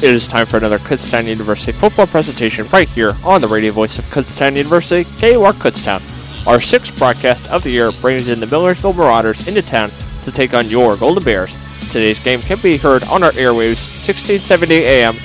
It is time for another Kutztown University football presentation right here on the radio voice of Kutztown University, KUR Kutztown. Our sixth broadcast of the year brings in the Millersville Marauders into town to take on your Golden Bears. Today's game can be heard on our airwaves 1670 AM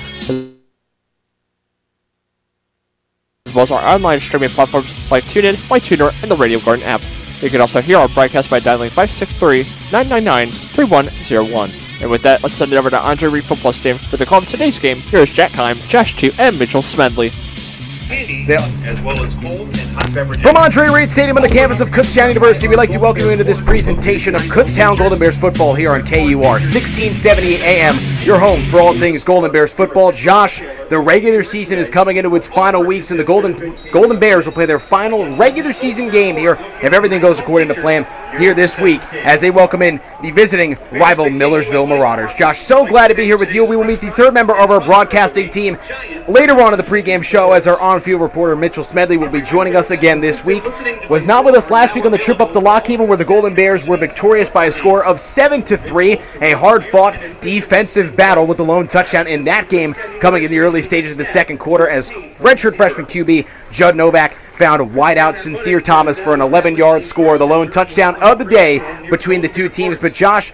as well as our online streaming platforms like TuneIn, MyTuner, and the Radio Garden app. You can also hear our broadcast by dialing 563-999-3101. And with that, let's send it over to Andre Reed football team for the call of today's game. Here is Jack Heim, Josh Tu, and Mitchell Smedley. As well as cold and hot beverages. From Andre Reed Stadium on the campus of Kutztown University, we'd like to welcome you into this presentation of Kutztown Golden Bears football here on KUR 1670 AM. Your home for all things Golden Bears football. Josh, the regular season is coming into its final weeks, and the Golden Bears will play their final regular season game here, if everything goes according to plan, here this week as they welcome in the visiting rival Millersville Marauders. Josh, so glad to be here with you. We will meet the third member of our broadcasting team later on in the pregame show as our on-field reporter Mitchell Smedley will be joining us again this week. Was not with us last week on the trip up to Lock Haven where the Golden Bears were victorious by a score of 7-3, a hard-fought defensive battle with the lone touchdown in that game coming in the early stages of the second quarter as redshirt freshman QB Judd Novak found wideout Sincere Thomas for an 11-yard score, the lone touchdown of the day between the two teams. But Josh,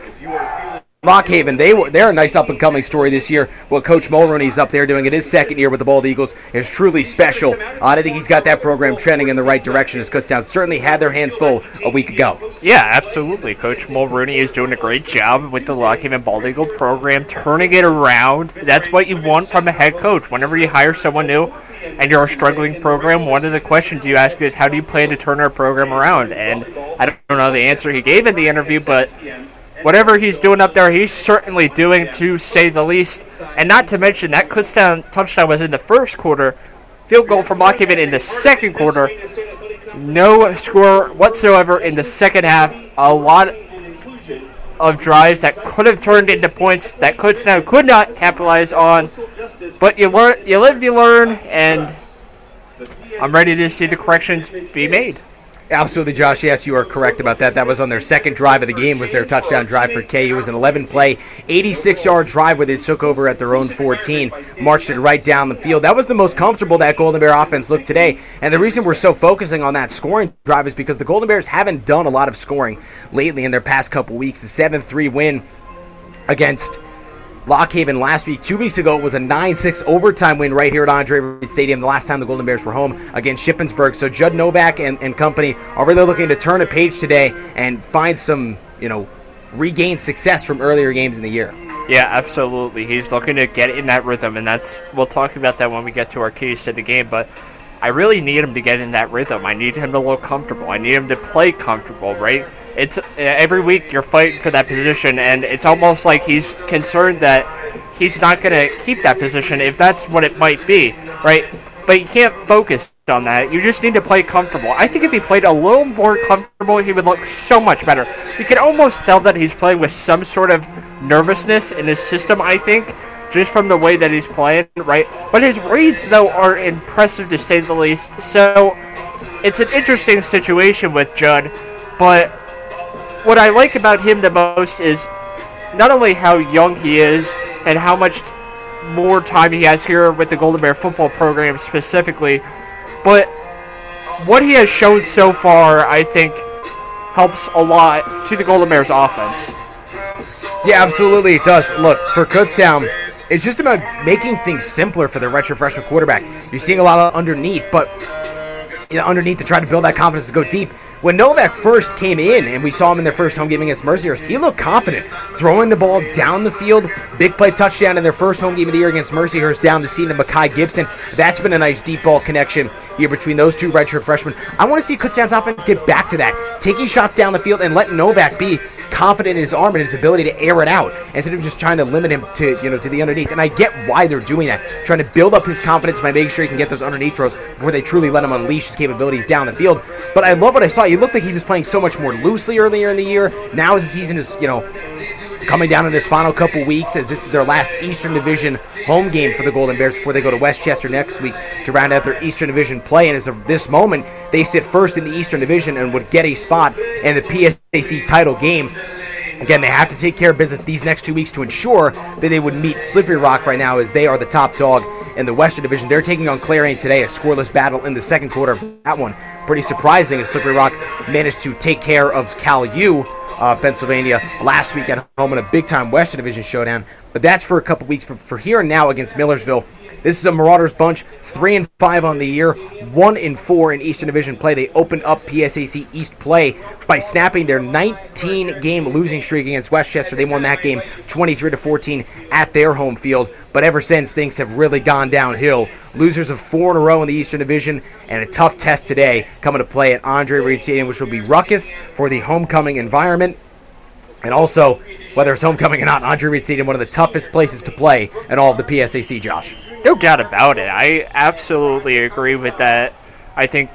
Lock Haven, they're a nice up-and-coming story this year. What Coach Mulroney's up there doing in his second year with the Bald Eagles is truly special. I think he's got that program trending in the right direction as Kutztown certainly had their hands full a week ago. Yeah, absolutely. Coach Mulroney is doing a great job with the Lock Haven Bald Eagle program, turning it around. That's what you want from a head coach. Whenever you hire someone new and you're a struggling program, one of the questions you ask is, how do you plan to turn our program around? And I don't know the answer he gave in the interview, but whatever he's doing up there, he's certainly doing, to say the least. And not to mention, that Kutztown touchdown was in the first quarter. Field goal from Lock Haven in the second quarter. No score whatsoever in the second half. A lot of drives that could have turned into points that Kutztown could not capitalize on. But you live, you learn, and I'm ready to see the corrections be made. Absolutely, Josh. Yes, you are correct about that. That was on their second drive of the game, was their touchdown drive for KU. It was an 11-play, 86-yard drive where they took over at their own 14, marched it right down the field. That was the most comfortable that Golden Bear offense looked today, and the reason we're so focusing on that scoring drive is because the Golden Bears haven't done a lot of scoring lately in their past couple weeks. The 7-3 win against Lock Haven last week. 2 weeks ago, it was a 9-6 overtime win right here at Andre Reed Stadium, the last time the Golden Bears were home against Shippensburg. So Judd Novak and company are really looking to turn a page today and find some, regain success from earlier games in the year. Yeah, absolutely. He's looking to get in that rhythm, and we'll talk about that when we get to our keys to the game, but I really need him to get in that rhythm. I need him to look comfortable. I need him to play comfortable, right? It's every week you're fighting for that position, and it's almost like he's concerned that he's not going to keep that position if that's what it might be, right? But you can't focus on that. You just need to play comfortable. I think if he played a little more comfortable, he would look so much better. You can almost tell that he's playing with some sort of nervousness in his system, I think, just from the way that he's playing, right? But his reads, though, are impressive to say the least. So it's an interesting situation with Judd, but what I like about him the most is not only how young he is and how much more time he has here with the Golden Bear football program specifically, but what he has shown so far, I think, helps a lot to the Golden Bears offense. Yeah, absolutely it does. Look, for Kutztown, it's just about making things simpler for the redshirt freshman quarterback. You're seeing a lot of underneath, but underneath to try to build that confidence to go deep. When Novak first came in, and we saw him in their first home game against Mercyhurst, he looked confident, throwing the ball down the field. Big play touchdown in their first home game of the year against Mercyhurst down the seam to Makai Gibson. That's been a nice deep ball connection here between those two redshirt freshmen. I want to see Kutztown's offense get back to that, taking shots down the field and letting Novak be confident in his arm and his ability to air it out instead of just trying to limit him to to the underneath. And I get why they're doing that, trying to build up his confidence by making sure he can get those underneath throws before they truly let him unleash his capabilities down the field. But I love what I saw. He looked like he was playing so much more loosely earlier in the year. Now as the season is, coming down in this final couple weeks, as this is their last Eastern Division home game for the Golden Bears before they go to Westchester next week to round out their Eastern Division play. And as of this moment, they sit first in the Eastern Division and would get a spot in the PSAC title game Again, they have to take care of business these next 2 weeks to ensure that they would meet Slippery Rock right now, as they are the top dog in the Western Division. They're taking on Clarion today, a scoreless battle in the second quarter of that one. Pretty surprising as Slippery Rock managed to take care of Cal U, Pennsylvania, last week at home in a big-time Western Division showdown. But that's for a couple weeks. But for here and now against Millersville, this is a Marauders bunch, 3-5 on the year, 1-4 in Eastern Division play. They opened up PSAC East play by snapping their 19-game losing streak against Westchester. They won that game 23-14 at their home field. But ever since, things have really gone downhill. Losers of 4 in a row in the Eastern Division, and a tough test today coming to play at Andre Reed Stadium, which will be ruckus for the homecoming environment. And also, whether it's homecoming or not, Andre Reed Stadium, one of the toughest places to play in all of the PSAC, Josh. No doubt about it. I absolutely agree with that. I think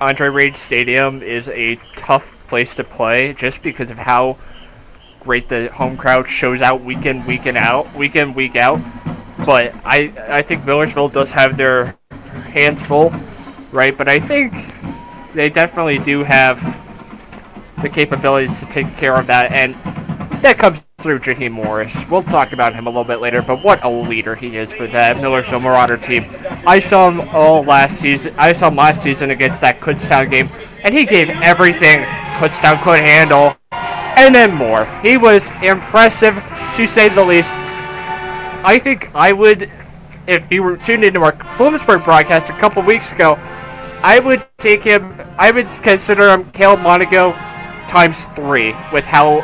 Andre Reed Stadium is a tough place to play just because of how great the home crowd shows out week in, week out. But I think Millersville does have their hands full, right? But I think they definitely do have the capabilities to take care of that, and that comes through Jaheim Morris. We'll talk about him a little bit later, but what a leader he is for that Millersville Marauder team. I saw him last season against that Kutztown game, and he gave everything Kutztown could handle, and then more. He was impressive, to say the least. I think I would, if you were tuned into our Bloomsburg broadcast a couple weeks ago, I would consider him Caleb Monaco times 3 with how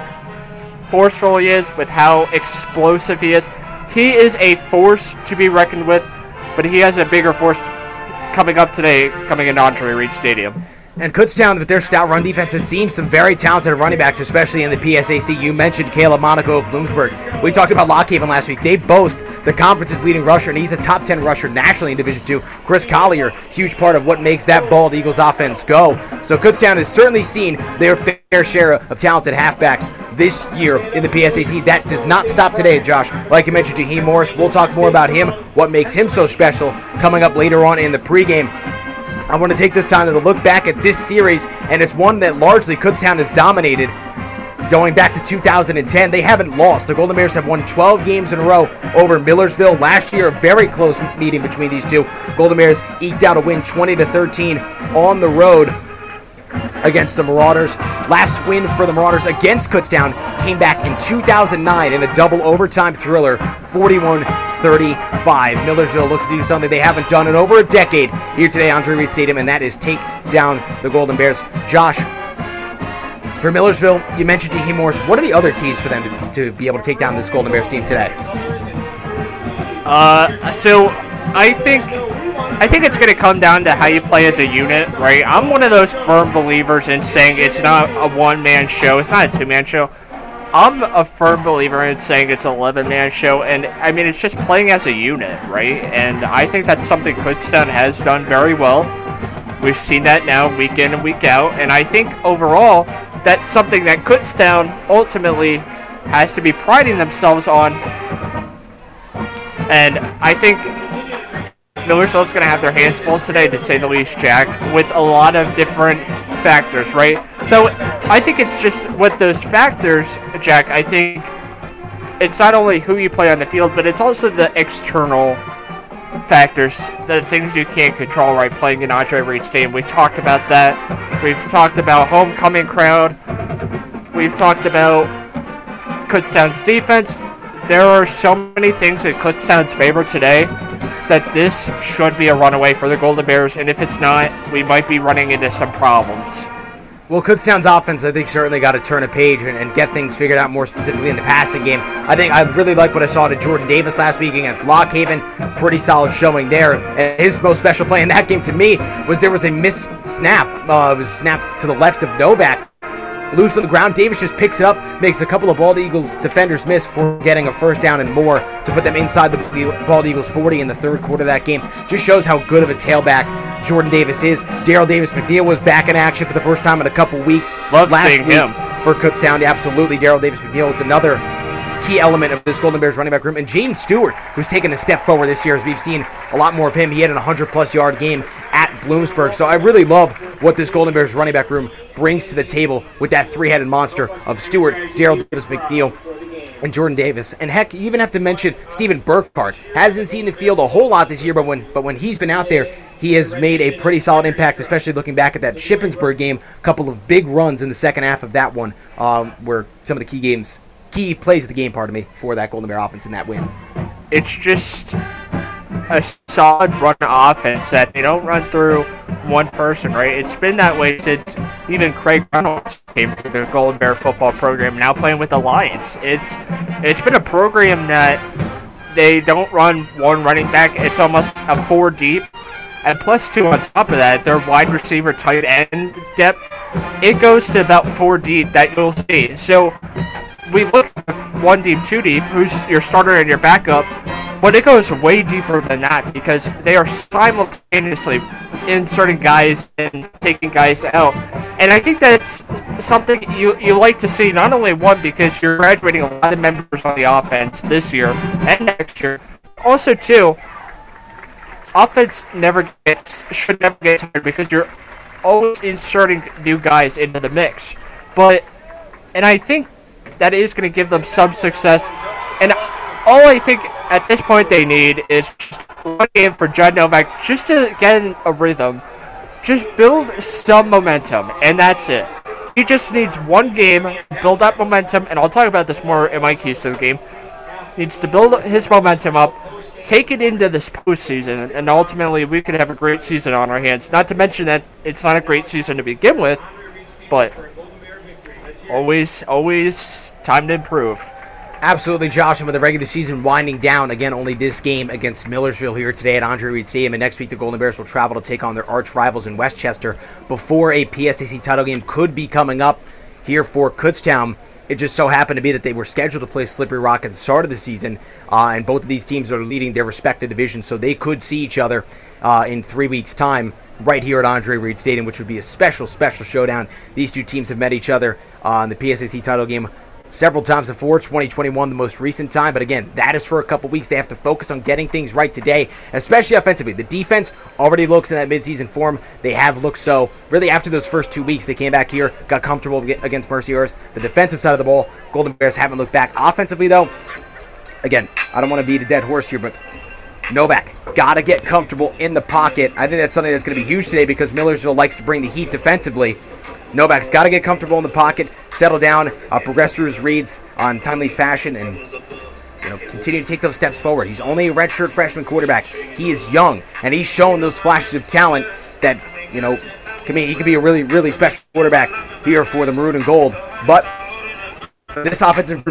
forceful he is, with how explosive he is. He is a force to be reckoned with, but he has a bigger force coming up today, coming into Andre Reed Stadium. And Kutztown, with their stout run defense, has seen some very talented running backs, especially in the PSAC. You mentioned Caleb Monaco of Bloomsburg. We talked about Lock Haven last week. They boast the conference's leading rusher, and he's a top 10 rusher nationally in Division II. Chris Collier, huge part of what makes that Bald Eagles offense go. So Kutztown has certainly seen their fair share of talented halfbacks this year in the PSAC. That does not stop today, Josh. Like you mentioned, Jaheim Morris, we'll talk more about him, what makes him so special, coming up later on in the pregame. I want to take this time to look back at this series, and it's one that largely Kutztown has dominated. Going back to 2010, they haven't lost. The Golden Bears have won 12 games in a row over Millersville. Last year, a very close meeting between these two. Golden Bears eked out a win 20-13 on the road against the Marauders. Last win for the Marauders against Kutztown came back in 2009 in a double overtime thriller, 41-35. Millersville looks to do something they haven't done in over a decade here today on Drew Reed Stadium, and that is take down the Golden Bears. Josh, for Millersville, you mentioned Jaheim Morris. What are the other keys for them to be able to take down this Golden Bears team today? So I think it's going to come down to how you play as a unit, right? I'm one of those firm believers in saying it's not a one-man show. It's not a two-man show. I'm a firm believer in saying it's an 11-man show, and, I mean, it's just playing as a unit, right? And I think that's something Kutztown has done very well. We've seen that now week in and week out, and I think overall that's something that Kutztown ultimately has to be priding themselves on. And I think Millersville's going to have their hands full today, to say the least, Jack, with a lot of different factors, right? So I think it's just with those factors, Jack, I think it's not only who you play on the field, but it's also the external factors, the things you can't control, right? Playing in Andre Reed Stadium, we talked about that. We've talked about homecoming crowd. We've talked about Kutztown's defense. There are so many things in Kutztown's favor today that this should be a runaway for the Golden Bears, and if it's not, we might be running into some problems. Well, Kutztown's offense, I think, certainly got to turn a page and get things figured out more specifically in the passing game. I think I really like what I saw to Jordan Davis last week against Lock Haven. Pretty solid showing there. And his most special play in that game, to me, was there was a missed snap. It was snapped to the left of Novak. Loose on the ground, Davis just picks it up, makes a couple of Bald Eagles defenders miss for getting a first down and more to put them inside the Bald Eagles 40 in the third quarter of that game. Just shows how good of a tailback Jordan Davis is. Daryl Davis-McNeil was back in action for the first time in a couple weeks. Love seeing him. For Kutztown, absolutely. Daryl Davis-McNeil is another key element of this Golden Bears running back room. And James Stewart, who's taken a step forward this year, as we've seen a lot more of him. He had an 100-plus yard game at Bloomsburg. So I really love what this Golden Bears running back room brings to the table with that three-headed monster of Stewart, Daryl Davis-McNeil, and Jordan Davis. And heck, you even have to mention Stephen Burkhardt. Hasn't seen the field a whole lot this year, but when he's been out there, he has made a pretty solid impact, especially looking back at that Shippensburg game. A couple of big runs in the second half of that one were some of the key plays of the game, for that Golden Bear offense in that win. It's just a solid run offense that they don't run through one person, right? It's been that way since even Craig Reynolds came to the Golden Bear football program, now playing with the Lions. It's been a program that they don't run one running back. It's almost a four deep. And plus two on top of that, their wide receiver, tight end depth, it goes to about four deep that you'll see. So we look at one deep, two deep, who's your starter and your backup, but it goes way deeper than that because they are simultaneously inserting guys and taking guys out. And I think that's something you like to see, not only one, because you're graduating a lot of members on the offense this year and next year. Also, two, offense should never get tired because you're always inserting new guys into the mix. And I think that is going to give them some success. And all I think at this point they need is just one game for Judd Novak just to get in a rhythm. Just build some momentum, and that's it. He just needs one game to build up momentum, and I'll talk about this more in my Keystone game. He needs to build his momentum up, take it into this postseason, and ultimately we could have a great season on our hands. Not to mention that it's not a great season to begin with, but always time to improve. Absolutely, Josh, and with the regular season winding down, again, only this game against Millersville here today at Andre Reed Stadium, and next week the Golden Bears will travel to take on their arch rivals in Westchester before a PSAC title game could be coming up here for Kutztown. It just so happened to be that they were scheduled to play Slippery Rock at the start of the season, and both of these teams are leading their respective divisions, so they could see each other in 3 weeks' time right here at Andre Reed Stadium, which would be a special, special showdown. These two teams have met each other in the PSAC title game several times before, 2021 the most recent time, but again, that is for a couple weeks. They have to focus on getting things right today, especially offensively. The defense already looks in that midseason form. They have looked so. Really, after those first 2 weeks, they came back here, got comfortable against Mercyhurst. The defensive side of the ball, Golden Bears haven't looked back. Offensively, though, again, I don't want to beat a dead horse here, but Novak, got to get comfortable in the pocket. I think that's something that's going to be huge today because Millersville likes to bring the heat defensively. Novak's got to get comfortable in the pocket, settle down, progress through his reads on timely fashion, and continue to take those steps forward. He's only a redshirt freshman quarterback. He is young, and he's shown those flashes of talent that he could be a really, really special quarterback here for the Maroon and Gold. But this offensive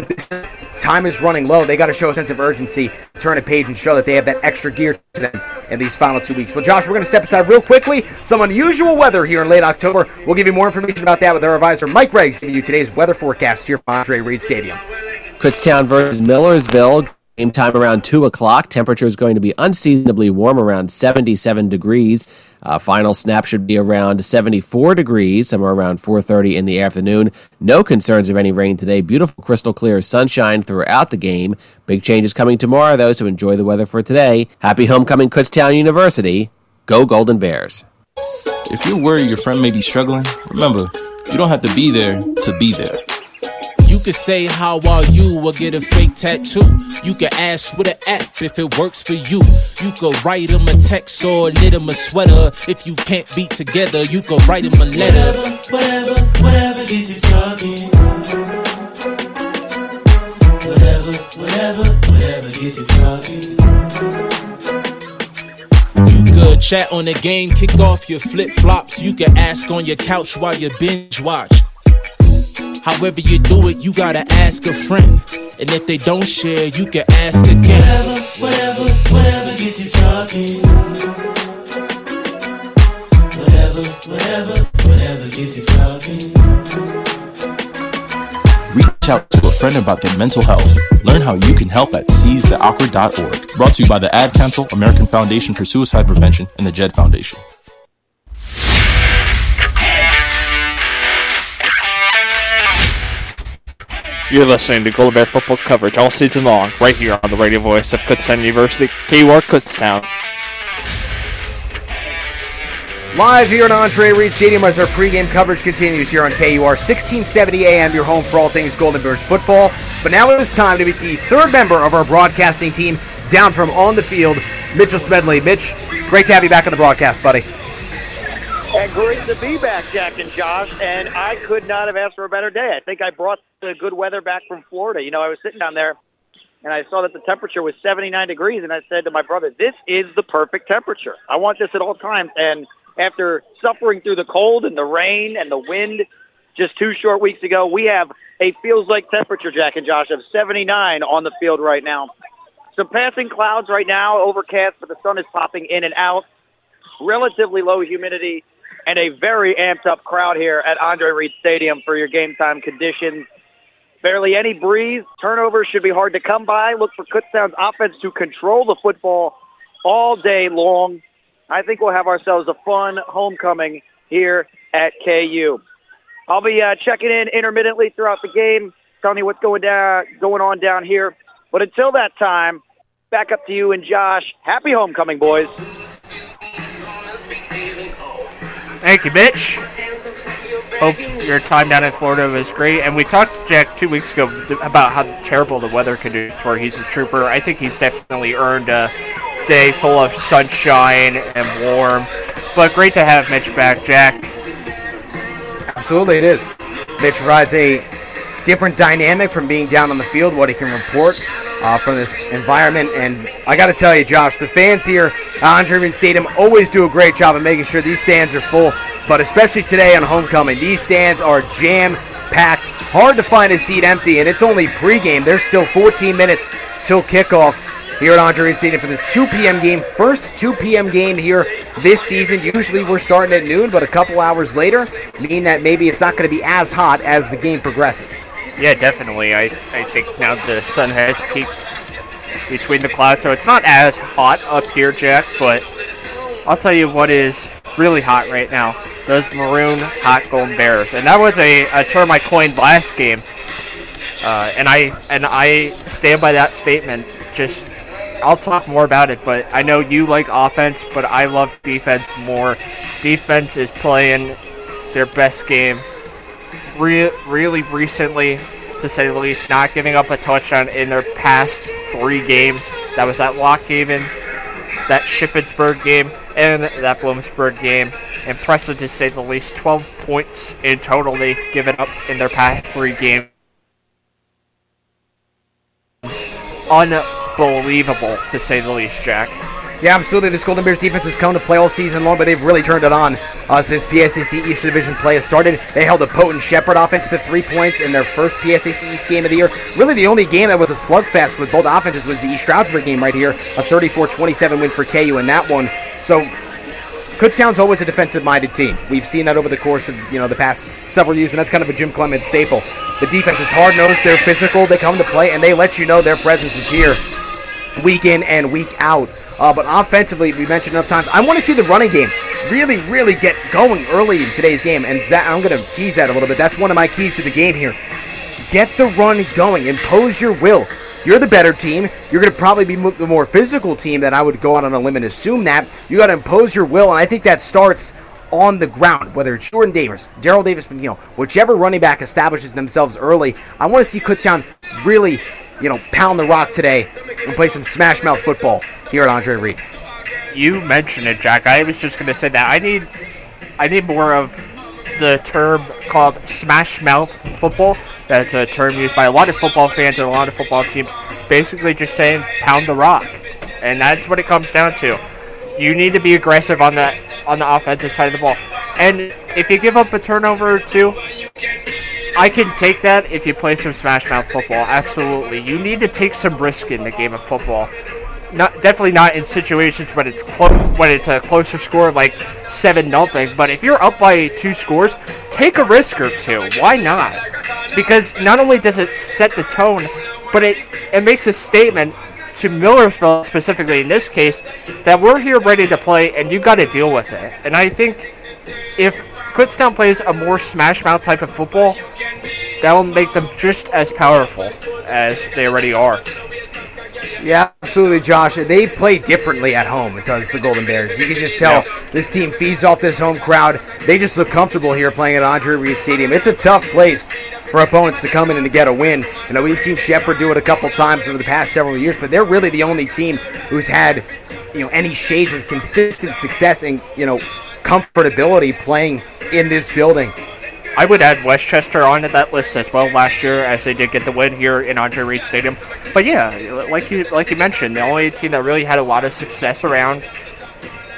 time is running low. They got to show a sense of urgency, turn a page, and show that they have that extra gear to them in these final 2 weeks. Well, Josh, we're going to step aside real quickly. Some unusual weather here in late October. We'll give you more information about that with our advisor, Mike Riggs, giving you today's weather forecast here from Andre Reed Stadium. Kutztown versus Millersville. Game time around 2 o'clock. Temperature is going to be unseasonably warm, around 77 degrees. Final snap should be around 74 degrees, somewhere around 4:30 in the afternoon. No concerns of any rain today. Beautiful crystal clear sunshine throughout the game. Big changes coming tomorrow, though, so enjoy the weather for today. Happy homecoming, Kutztown University. Go Golden Bears. If you're worried your friend may be struggling, remember, you don't have to be there to be there. You could say, how are you, or get a fake tattoo. You could ask with an app if it works for you. You could write him a text or knit him a sweater. If you can't be together, you could write him a letter. Whatever gets you talking. Whatever gets you talking. Good chat on the game, kick off your flip-flops. You could ask on your couch while you binge watch. However you do it, you gotta ask a friend. And if they don't share, you can ask again. Whatever gets you talking. Whatever gets you talking. Reach out to a friend about their mental health. Learn how you can help at seizetheawkward.org. Brought to you by the Ad Council, American Foundation for Suicide Prevention, and the Jed Foundation. You're listening to Golden Bear football coverage all season long, right here on the radio voice of Kutztown University, KUR Kutztown. Live here at Andre Reed Stadium as our pregame coverage continues here on KUR 1670 AM, your home for all things Golden Bears football. But now it is time to meet the third member of our broadcasting team down from on the field, Mitchell Smedley. Mitch, great to have you back on the broadcast, buddy. And great to be back, Jack and Josh, and I could not have asked for a better day. I think I brought the good weather back from Florida. You know, I was sitting down there, and I saw that the temperature was 79 degrees, and I said to my brother, this is the perfect temperature. I want this at all times, and after suffering through the cold and the rain and the wind just 2 short weeks ago, we have a feels-like temperature, Jack and Josh, of 79 on the field right now. Some passing clouds right now, overcast, but the sun is popping in and out. Relatively low humidity and a very amped-up crowd here at Andre Reed Stadium for your game-time conditions. Barely any breeze. Turnovers should be hard to come by. Look for Kutztown's offense to control the football all day long. I think we'll have ourselves a fun homecoming here at KU. I'll be checking in intermittently throughout the game, telling you what's going on down here. But until that time, back up to you and Josh. Happy homecoming, boys. Thank you, Mitch. Hope your time down in Florida was great. And we talked to Jack 2 weeks ago about how terrible the weather conditions were. He's a trooper. I think he's definitely earned a day full of sunshine and warm, but great to have Mitch back, Jack. Absolutely it is. Mitch provides a different dynamic from being down on the field, what he can report from this environment. And I got to tell you, Josh, the fans here at Andre Reed Stadium always do a great job of making sure these stands are full, but especially today on homecoming, these stands are jam-packed. Hard to find a seat empty, and it's only pregame. There's still 14 minutes till kickoff here at Andre Reed Stadium for this 2 p.m. game. First 2 p.m. game here this season. Usually we're starting at noon, but a couple hours later, meaning that maybe it's not going to be as hot as the game progresses. Yeah, definitely. I think now the sun has peaked between the clouds, so it's not as hot up here, Jack, but I'll tell you what is really hot right now. Those maroon hot Golden Bears. And that was a term I coined last game, and I stand by that statement. Just I'll talk more about it, but I know you like offense, but I love defense more. Defense is playing their best game really recently, to say the least, not giving up a touchdown in their past 3 games. That was that Lock Haven, that Shippensburg game, and that Bloomsburg game. Impressive, to say the least. 12 points in total they've given up in their past 3 games. Unbelievable, to say the least, Jack. Yeah, absolutely. This Golden Bears defense has come to play all season long, but they've really turned it on since PSAC Eastern Division play has started. They held a potent Shepherd offense to 3 points in their first PSAC East game of the year. Really, the only game that was a slugfest with both offenses was the East Stroudsburg game right here, a 34-27 win for KU in that one. So Kutztown's always a defensive-minded team. We've seen that over the course of, you know, the past several years, and that's kind of a Jim Clement staple. The defense is hard-nosed, they're physical, they come to play, and they let you know their presence is here week in and week out. But offensively, we mentioned enough times, I want to see the running game really get going early in today's game, and Zach, I'm going to tease that a little bit. That's one of my keys to the game here. Get the run going. Impose your will. You're the better team. You're going to probably be the more physical team, that I would go out on a limb and assume that. You got to impose your will, and I think that starts on the ground, whether it's Jordan Davis, Daryl Davis-McNeil, whichever running back establishes themselves early. I want to see Kutztown really, you know, pound the rock today and play some smash-mouth football here at Andre Reed. You mentioned it, Jack. I was just going to say that. I need more of the term called smash mouth football. That's a term used by a lot of football fans and a lot of football teams, basically just saying pound the rock, and that's what it comes down to. You need to be aggressive on the offensive side of the ball, and if you give up a turnover or 2, I can take that if you play some smash mouth football. Absolutely, you need to take some risk in the game of football. Definitely not in situations when it's a closer score like 7-0. But if you're up by 2 scores, take a risk or 2. Why not? Because not only does it set the tone, but it makes a statement to Millersville, specifically in this case, that we're here ready to play and you got to deal with it. And I think if Kutztown plays a more smash mouth type of football, that will make them just as powerful as they already are. Yeah, absolutely, Josh. They play differently at home, it does the Golden Bears. You can just tell this team feeds off this home crowd. They just look comfortable here playing at Andre Reed Stadium. It's a tough place for opponents to come in and to get a win. You know, we've seen Shepherd do it a couple times over the past several years, but they're really the only team who's had, you know, any shades of consistent success and, you know, comfortability playing in this building. I would add Westchester onto that list as well last year, as they did get the win here in Andre Reed Stadium. But yeah, like you mentioned, the only team that really had a lot of success around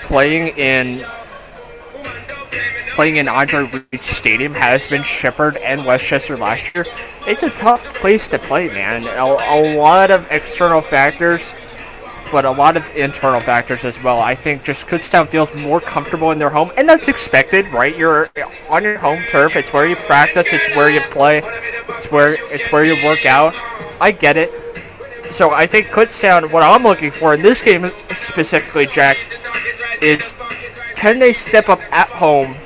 playing in Andre Reed Stadium has been Shepherd and Westchester last year. It's a tough place to play, man. A lot of external factors, but a lot of internal factors as well. I think just Kutztown feels more comfortable in their home, and that's expected, right? You're on your home turf. It's where you practice. It's where you play. It's where you work out. I get it. So I think Kutztown, what I'm looking for in this game specifically, Jack, is can they step up at home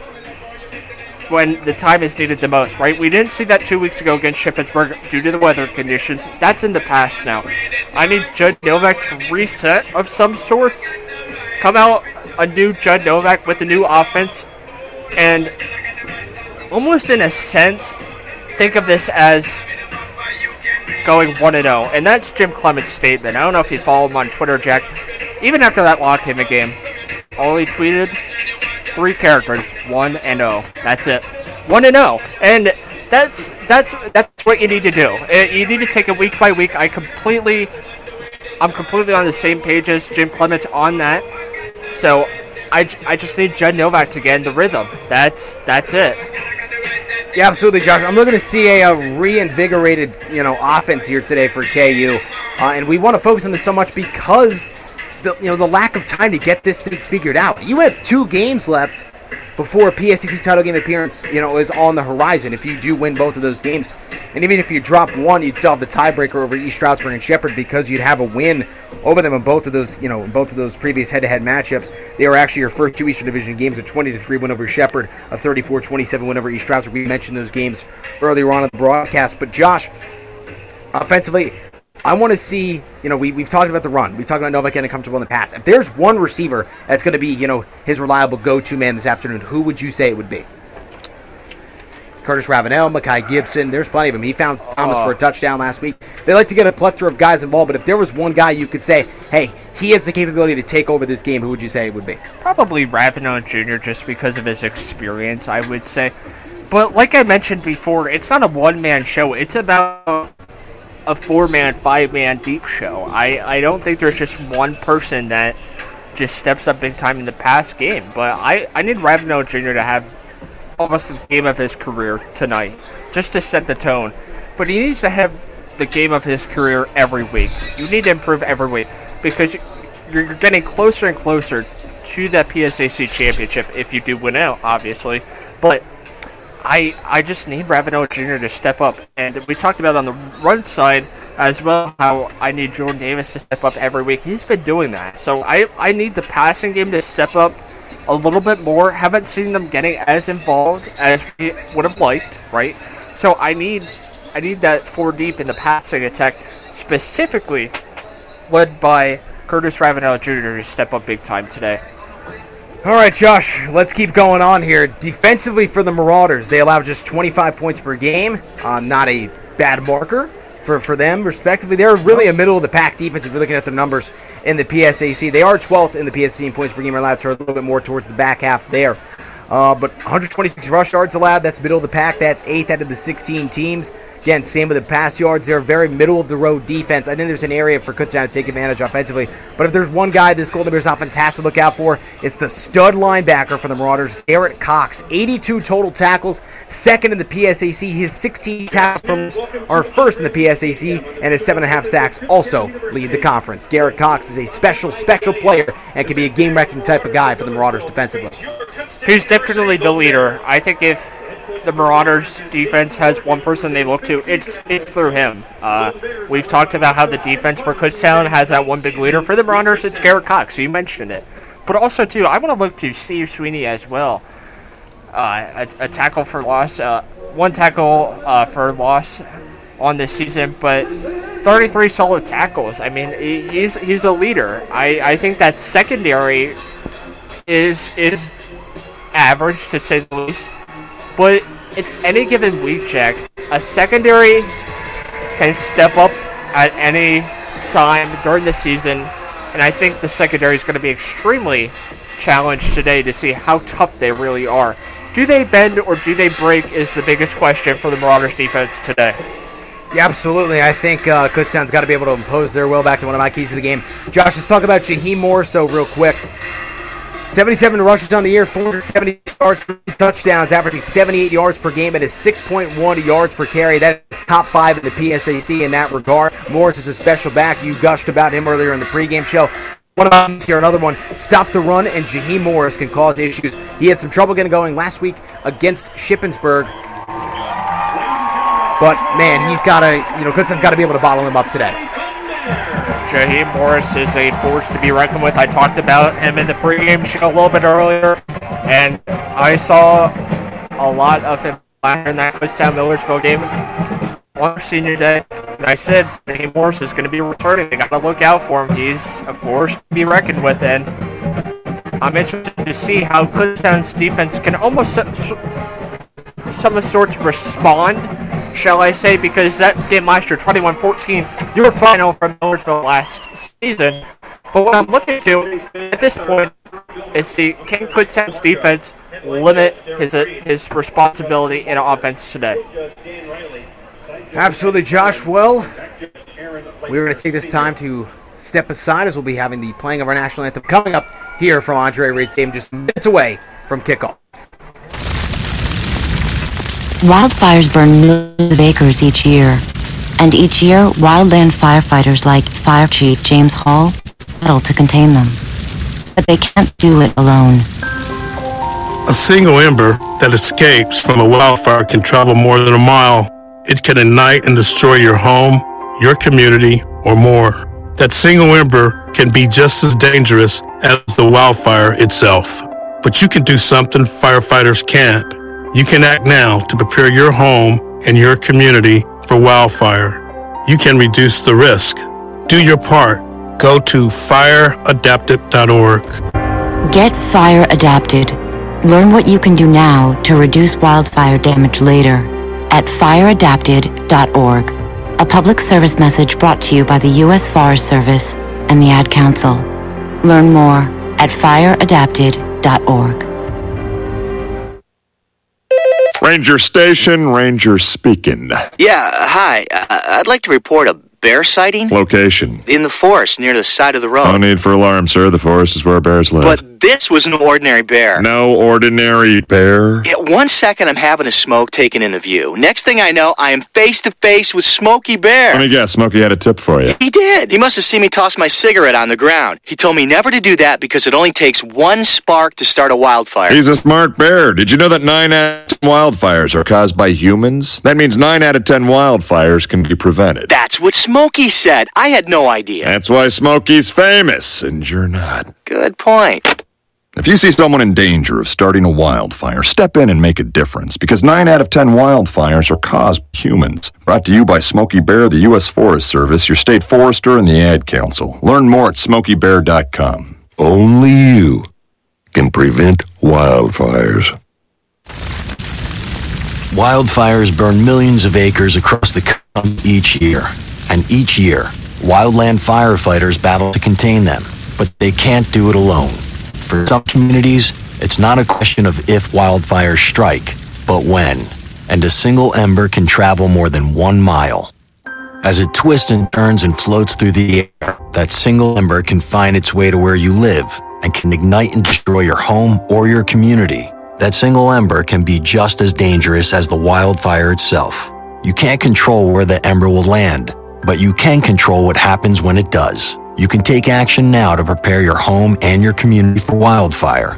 when the time is needed the most, right? We didn't see that 2 weeks ago against Shippensburg due to the weather conditions. That's in the past now. I need Judd Novak to reset of some sorts, come out a new Judd Novak with a new offense, and almost in a sense, think of this as going 1-0, and that's Jim Clement's statement. I don't know if you follow him on Twitter, Jack. Even after that Lock Haven game, all he tweeted, three characters, 1-0. That's it. 1-0. And that's what you need to do. You need to take it week by week. I'm completely on the same page as Jim Clements on that. So I just need Judd Novak to get in the rhythm. That's it. Yeah, absolutely, Josh. I'm looking to see a reinvigorated, you know, offense here today for KU, and we want to focus on this so much because the lack of time to get this thing figured out. You have 2 games left before a PSAC title game appearance, you know, is on the horizon if you do win both of those games. And even if you drop one, you'd still have the tiebreaker over East Stroudsburg and Shepherd because you'd have a win over them in both of those, you know, both of those previous head-to-head matchups. They were actually your first 2 Eastern Division games, a 20-3 win over Shepherd, a 34-27 win over East Stroudsburg. We mentioned those games earlier on in the broadcast. But Josh, offensively, I want to see, you know, we've talked about the run. We've talked about Novak getting comfortable in the pass. If there's one receiver that's going to be, you know, his reliable go-to man this afternoon, who would you say it would be? Curtis Ravenel, Makai Gibson. There's plenty of them. He found Thomas for a touchdown last week. They like to get a plethora of guys involved, but if there was one guy you could say, hey, he has the capability to take over this game, who would you say it would be? Probably Ravenel Jr., just because of his experience, I would say. But like I mentioned before, it's not a one-man show. It's about a 4-man, 5-man deep show. I don't think there's just one person that just steps up big time in the past game. But I need Ravenel Jr. to have almost the game of his career tonight, just to set the tone. But he needs to have the game of his career every week. You need to improve every week because you're getting closer and closer to that PSAC championship if you do win out, obviously. But I just need Ravenel Jr. to step up. And we talked about on the run side as well how I need Jordan Davis to step up every week. He's been doing that. So I need the passing game to step up a little bit more. Haven't seen them getting as involved as we would have liked, right? So I need that 4 deep in the passing attack, specifically led by Curtis Ravenel Jr. to step up big time today. All right, Josh, let's keep going on here. Defensively for the Marauders, they allow just 25 points per game. Not a bad marker for them, respectively. They're really a middle-of-the-pack defense if you're looking at their numbers in the PSAC. They are 12th in the PSAC in points per game allowed, so a little bit more towards the back half there. But 126 rush yards allowed. That's middle of the pack. That's 8th out of the 16 teams. Again, same with the pass yards. They're a very middle-of-the-road defense. I think there's an area for Kutztown to take advantage offensively. But if there's one guy this Golden Bears offense has to look out for, it's the stud linebacker for the Marauders, Garrett Cox. 82 total tackles, second in the PSAC. His 16 tackles are first in the PSAC, and his 7.5 sacks also lead the conference. Garrett Cox is a special, special player and can be a game-wrecking type of guy for the Marauders defensively. He's definitely the leader. I think if the Marauders defense has one person they look to, it's through him. We've talked about how the defense for Kutztown has that one big leader. For the Marauders, it's Garrett Cox. You mentioned it. But also, too, I want to look to Steve Sweeney as well. A tackle for loss one tackle for loss on this season, but 33 solo tackles. I mean, he's a leader. I think that secondary is average, to say the least. But it's any given week, Jack. A secondary can step up at any time during the season, and I think the secondary is going to be extremely challenged today to see how tough they really are. Do they bend or do they break is the biggest question for the Marauders defense today. Yeah, absolutely. I think Kutztown's got to be able to impose their will. Back to one of my keys of the game. Josh, let's talk about Jaheim Morris, though, real quick. 77 rushes on the year, 470 yards, touchdowns, averaging 78 yards per game at a 6.1 yards per carry. That is top five in the PSAC in that regard. Morris is a special back. You gushed about him earlier in the pregame show. One of these here, another one. Stop the run, and Jaheim Morris can cause issues. He had some trouble getting going last week against Shippensburg. But, man, he's got to, you know, Kutztown's got to be able to bottle him up today. Jaheim Morris is a force to be reckoned with. I talked about him in the pregame show a little bit earlier, and I saw a lot of him in that Kutztown Millersville game on senior day, and I said Jaheim Morris is going to be returning. They got to look out for him. He's a force to be reckoned with, and I'm interested to see how Kutztown's defense can almost some sorts respond, shall I say, because that game last year, 21-14, you were final from Millersville last season. But what I'm looking to at this point is the can Kutztown's defense limit his responsibility in offense today. Absolutely, Josh. Well, we're going to take this time to step aside as we'll be having the playing of our national anthem coming up here from Andre Reed Stadium, just minutes away from kickoff. Wildfires burn millions of acres each year. And each year, wildland firefighters like Fire Chief James Hall battle to contain them. But they can't do it alone. A single ember that escapes from a wildfire can travel more than a mile. It can ignite and destroy your home, your community, or more. That single ember can be just as dangerous as the wildfire itself. But you can do something firefighters can't. You can act now to prepare your home and your community for wildfire. You can reduce the risk. Do your part. Go to fireadapted.org. Get Fire Adapted. Learn what you can do now to reduce wildfire damage later at fireadapted.org. A public service message brought to you by the U.S. Forest Service and the Ad Council. Learn more at fireadapted.org. Ranger Station, Ranger speaking. Yeah, hi. I'd like to report a bear sighting. Location? In the forest near the side of the road. No need for alarm, sir. The forest is where bears live. But this was no ordinary bear. No ordinary bear? Yeah, 1 second I'm having a smoke taken in the view. Next thing I know, I am face to face with Smokey Bear. Let me guess, Smokey had a tip for you. He did. He must have seen me toss my cigarette on the ground. He told me never to do that because it only takes one spark to start a wildfire. He's a smart bear. Did you know that 9 out of 10 wildfires are caused by humans? That means 9 out of 10 wildfires can be prevented. That's what Smokey said. I had no idea. That's why Smokey's famous, and you're not. Good point. If you see someone in danger of starting a wildfire, step in and make a difference, because 9 out of 10 wildfires are caused by humans. Brought to you by Smokey Bear, the U.S. Forest Service, your state forester, and the Ad Council. Learn more at smokeybear.com. Only you can prevent wildfires. Wildfires burn millions of acres across the country each year. And each year, wildland firefighters battle to contain them, but they can't do it alone. For some communities, it's not a question of if wildfires strike, but when. And a single ember can travel more than 1 mile. As it twists and turns and floats through the air, that single ember can find its way to where you live and can ignite and destroy your home or your community. That single ember can be just as dangerous as the wildfire itself. You can't control where the ember will land, but you can control what happens when it does. You can take action now to prepare your home and your community for wildfire.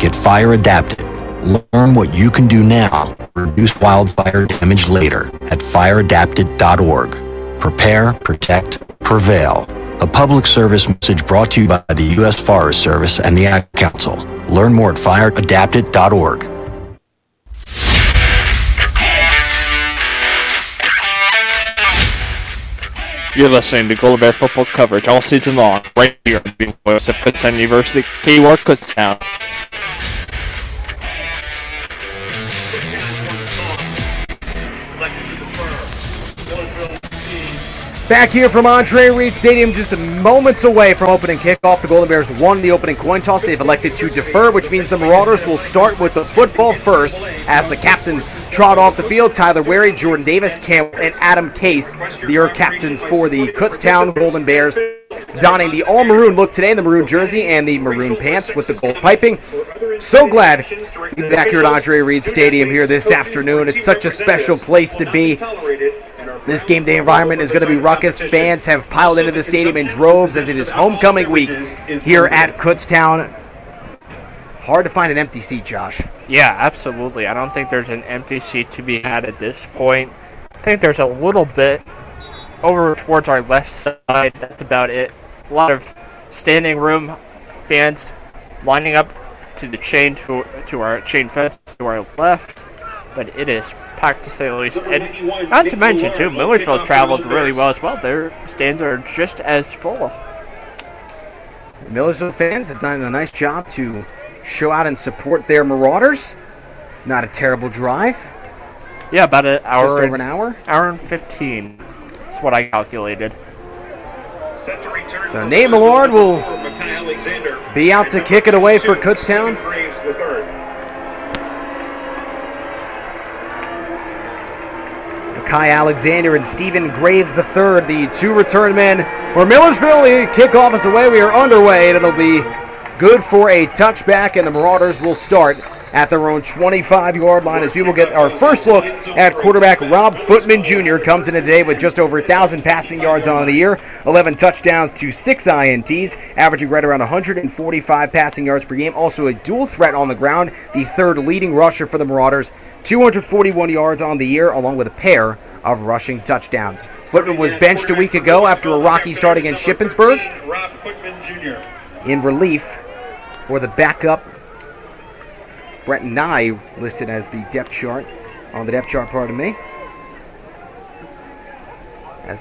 Get Fire Adapted. Learn what you can do now to reduce wildfire damage later at fireadapted.org. Prepare, protect, prevail. A public service message brought to you by the U.S. Forest Service and the Ad Council. Learn more at fireadapted.org. You're listening to Golden Bear football coverage all season long, right here on the voice of Kutztown University, KUR Kutztown. Back here from Andre Reed Stadium, just moments away from opening kickoff. The Golden Bears won the opening coin toss. They've elected to defer, which means the Marauders will start with the football first as the captains trot off the field. Tyler Wary, Jordan Davis, Cam, and Adam Case, their captains for the Kutztown Golden Bears. Donning the all-maroon look today, the maroon jersey and the maroon pants with the gold piping. So glad to be back here at Andre Reed Stadium here this afternoon. It's such a special place to be. This game day environment is going to be ruckus. Fans have piled into the stadium in droves as it is homecoming week here at Kutztown. Hard to find an empty seat, Josh. Yeah, absolutely. I don't think there's an empty seat to be had at this point. I think there's a little bit over towards our left side. That's about it. A lot of standing room, fans lining up to the chain to our chain fence to our left, but it is packed to say the least. And not to mention, too, Millersville traveled really well as well. Their stands are just as full. The Millersville fans have done a nice job to show out and support their Marauders. Not a terrible drive. Yeah, about an hour. Just over an hour? Hour and 15 is what I calculated. So Nate Millard will be out to kick it away for Kutztown. Makai Alexander and Stephen Graves III, the two return men for Millersville. The kickoff is away. We are underway, and it'll be good for a touchback, and the Marauders will start at their own 25-yard line as we will get our first look at quarterback Rob Footman Jr. Comes in today with just over 1,000 passing yards on the year, 11 touchdowns to 6 INTs, averaging right around 145 passing yards per game. Also a dual threat on the ground, the third leading rusher for the Marauders, 241 yards on the year, along with a pair of rushing touchdowns. Footman was benched a week ago after a rocky start against Shippensburg. In relief for the backup, Brett Nye, listed as the depth chart, as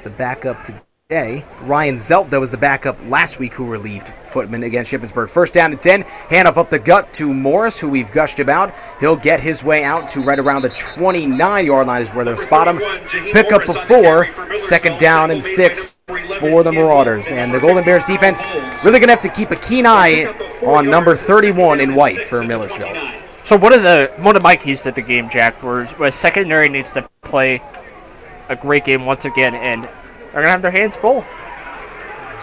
the backup today. Ryan Zelt, though, was the backup last week who relieved Footman against Shippensburg. First down and 10, handoff up the gut to Morris, who we've gushed about. He'll get his way out to right around the 29-yard line is where they'll spot him. Pick up before, second down and 6 for the Marauders. And the Golden Bears defense really going to have to keep a keen eye on number 31 in white for Millersville. So one of my keys to the game, Jack, was secondary needs to play a great game once again, and they're going to have their hands full.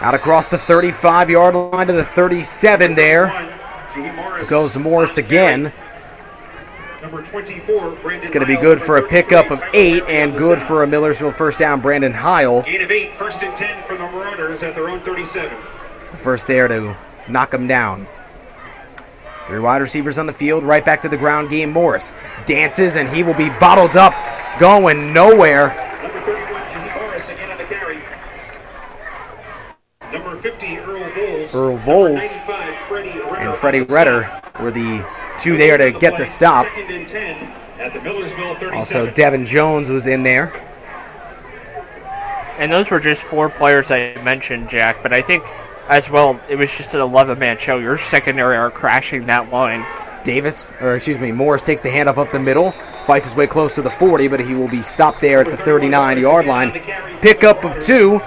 Out across the 35-yard line to the 37 there. Goes Morris again. It's going to be good for a pickup of 8 and good for a Millersville first down. Brandon Heil. 8 of 8, first and 10 for the Marauders at their own 37. The first there to knock him down. 3 wide receivers on the field, right back to the ground game. Morris dances, and he will be bottled up, going nowhere. Number 31, Jaheim Morris, again on the carry. Number 50, Earl Voles and Freddie Redder were the two there to get the stop. Also, Devin Jones was in there. And those were just 4 players I mentioned, Jack, but I think as well, it was just an 11-man show. Your secondary are crashing that line. Morris takes the handoff up the middle, fights his way close to the 40, but he will be stopped there at the 39-yard line. Pickup of 2,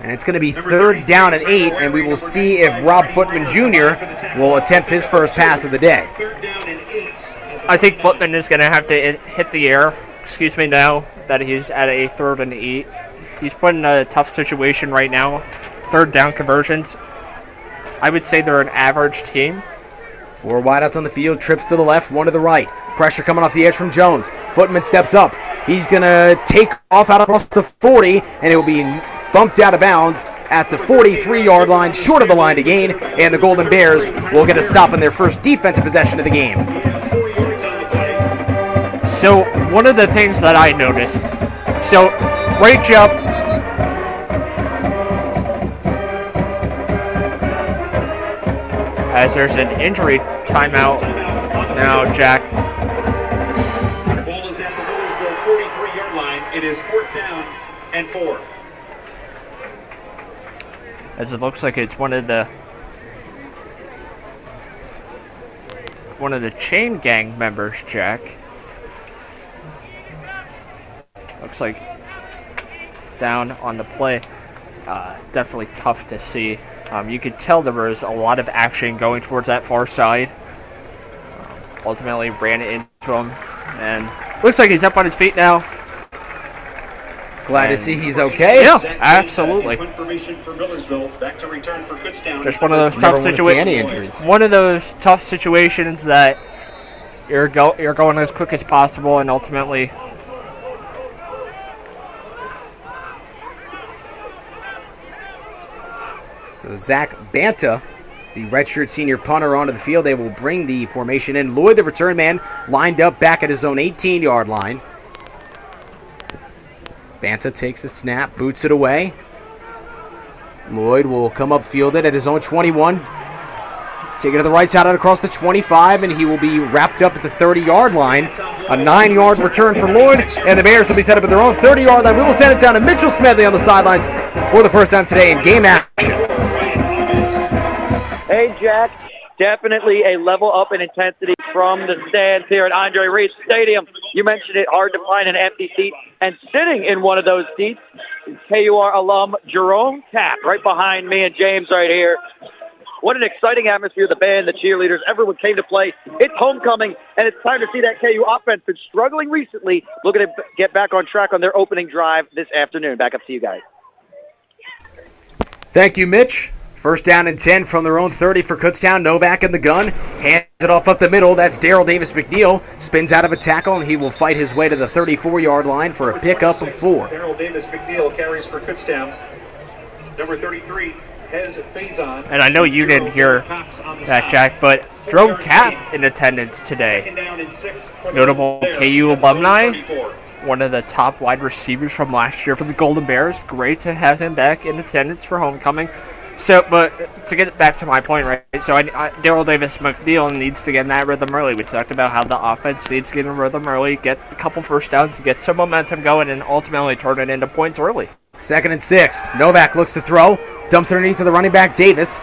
and it's going to be third down and 8, and we will see if Rob Footman Jr. will attempt his first pass of the day. I think Footman is going to have to hit the air, now that he's at a third and 8. He's put in a tough situation right now. Third down conversions, I would say they're an average team. 4 wideouts on the field, trips to the left, 1 to the right. Pressure coming off the edge from Jones. Footman steps up. He's going to take off out across the 40, and it will be bumped out of bounds at the 43-yard line, short of the line to gain, and the Golden Bears will get a stop in their first defensive possession of the game. So one of the things that I noticed, great job. As there's an injury timeout now, Jack. The ball is at the Millersville 43-yard line. It is 4th down and 4. as it looks like it's one of the chain gang members, Jack. Looks like down on the play. Definitely tough to see. You could tell there was a lot of action going towards that far side. Ultimately ran into him, and looks like he's up on his feet now. Glad to see he's okay. Yeah, absolutely. Just one of those tough situations. One of those tough situations that you're going as quick as possible, and ultimately so Zach Banta, the redshirt senior punter, onto the field. They will bring the formation in. Lloyd, the return man, lined up back at his own 18-yard line. Banta takes the snap, boots it away. Lloyd will come upfield it at his own 21. Take it to the right side out across the 25, and he will be wrapped up at the 30-yard line. A 9-yard return for Lloyd, and the Bears will be set up at their own 30-yard line. We will send it down to Mitchell Smedley on the sidelines for the first time today in game action. Hey, Jack, definitely a level up in intensity from the stands here at Andre Reed Stadium. You mentioned it, hard to find an empty seat, and sitting in one of those seats, KUR alum Jerome Tapp, right behind me and James right here. What an exciting atmosphere, the band, the cheerleaders, everyone came to play. It's homecoming, and it's time to see that KU offense been struggling recently. Looking to get back on track on their opening drive this afternoon. Back up to you guys. Thank you, Mitch. First down and 10 from their own 30 for Kutztown. Novak in the gun. Hands it off up the middle. That's Daryl Davis-McNeil. Spins out of a tackle, and he will fight his way to the 34-yard line for a pickup of 4. Daryl Davis-McNeil carries for Kutztown. Number 33, Hez Faison. And I know you didn't hear that, Jack, but Jerome Tapp in attendance today. Notable KU alumni. One of the top wide receivers from last year for the Golden Bears. Great to have him back in attendance for homecoming. So, but to get back to my point, right, so Daryl Davis-McNeil needs to get in that rhythm early. We talked about how the offense needs to get in rhythm early, get a couple first downs, get some momentum going, and ultimately turn it into points early. 2nd and 6. Novak looks to throw, dumps it underneath to the running back, Davis.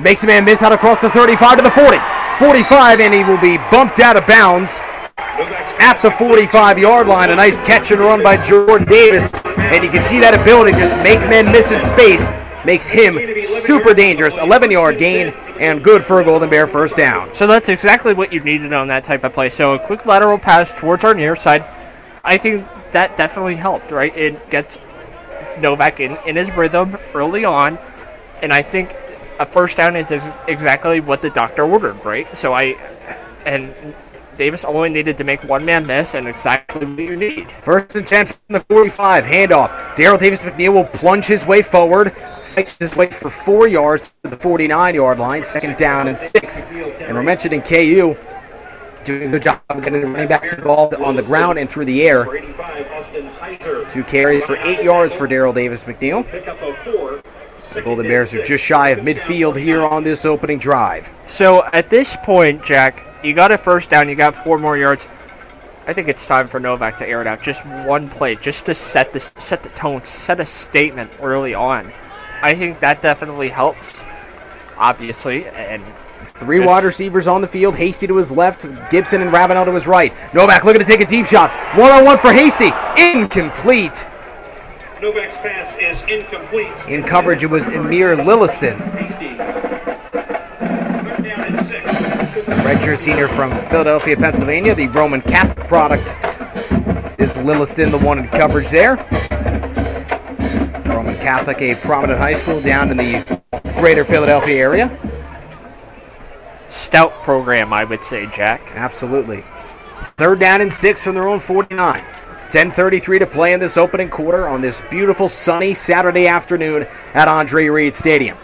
Makes a man miss out across the 35 to the 40. 45, and he will be bumped out of bounds at the 45-yard line. A nice catch and run by Jordan Davis, and you can see that ability to just make men miss in space. Makes him super dangerous. 11-yard gain, and good for a Golden Bear first down. So that's exactly what you needed on that type of play. So a quick lateral pass towards our near side. I think that definitely helped, right? It gets Novak in his rhythm early on, and I think a first down is exactly what the doctor ordered, right? So Davis only needed to make one man miss, and exactly what you need. 1st and 10 from the 45, handoff. Daryl Davis-McNeil will plunge his way forward, fights his way for 4 yards to the 49-yard line, 2nd down and 6. And we're mentioning KU doing a good job of getting the running backs involved on the ground and through the air. 2 carries for 8 yards for Daryl Davis-McNeil. The Golden Bears are just shy of midfield here on this opening drive. So at this point, Jack, you got a first down. You got 4 more yards. I think it's time for Novak to air it out. Just one play, just to set the tone, set a statement early on. I think that definitely helps, obviously. And 3 wide receivers on the field. Hasty to his left, Gibson and Ravenel to his right. Novak looking to take a deep shot. 1-on-1 for Hasty. Incomplete. Novak's pass is incomplete. In coverage, it was Amir Lilliston. Redshirt senior from Philadelphia, Pennsylvania, the Roman Catholic product is Lilliston, the one in coverage there. Roman Catholic, a prominent high school down in the greater Philadelphia area. Stout program, I would say, Jack. Absolutely. 3rd down and 6 from their own 49. 10:33 to play in this opening quarter on this beautiful sunny Saturday afternoon at Andre Reed Stadium.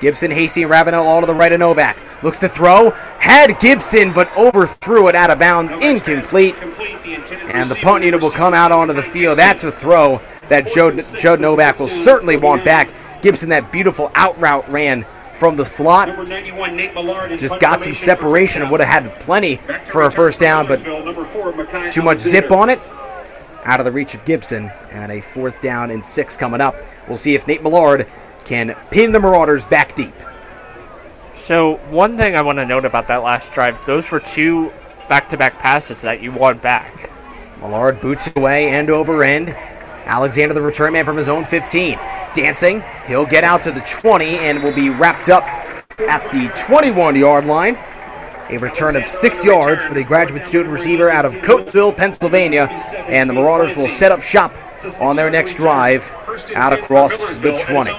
Gibson, Hasty, and Ravenel all to the right of Novak. Looks to throw. Had Gibson, but overthrew it out of bounds. Incomplete. And the punt unit will come out onto the field. That's a throw that Judd Novak will certainly want back. Gibson, that beautiful out route ran from the slot. Just got some separation and would have had plenty for a first down, but too much zip on it. out of the reach of Gibson, and a 4th down and 6 coming up. We'll see if Nate Millard can pin the Marauders back deep. So one thing I want to note about that last drive, those were 2 back-to-back passes that you won back. Millard boots away end over end. Alexander, the return man from his own 15. Dancing, he'll get out to the 20 and will be wrapped up at the 21-yard line. A return of 6 yards for the graduate student receiver out of Coatesville, Pennsylvania, and the Marauders will set up shop on their next drive out across the 20.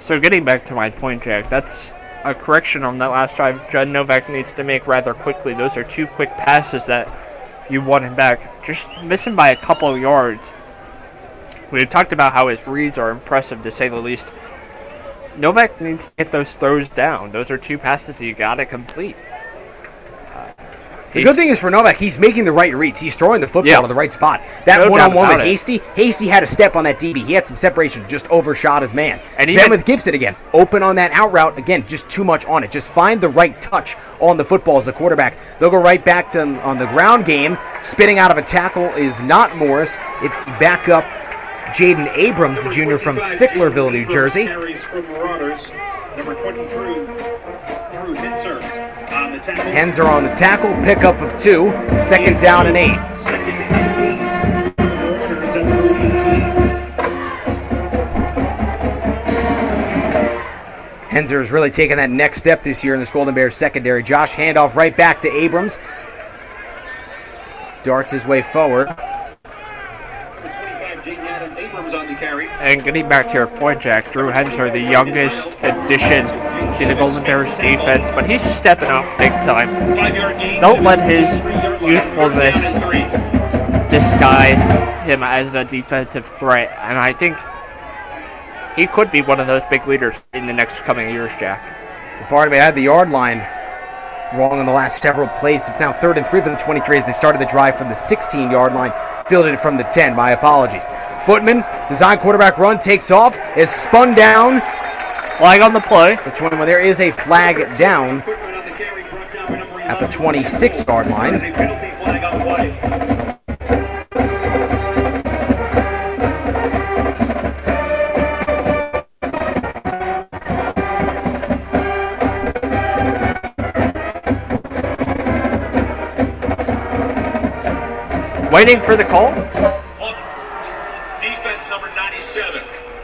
So getting back to my point, Jack, that's a correction on that last drive Judd Novak needs to make rather quickly. Those are 2 quick passes that you won him back. Just missing by a couple of yards. We've talked about how his reads are impressive, to say the least. Novak needs to get those throws down. Those are 2 passes you got to complete. The good thing is for Novak, he's making the right reads. He's throwing the football to the right spot. That no one-on-one with Hasty, Hasty had a step on that DB. He had some separation, just overshot his man. And then with Gibson again, open on that out route. Again, just too much on it. Just find the right touch on the football as the quarterback. They'll go right back to on the ground game. Spinning out of a tackle is not Morris. It's the backup Jaden Abrams, the junior from Sicklerville, New Jersey. Henzer on the tackle, pickup of 2, 2nd down and 8. Henzer is really taking that next step this year in the Golden Bears secondary. Josh, handoff right back to Abrams. Darts his way forward. And getting back to your point, Jack, Drew Henzer, the youngest addition to the Golden Bears defense, but he's stepping up big time. Don't let his youthfulness disguise him as a defensive threat, and I think he could be one of those big leaders in the next coming years, Jack. So pardon me, I had the yard line wrong on the last several plays. It's now 3rd and 3 for the 23 as they started the drive from the 16-yard line. Fielded it from the 10, my apologies. Footman, design quarterback run, takes off, is spun down. Flag on the play. The 21, there is a flag down at the 26-yard line. Waiting for the call. Defense number 97,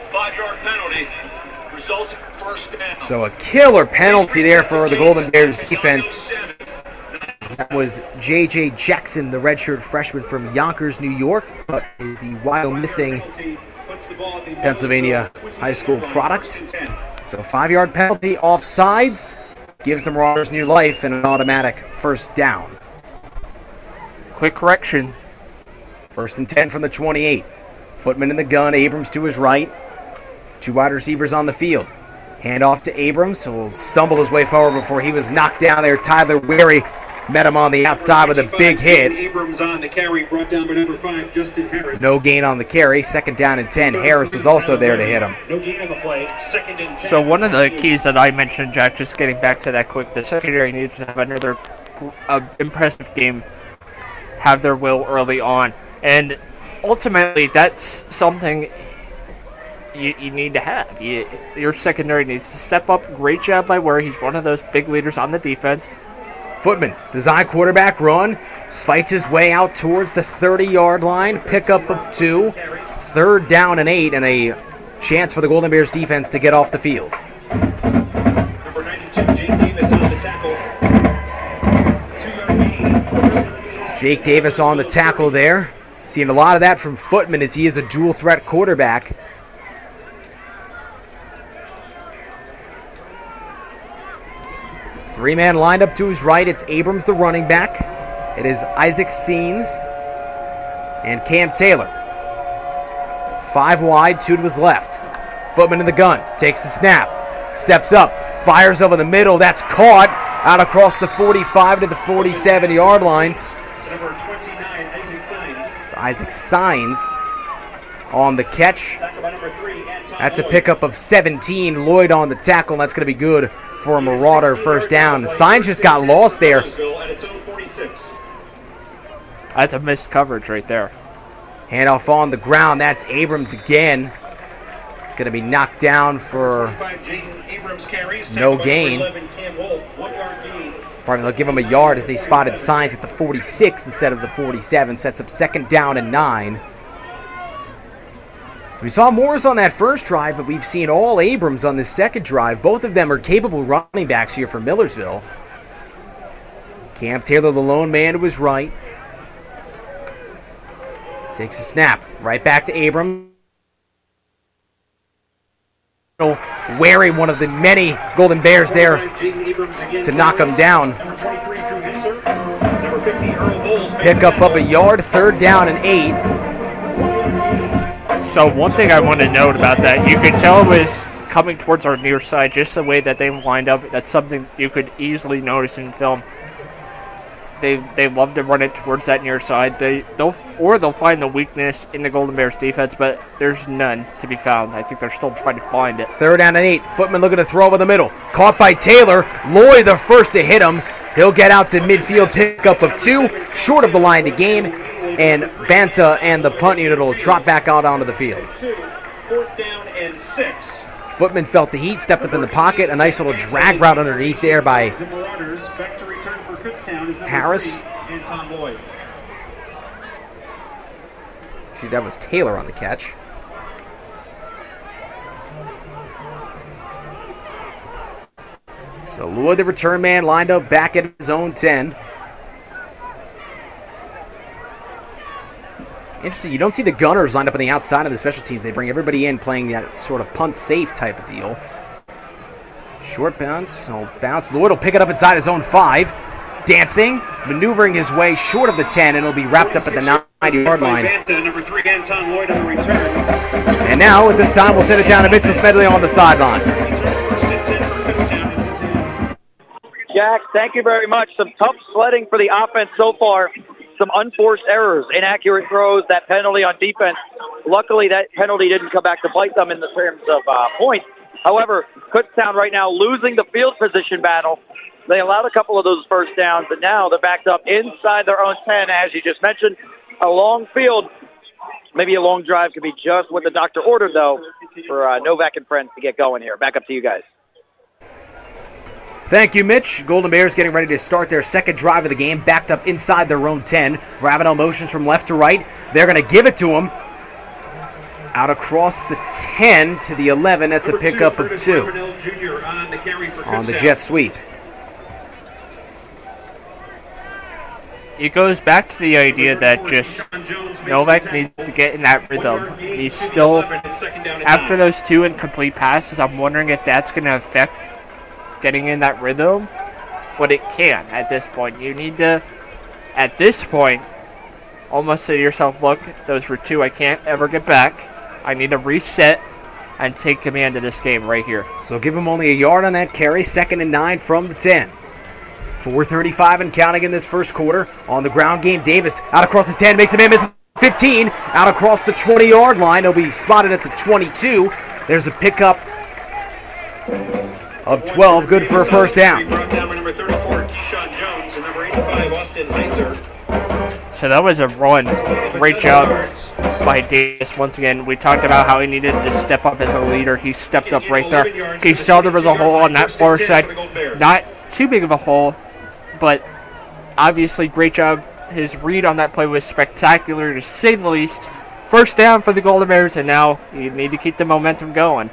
5-yard penalty. Results in first down. So a killer penalty there for the Golden Bears defense. That was J.J. Jackson, the redshirt freshman from Yonkers, New York, but is the Wyomissing, Pennsylvania high school product. So 5-yard penalty offsides gives the Marauders new life and an automatic first down. Quick correction. 1st and 10 from the 28. Footman in the gun, Abrams to his right. 2 wide receivers on the field. Hand off to Abrams, who will stumble his way forward before he was knocked down there. Tyler Weary met him on the outside with a big hit. Abrams on the carry, brought down by number 5, Justin Harris. No gain on the carry. 2nd down and 10. Harris was also there to hit him. No gain on the play. 2nd and 10. So one of the keys that I mentioned, Jack, just getting back to that quick, the secondary needs to have another impressive game, have their will early on. And ultimately, that's something you need to have. Your secondary needs to step up. Great job by Ware. He's one of those big leaders on the defense. Footman, design quarterback run, fights his way out towards the 30-yard line. Pickup of 2, 3rd down and 8, and a chance for the Golden Bears defense to get off the field. Number 92, Jake Davis on the tackle. Jake Davis on the tackle there. Seeing a lot of that from Footman as he is a dual-threat quarterback. Three-man lined up to his right. It's Abrams, the running back. It is Isaac Seans and Cam Taylor. 5 wide, 2 to his left. Footman in the gun, takes the snap, steps up, fires over the middle. That's caught out across the 45 to the 47-yard line. Number 29, Isaac Seans on the catch. That's a pickup of 17. Lloyd on the tackle, and that's going to be good for a Marauder first down. Signs just got lost there. That's a missed coverage right there. Handoff on the ground. That's Abrams again. It's going to be knocked down for no gain. Pardon, they'll give him a yard as they spotted signs at the 46 instead of the 47. Sets up second down and 9. So we saw Morris on that first drive, but we've seen all Abrams on this second drive. Both of them are capable running backs here for Millersville. Cam Taylor, the lone man to his right. Takes a snap. Right back to Abrams. Wary, one of the many Golden Bears there to knock him down. Pickup of a yard, third down and 8. So one thing I want to note about that, you could tell it was coming towards our near side, just the way that they lined up. That's something you could easily notice in film. They love to run it towards that near side. They'll find the weakness in the Golden Bears defense, but there's none to be found. I think they're still trying to find it. Third down and 8. Footman looking to throw over the middle. Caught by Taylor. Lloyd the first to hit him. He'll get out to midfield, pickup of 2, short of the line to gain, and Banta and the punt unit will trot back out onto the field. Fourth down and 6. Footman felt the heat, stepped up in the pocket. A nice little drag route underneath there by Harris. Antoine Lloyd. Jeez, that was Taylor on the catch. So Lloyd, the return man, lined up back at his own 10. Interesting, you don't see the gunners lined up on the outside of the special teams. They bring everybody in playing that sort of punt-safe type of deal. Short bounce, so bounce. Lloyd will pick it up inside his own 5. Dancing, maneuvering his way short of the 10, and it'll be wrapped up at the 9-yard line. And now, at this time, we'll send it down to Mitchell Smedley on the sideline. Jack, thank you very much. Some tough sledding for the offense so far. Some unforced errors, inaccurate throws, that penalty on defense. Luckily, that penalty didn't come back to bite them in the terms of points. However, Kutztown right now losing the field position battle. They allowed a couple of those first downs, but now they're backed up inside their own 10, as you just mentioned. A long field, maybe a long drive could be just what the doctor ordered, though, for Novak and friends to get going here. Back up to you guys. Thank you, Mitch. Golden Bears getting ready to start their second drive of the game, backed up inside their own 10. Ravenel motions from left to right. They're going to give it to him. Out across the 10 to the 11. That's a pickup of 2 on the jet sweep. It goes back to the idea that just Novak needs to get in that rhythm. He's still, after those 2 incomplete passes, I'm wondering if that's going to affect getting in that rhythm, but it can at this point. You need to, at this point, almost say to yourself, look, those were 2 I can't ever get back. I need to reset and take command of this game right here. So give him only a yard on that carry, second and 9 from the 10. 4:35 and counting in this first quarter. On the ground game, Davis out across the 10, makes a man miss 15. Out across the 20-yard line, he'll be spotted at the 22. There's a pickup of 12, good for a first down. So that was a run. Great job by Davis once again. We talked about how he needed to step up as a leader. He stepped up right there. He saw there was a hole on that far side. Not too big of a hole, but obviously, great job. His read on that play was spectacular, to say the least. First down for the Golden Bears, and now you need to keep the momentum going.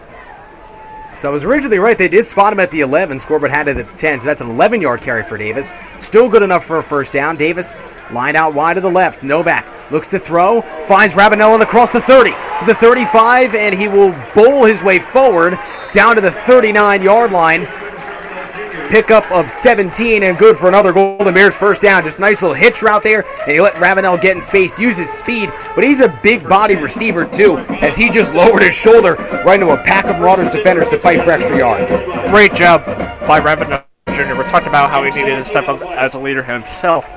So I was originally right. They did spot him at the 11. Scoreboard had it at the 10, so that's an 11-yard carry for Davis. Still good enough for a first down. Davis lined out wide to the left. Novak looks to throw, finds Ravenel and across the 30 to the 35, and he will bowl his way forward down to the 39-yard line. Pickup of 17 and good for another Golden Bears first down. Just a nice little hitch route there, and he let Ravenel get in space, use his speed, but he's a big body receiver too, as he just lowered his shoulder right into a pack of Marauders defenders to fight for extra yards. Great job by Ravenel Jr. We talked about how he needed to step up as a leader himself.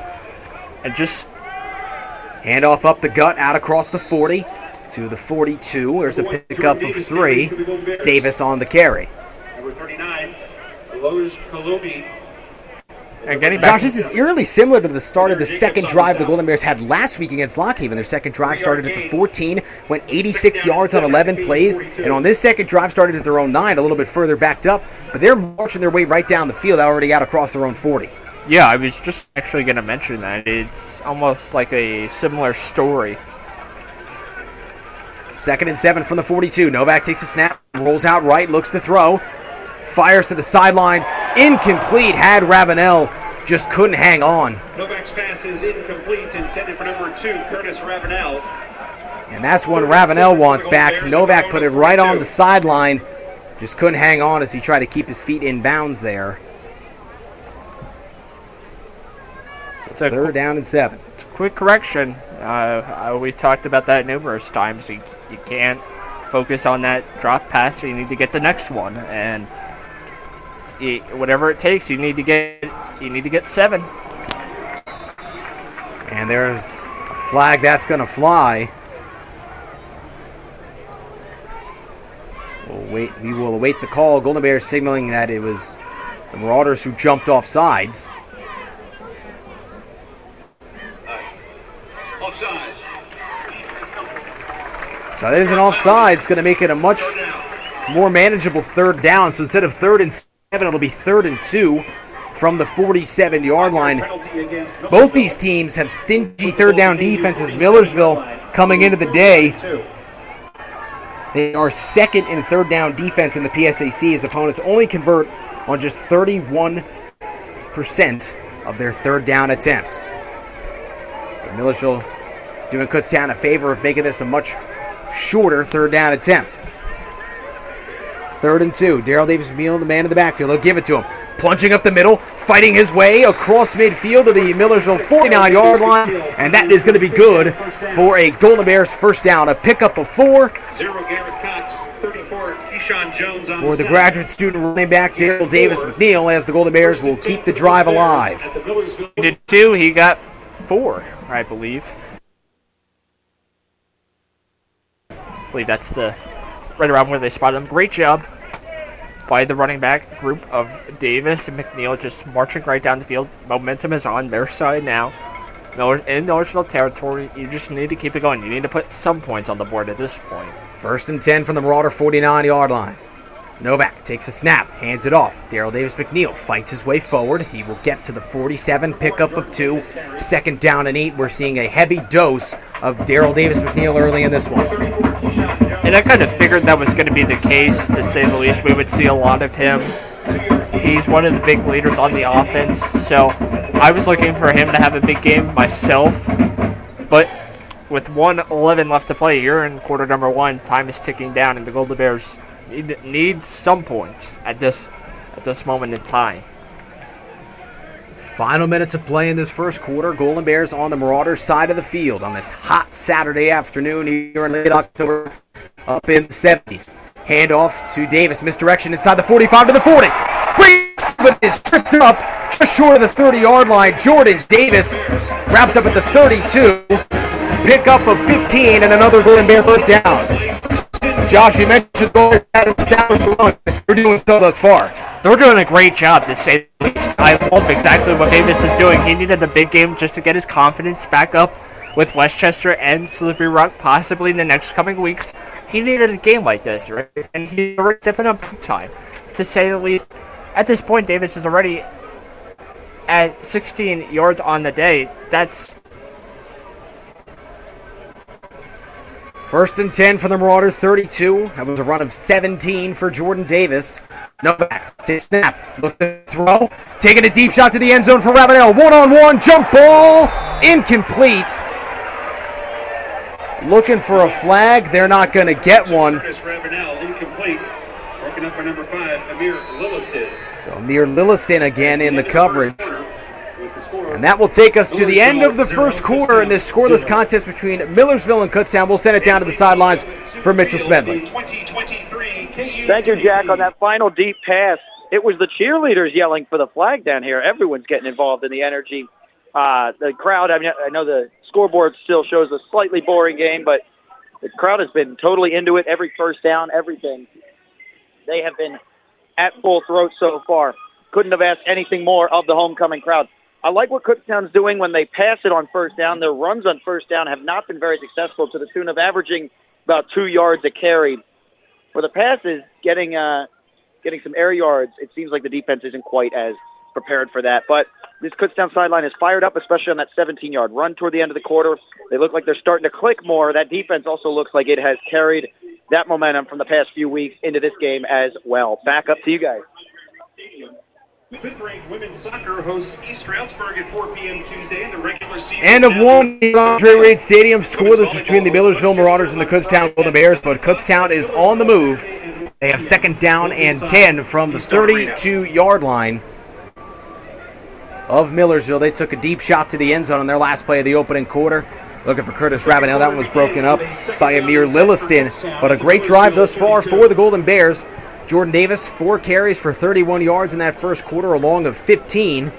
And just handoff up the gut, out across the 40 to the 42. There's a pickup of 3. Davis on the carry. Number 39. Lowe's Kalubi. And getting back. Josh, this is eerily similar to the start of the second drive the Golden Bears had last week against Lock Haven. Their second drive started at the 14, went 86 yards on 11 plays, and on this second drive started at their own 9, a little bit further backed up, but they're marching their way right down the field, already out across their own 40. Yeah, I was just actually going to mention that. It's almost like a similar story. Second and 7 from the 42. Novak takes a snap, rolls out right, looks to throw, fires to the sideline. Incomplete. Had Ravenel, just couldn't hang on. Novak's pass is incomplete, intended for number 2, Curtis Ravenel. And that's when Ravenel wants back. Novak put it right on the sideline. Just couldn't hang on as he tried to keep his feet in bounds there. So third down and 7. It's a quick correction. We talked about that numerous times. You can't focus on that drop pass. You need to get the next one, and whatever it takes, you need to get 7. And there's a flag that's going to fly. We will await the call. Golden Bears signaling that it was the Marauders who jumped off sides. Offsides. So there's an offside. It's going to make it a much more manageable third down. So instead of 3rd and 7, it'll be 3rd and 2 from the 47-yard line. Both these teams have stingy third-down defenses. Millersville coming into the day, they are second in third-down defense in the PSAC, as opponents only convert on just 31% of their third-down attempts. But Millersville doing Kutztown a favor of making this a much shorter third-down attempt. 3rd and 2. Daryl Davis-McNeil, the man in the backfield. They'll give it to him. Plunging up the middle, fighting his way across midfield to the Millersville 49-yard line, and that is going to be good for a Golden Bears first down. A pickup of 4. 0 Garrett Cox, 34 Keyshawn Jones on the for the graduate student running back Daryl Davis-McNeil, as the Golden Bears will keep the drive alive. He did 2. He got 4, I believe. I believe that's the... right around where they spotted him. Great job by the running back group of Davis and McNeil, just marching right down the field. Momentum is on their side now. In Millersville territory, you just need to keep it going. You need to put some points on the board at this point. 1st and 10 from the Marauder 49-yard line. Novak takes a snap, hands it off. Daryl Davis-McNeil fights his way forward. He will get to the 47, pickup of 2. 2nd down and 8. We're seeing a heavy dose of Daryl Davis-McNeil early in this one. And I kind of figured that was going to be the case, to say the least. We would see a lot of him. He's one of the big leaders on the offense, so I was looking for him to have a big game myself. But with 1:11 left to play, you're in quarter number 1. Time is ticking down, and the Golden Bears need some points at this moment in time. Final minute to play in this first quarter. Golden Bears on the Marauders' side of the field on this hot Saturday afternoon here in late October, up in the 70s. Handoff to Davis. Misdirection inside the 45 to the 40. But is tripped up just short of the 30-yard line. Jordan Davis wrapped up at the 32. Pick up of 15 and another Golden Bear first down. Josh, you mentioned going at established run. You're doing so thus far. They're doing a great job, to say the least. I love exactly what Davis is doing. He needed a big game just to get his confidence back up with Westchester and Slippery Rock possibly in the next coming weeks. He needed a game like this, right? And he's already stepping up big time, to say the least. At this point, Davis is already at 16 yards on the day. That's 1st and 10 for the Marauder 32. That was a run of 17 for Jordan Davis. Novak takes snap, look to throw, taking a deep shot to the end zone for Ravenel. 1-on-1, jump ball, incomplete. Looking for a flag, they're not going to get one. Ravenel incomplete, broken up by number 5, Amir Lilliston. So Amir Lilliston again in the coverage. And that will take us to the end of the first quarter in this scoreless contest between Millersville and Kutztown. We'll send it down to the sidelines for Mitchell Smedley. Thank you, Jack. On that final deep pass, it was the cheerleaders yelling for the flag down here. Everyone's getting involved in the energy. The crowd, I mean, I know the scoreboard still shows a slightly boring game, but the crowd has been totally into it. Every first down, everything. They have been at full throat so far. Couldn't have asked anything more of the homecoming crowd. I like what Kutztown's doing when they pass it on first down. Their runs on first down have not been very successful, to the tune of averaging about 2 yards a carry. For the passes, getting some air yards, it seems like the defense isn't quite as prepared for that. But this Kutztown sideline is fired up, especially on that 17-yard run toward the end of the quarter. They look like they're starting to click more. That defense also looks like it has carried that momentum from the past few weeks into this game as well. Back up to you guys. Fifth-ranked women's soccer hosts East Stroudsburg at 4 p.m. Tuesday in the regular season. End of one at Andre Reed Stadium. Scoreless between the Millersville Marauders and the Kutztown Golden Bears, but Kutztown is on the move. They have second down and 10 from the 32-yard line of Millersville. They took a deep shot to the end zone on their last play of the opening quarter. Looking for Curtis Ravenel. That one was broken up by Amir Lilliston, but a great drive thus far for the Golden Bears. Jordan Davis, 4 carries for 31 yards in that first quarter, a long of 15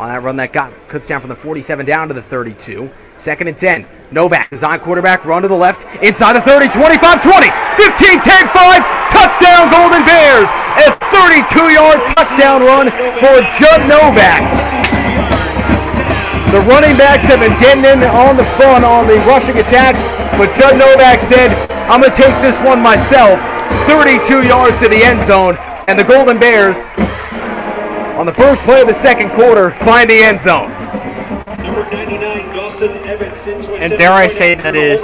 on that run that got Kutztown from the 47 down to the 32. Second and 10. Novak is on quarterback, run to the left, inside the 30, 25, 20, 15, 10, 5, touchdown Golden Bears! A 32-yard touchdown run for Judd Novak. The running backs have been getting in on the front on the rushing attack, but Judd Novak said, I'm going to take this one myself. 32 yards to the end zone, and the Golden Bears, on the first play of the second quarter, find the end zone. Number 99, Dawson Evans, and dare I say that is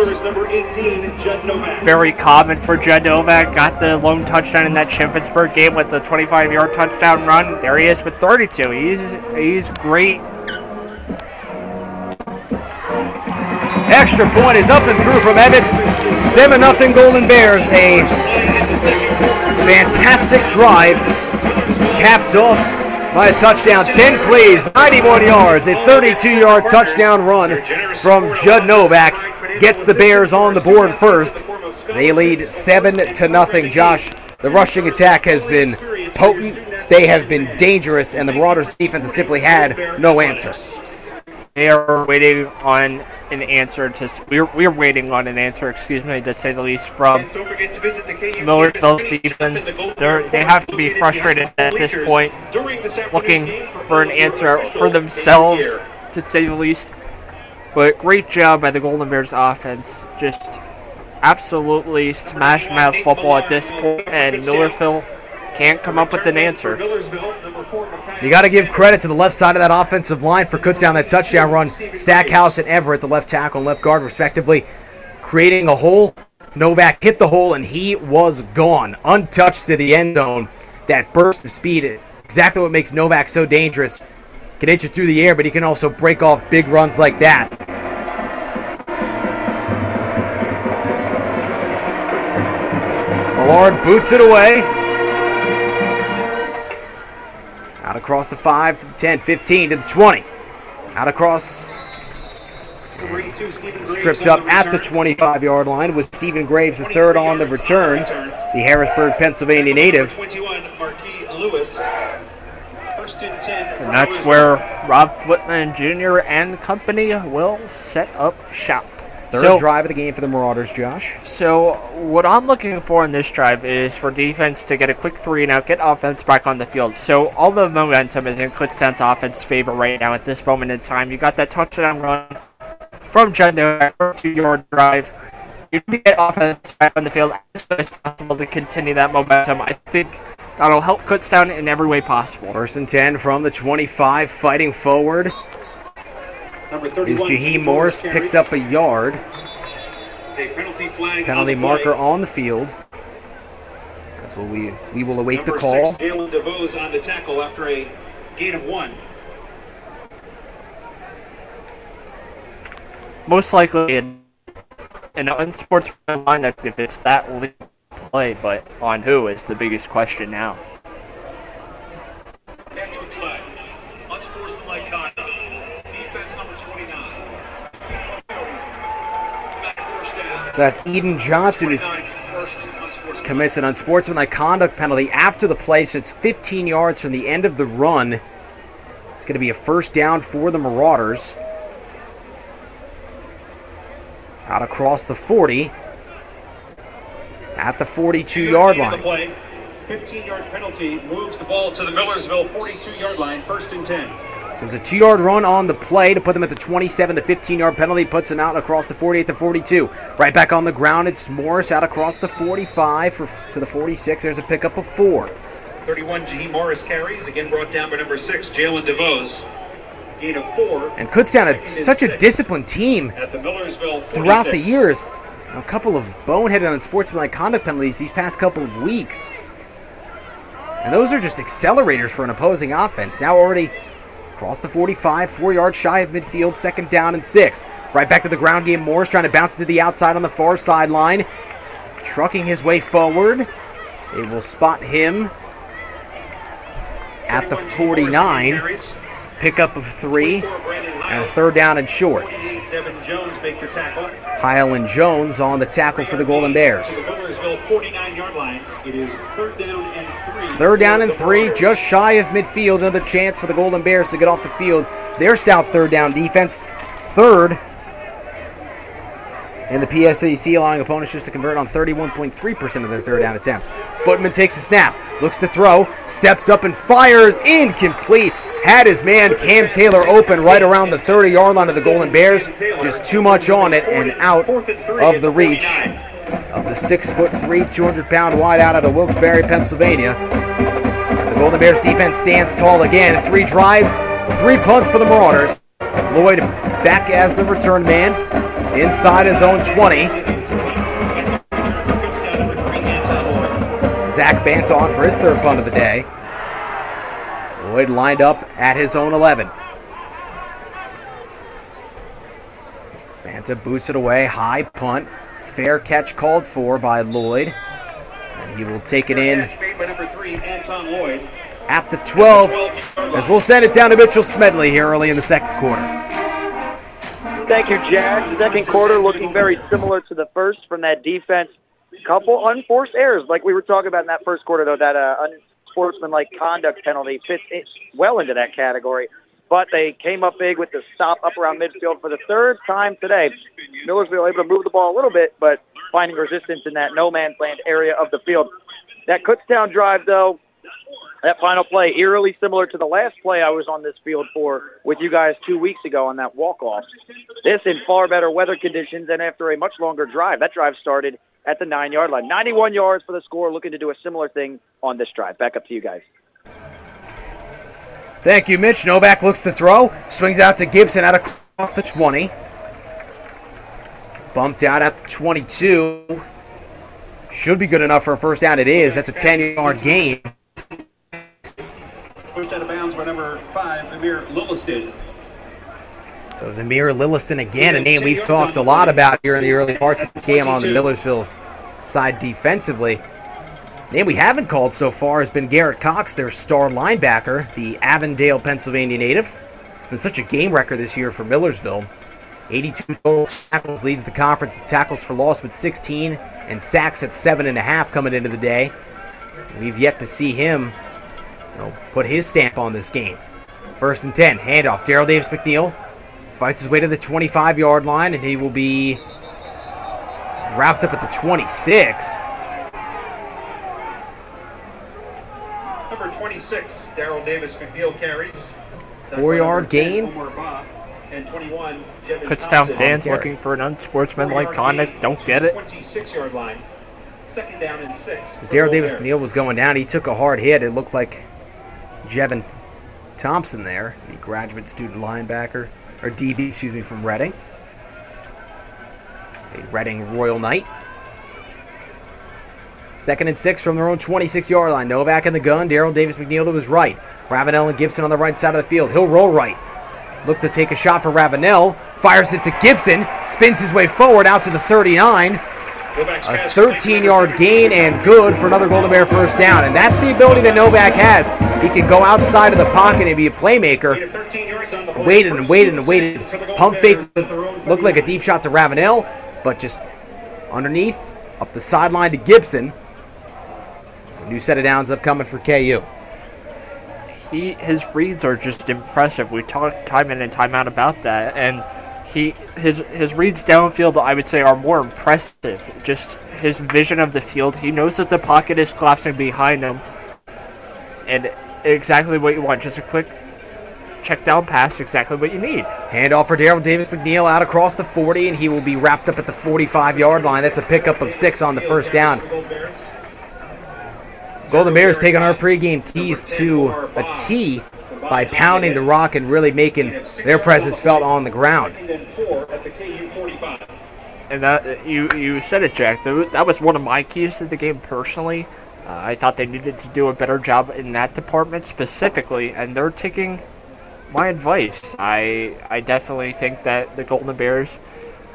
very common for Judd Novak. Got the lone touchdown in that Shippensburg game with the 25-yard touchdown run. There he is with 32. He's great. Extra point is up and through from Evans. 7-0 Golden Bears. A fantastic drive capped off by a touchdown. 10 plays, 91 yards, a 32-yard touchdown run from Judd Novak. Gets the Bears on the board first. They lead 7-0. Josh, the rushing attack has been potent. They have been dangerous, and the Marauders defense has simply had no answer. They are waiting on an answer to we're waiting on an answer, excuse me, to say the least, from Millersville's defense. They have to be frustrated at this point, looking for an answer for themselves, to say the least. But great job by the Golden Bears offense, just absolutely smash mouth football at this point, and Millersville can't come up with an answer. You got to give credit to the left side of that offensive line for Kutztown. That touchdown run, Stackhouse and Everett, the left tackle and left guard respectively, creating a hole. Novak hit the hole, and he was gone, untouched to the end zone. That burst of speed, exactly what makes Novak so dangerous. Can hit you through the air, but he can also break off big runs like that. Millard boots it away. Out across the 5 to the 10, 15 to the 20. Out across. Tripped up at the 25-yard line was Stephen Graves, the third on the return. The Harrisburg, Pennsylvania native. And that's where Rob Footman Jr. and company will set up shop. Third drive of the game for the Marauders, Josh. So what I'm looking for in this drive is for defense to get a quick three and out, get offense back on the field. So all the momentum is in Kutztown's offense favor right now at this moment in time. You got that touchdown run from Judd Novak, 2-yard drive. You need to get offense back on the field as soon as possible to continue that momentum. I think that'll help Kutztown in every way possible. First and 10 from the 25, fighting forward. Is Jaheim Morris, picks up a yard. A penalty marker on the field. That's what we will await the call. Number 6, Jalen DeVoe's on the tackle after a gain of 1. Most likely an unsportsmanlike lineup if it's that lead play, but on who is the biggest question now. So that's Eden Johnson who commits an unsportsmanlike conduct penalty after the play, so it's 15 yards from the end of the run. It's going to be a first down for the Marauders. Out across the 40 at the 42-yard line. 15-yard penalty moves the ball to the Millersville 42-yard line, first and 10. So it's a 2-yard run on the play to put them at the 27. The 15-yard penalty puts them out across the 48 to 42. Right back on the ground, it's Morris out across the 45 to the 46. There's a pickup of 4. 31, Jaheim Morris carries, again brought down by number 6, Jalen DeVos. Gain of 4. And Kutztown, such a disciplined team at the Millersville throughout the years. A couple of boneheaded and sportsmanlike conduct penalties these past couple of weeks. And those are just accelerators for an opposing offense. Now already across the 45, 4 yards shy of midfield, second down and 6. Right back to the ground game, Morris trying to bounce it to the outside on the far sideline. Trucking his way forward. They will spot him at the 49. Pickup of 3 and a third down and short. Highland Jones on the tackle for the Golden Bears. Third down and 3, just shy of midfield. Another chance for the Golden Bears to get off the field. Their stout third down defense, third. And the PSAC allowing opponents just to convert on 31.3% of their third down attempts. Footman takes a snap, looks to throw, steps up and fires, incomplete. Had his man Cam Taylor open right around the 30-yard line of the Golden Bears. Just too much on it and out of the reach of the 6'3", 200-pound wideout out of Wilkes-Barre, Pennsylvania. The Golden Bears defense stands tall again. 3 drives, 3 punts for the Marauders. Lloyd back as the return man inside his own 20. Zach Banta on for his third punt of the day. Lloyd lined up at his own 11. Banta boots it away, high punt. Fair catch called for by Lloyd. And he will take it in at the 12, as we'll send it down to Mitchell Smedley here early in the second quarter. Thank you, Jack. The second quarter looking very similar to the first from that defense. Couple unforced errors like we were talking about in that first quarter, though, that sportsmanlike conduct penalty fits it well into that category, but they came up big with the stop up around midfield for the third time today. Millersville able to move the ball a little bit, but finding resistance in that no-man's land area of the field. That Kutztown drive, though, that final play, eerily similar to the last play I was on this field for with you guys 2 weeks ago on that walk-off. This in far better weather conditions and after a much longer drive. That drive started at the 9-yard line. 91 yards for the score, looking to do a similar thing on this drive. Back up to you guys. Thank you, Mitch. Novak looks to throw. Swings out to Gibson out across the 20. Bumped out at the 22. Should be good enough for a first down. It is. That's a 10-yard gain. Pushed out of bounds by number 5, Amir Lilliston. So it's Amir Lilliston again, a name we've talked a lot about here in the early parts of this game on the Millersville side defensively. Name we haven't called so far has been Garrett Cox, their star linebacker, the Avondale, Pennsylvania native. It's been such a game wrecker this year for Millersville. 82 total tackles, leads the conference in tackles for loss with 16 and sacks at 7.5 coming into the day. We've yet to see him put his stamp on this game. First and 10, handoff, Daryl Davis-McNeil. Fights his way to the 25-yard line, and he will be wrapped up at the 26. Number 26, Daryl Davis-McNeil carries. 4-yard gain. Kutztown fans looking for an unsportsmanlike conduct. Don't get it. 26-yard line. Second down and 6. As Daryl Davis-McNeil was going down, he took a hard hit. It looked like Jevin Thompson there, the graduate student linebacker. Or DB, excuse me, from Reading. A Reading Royal Knight. Second and 6 from their own 26-yard line. Novak in the gun. Daryl Davis-McNeil to his right. Ravenel and Gibson on the right side of the field. He'll roll right. Look to take a shot for Ravenel. Fires it to Gibson. Spins his way forward out to the 39. A 13-yard gain and good for another Golden Bear first down. And that's the ability that Novak has. He can go outside of the pocket and be a playmaker. Waited. Pump fake looked like a deep shot to Ravenel, but just underneath, up the sideline to Gibson. It's a new set of downs upcoming for KU. His reads are just impressive. We talk time in and time out about that, and His reads downfield, I would say, are more impressive. Just his vision of the field. He knows that the pocket is collapsing behind him. And exactly what you want. Just a quick check down pass, exactly what you need. Handoff for Daryl Davis-McNeil out across the 40, and he will be wrapped up at the 45-yard line. That's a pickup of 6 on the first down. Golden Bears taking our pregame tease to a T by pounding the rock and really making their presence felt on the ground. And that, you said it, Jack. That was one of my keys to the game personally. I thought they needed to do a better job in that department specifically, and they're taking my advice. I definitely think that the Golden Bears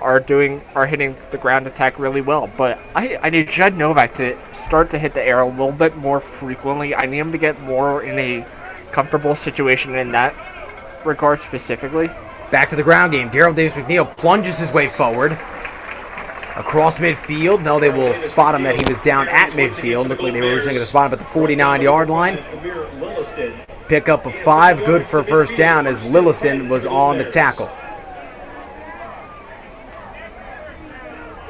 are hitting the ground attack really well. But I need Judd Novak to start to hit the air a little bit more frequently. I need him to get more in a comfortable situation in that regard specifically. Back to the ground game. Daryl Davis-McNeil plunges his way forward across midfield. No, they will spot him that he was down at midfield. Looked like they were originally going to spot him at the 49-yard line. Pickup of 5, good for first down as Lilliston was on the tackle.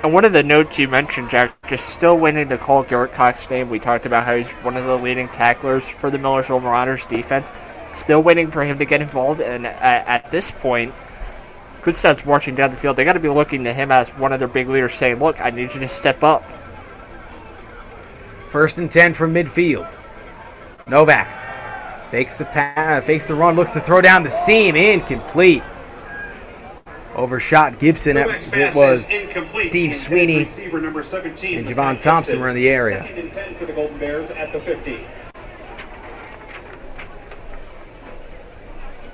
And one of the notes you mentioned, Jack, just still waiting to call Garrett Cox's name. We talked about how he's one of the leading tacklers for the Millersville Marauders defense. Still waiting for him to get involved, and at this point, Kutztown's marching down the field. They got to be looking to him as one of their big leaders saying, look, I need you to step up. First and 10 from midfield. Novak fakes the pass, fakes the run, looks to throw down the seam, incomplete. Overshot Gibson as it was Steve Sweeney and Javon Thompson were in the area. Second and 10 for the Golden Bears at the 50.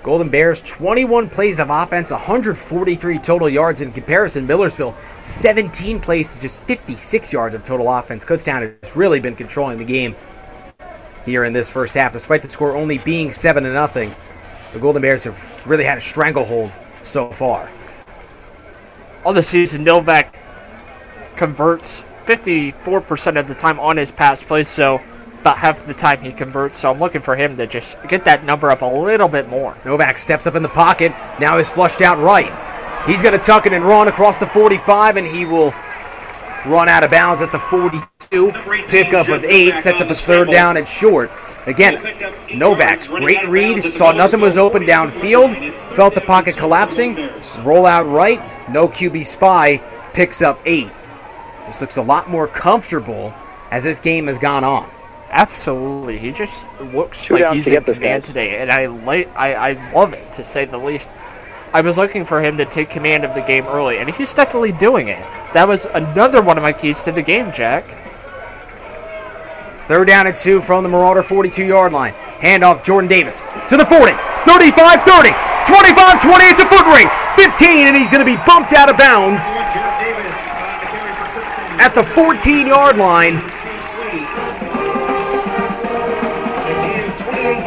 Golden Bears, 21 plays of offense, 143 total yards. In comparison, Millersville, 17 plays to just 56 yards of total offense. Kutztown has really been controlling the game here in this first half. Despite the score only being 7-0, the Golden Bears have really had a stranglehold so far. All the season, Novak converts 54% of the time on his pass plays, so about half the time he converts. So I'm looking for him to just get that number up a little bit more. Novak steps up in the pocket. Now he's flushed out right. He's going to tuck it and run across the 45, and he will run out of bounds at the 42. Pickup of 8 sets up a third down and short. Again, Novak, great read, saw nothing was open downfield, felt the pocket collapsing, roll out right, no QB spy, picks up 8. This looks a lot more comfortable as this game has gone on. Absolutely. He just looks like he's in command today, and I love it, to say the least. I was looking for him to take command of the game early, and he's definitely doing it. That was another one of my keys to the game, Jack. Third down and 2 from the Marauder 42-yard line. Handoff Jordan Davis to the 40, 35, 30, 25, 20. It's a foot race. 15, and he's going to be bumped out of bounds at the 14-yard line.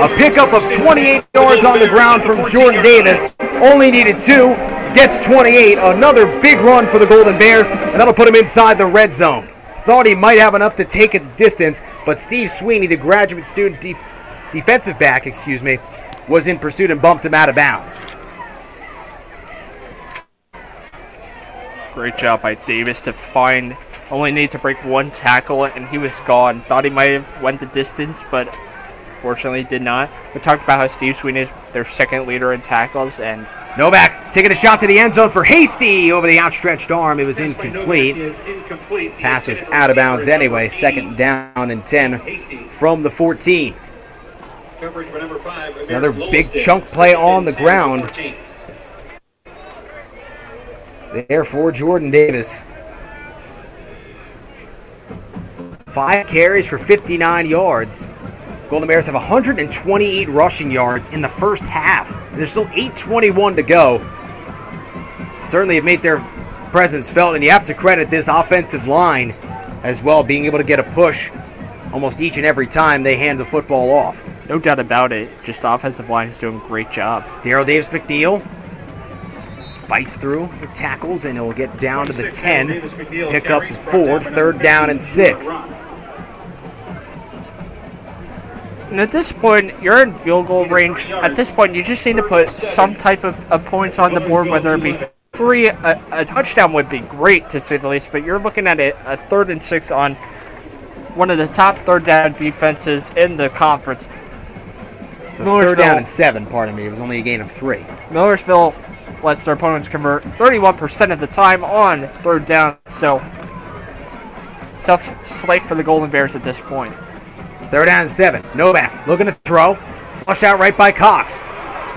A pickup of 28 yards on the ground from Jordan Davis. Only needed 2. Gets 28. Another big run for the Golden Bears, and that'll put him inside the red zone. Thought he might have enough to take it the distance, but Steve Sweeney, the graduate student defensive back, was in pursuit and bumped him out of bounds. Great job by Davis to find, only need to break one tackle, and he was gone. Thought he might have went the distance, but fortunately did not. We talked about how Steve Sweeney is their second leader in tackles, and Novak taking a shot to the end zone for Hasty over the outstretched arm. It was incomplete. Pass was out of bounds anyway. Second down and 10 from the 14. It's another big chunk play on the ground there for Jordan Davis. 5 carries for 59 yards. Golden Bears have 128 rushing yards in the first half. There's still 8:21 to go. Certainly have made their presence felt, and you have to credit this offensive line as well, being able to get a push almost each and every time they hand the football off. No doubt about it. Just the offensive line is doing a great job. Daryl Davis-McNeil fights through, tackles, and he'll get down to the 10. Pick up the 4, third down and 6. And at this point, you're in field goal range. At this point, you just need to put some type of points on the board, whether it be 3, a touchdown would be great, to say the least, but you're looking at a 3rd and 6 on one of the top third down defenses in the conference. So it's 3rd down and 7, pardon me. It was only a gain of 3. Millersville lets their opponents convert 31% of the time on 3rd down, so tough slate for the Golden Bears at this point. 3rd down and 7. Novak looking to throw. Flushed out right by Cox.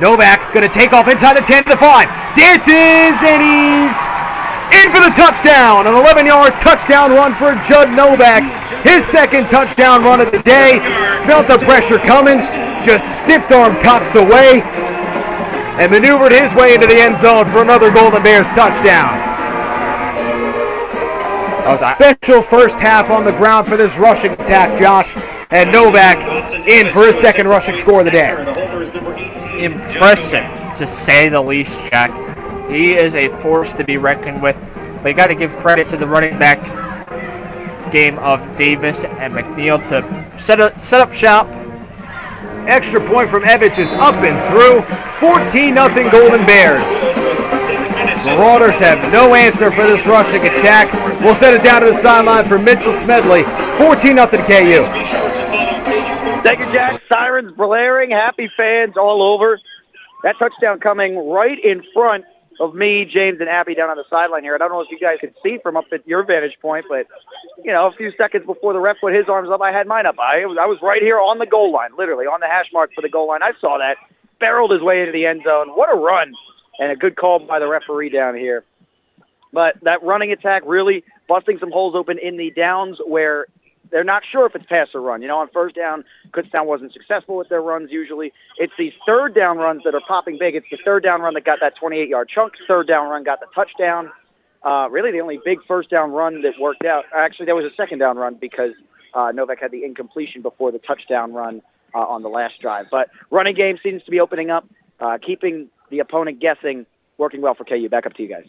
Novak going to take off inside the 10 to the 5. Dances, and he's in for the touchdown. An 11-yard touchdown run for Judd Novak. His 2nd touchdown run of the day. Felt the pressure coming. Just stiff-armed Cox away and maneuvered his way into the end zone for another Golden Bears touchdown. A special first half on the ground for this rushing attack, Josh. And Novak in for his 2nd rushing score of the day. Impressive, to say the least, Jack. He is a force to be reckoned with. But you got to give credit to the running back game of Davis and McNeil to set up shop. Extra point from Evans is up and through. 14-0 Golden Bears. Marauders have no answer for this rushing attack. We'll set it down to the sideline for Mitchell Smedley. 14-0 KU. Thank you, Jack. Sirens blaring, happy fans all over. That touchdown coming right in front of me, James, and Appy down on the sideline here. I don't know if you guys could see from up at your vantage point, but, you know, a few seconds before the ref put his arms up, I had mine up. I was right here on the goal line, literally, on the hash mark for the goal line. I saw that. Barreled his way into the end zone. What a run. And a good call by the referee down here. But that running attack really busting some holes open in the downs where they're not sure if it's pass or run. You know, on 1st down, Kutztown wasn't successful with their runs usually. It's these 3rd down runs that are popping big. It's the 3rd down run that got that 28-yard chunk. 3rd down run got the touchdown. Really the only big 1st down run that worked out. Actually, there was a 2nd down run because Novak had the incompletion before the touchdown run on the last drive. But running game seems to be opening up, keeping the opponent guessing, working well for KU. Back up to you guys.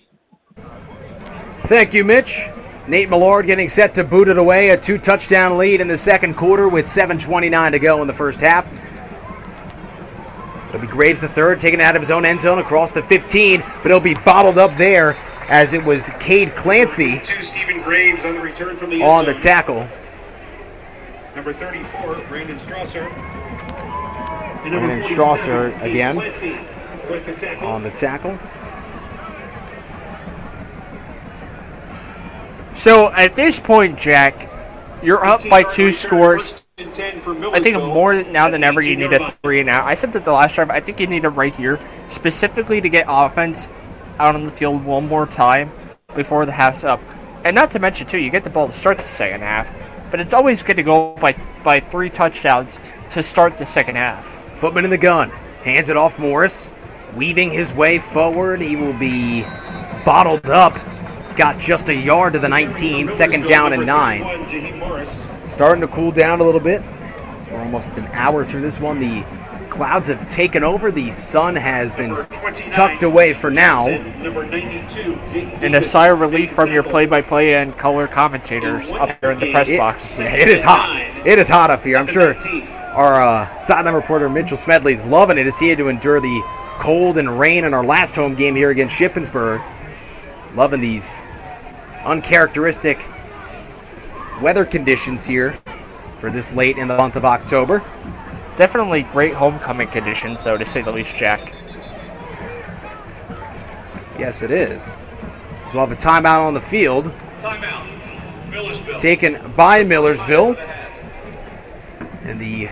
Thank you, Mitch. Nate Millard getting set to boot it away. A 2-touchdown lead in the 2nd quarter with 7:29 to go in the first half. It'll be Graves the 3rd, taken out of his own end zone across the 15, but it'll be bottled up there as it was Cade Clancy Graves on the return from the on the tackle. Number 34, Brandon Strasser. Brandon Strasser again. On the tackle. So at this point, Jack, you're up by 2 scores. I think more now than ever you need a 3 and out. I said that the last time. I think you need a right here specifically to get offense out on the field one more time before the half's up. And not to mention, too, you get the ball to start the 2nd half. But it's always good to go by 3 touchdowns to start the 2nd half. Footman in the gun. Hands it off Morris. Weaving his way forward, he will be bottled up. Got just a yard to the 19, 2nd down and 9. Starting to cool down a little bit. So we're almost an hour through this one. The clouds have taken over. The sun has been tucked away for now. And a sigh of relief from your play-by-play and color commentators up there in the press box. It is hot. It is hot up here. I'm sure our sideline reporter Mitchell Smedley is loving it as he had to endure the cold and rain in our last home game here against Shippensburg. Loving these uncharacteristic weather conditions here for this late in the month of October. Definitely great homecoming conditions, though, to say the least, Jack. Yes, it is. So we'll have a timeout on the field. Timeout. Millersville. Taken by Millersville. And the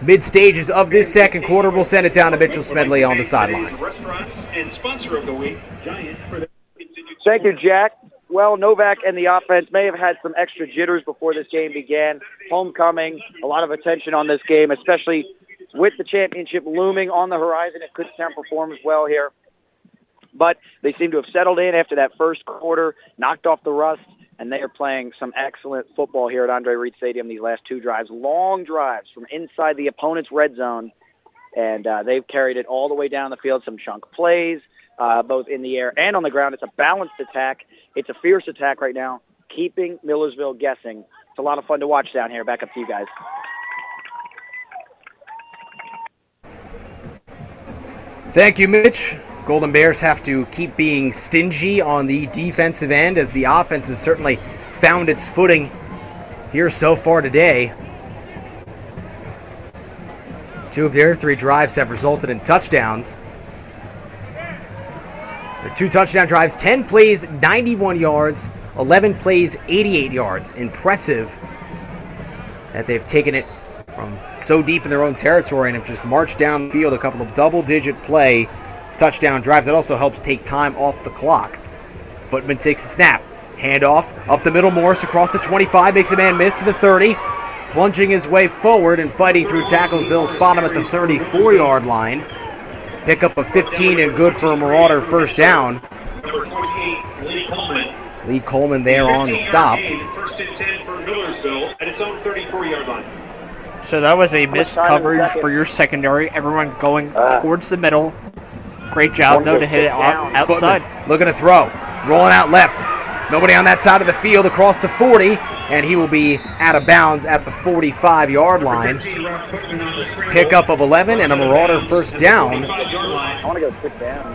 mid-stages of this 2nd quarter, we'll send it down to Mitchell Smedley on the sideline. Thank you, Jack. Well, Novak and the offense may have had some extra jitters before this game began. Homecoming, a lot of attention on this game, especially with the championship looming on the horizon if Kutztown performs well here. But they seem to have settled in after that 1st quarter, knocked off the rust, and they are playing some excellent football here at Andre Reed Stadium these last 2 drives. Long drives from inside the opponent's red zone, and they've carried it all the way down the field. Some chunk plays, both in the air and on the ground. It's a balanced attack. It's a fierce attack right now, keeping Millersville guessing. It's a lot of fun to watch down here. Back up to you guys. Thank you, Mitch. Golden Bears have to keep being stingy on the defensive end as the offense has certainly found its footing here so far today. Two of their three drives have resulted in touchdowns. Their two touchdown drives, 10 plays, 91 yards, 11 plays, 88 yards. Impressive that they've taken it from so deep in their own territory and have just marched down the field a couple of double-digit play touchdown drives. That also helps take time off the clock. Footman takes a snap. Handoff up the middle. Morris across the 25. Makes a man miss to the 30. Plunging his way forward and fighting through tackles. They'll spot him at the 34-yard line. Pick up a 15 and good for a Marauder first down. Number 28, Lee Coleman there on the stop. First and 10 for Millersville at its own 34-yard line. So that was a missed coverage for your secondary. Everyone going towards the middle. Great job, though, to hit it outside. Footman looking to throw. Rolling out left. Nobody on that side of the field across the 40, and he will be out of bounds at the 45-yard line. Pickup of 11 and a Marauder first down. I want to go sit down.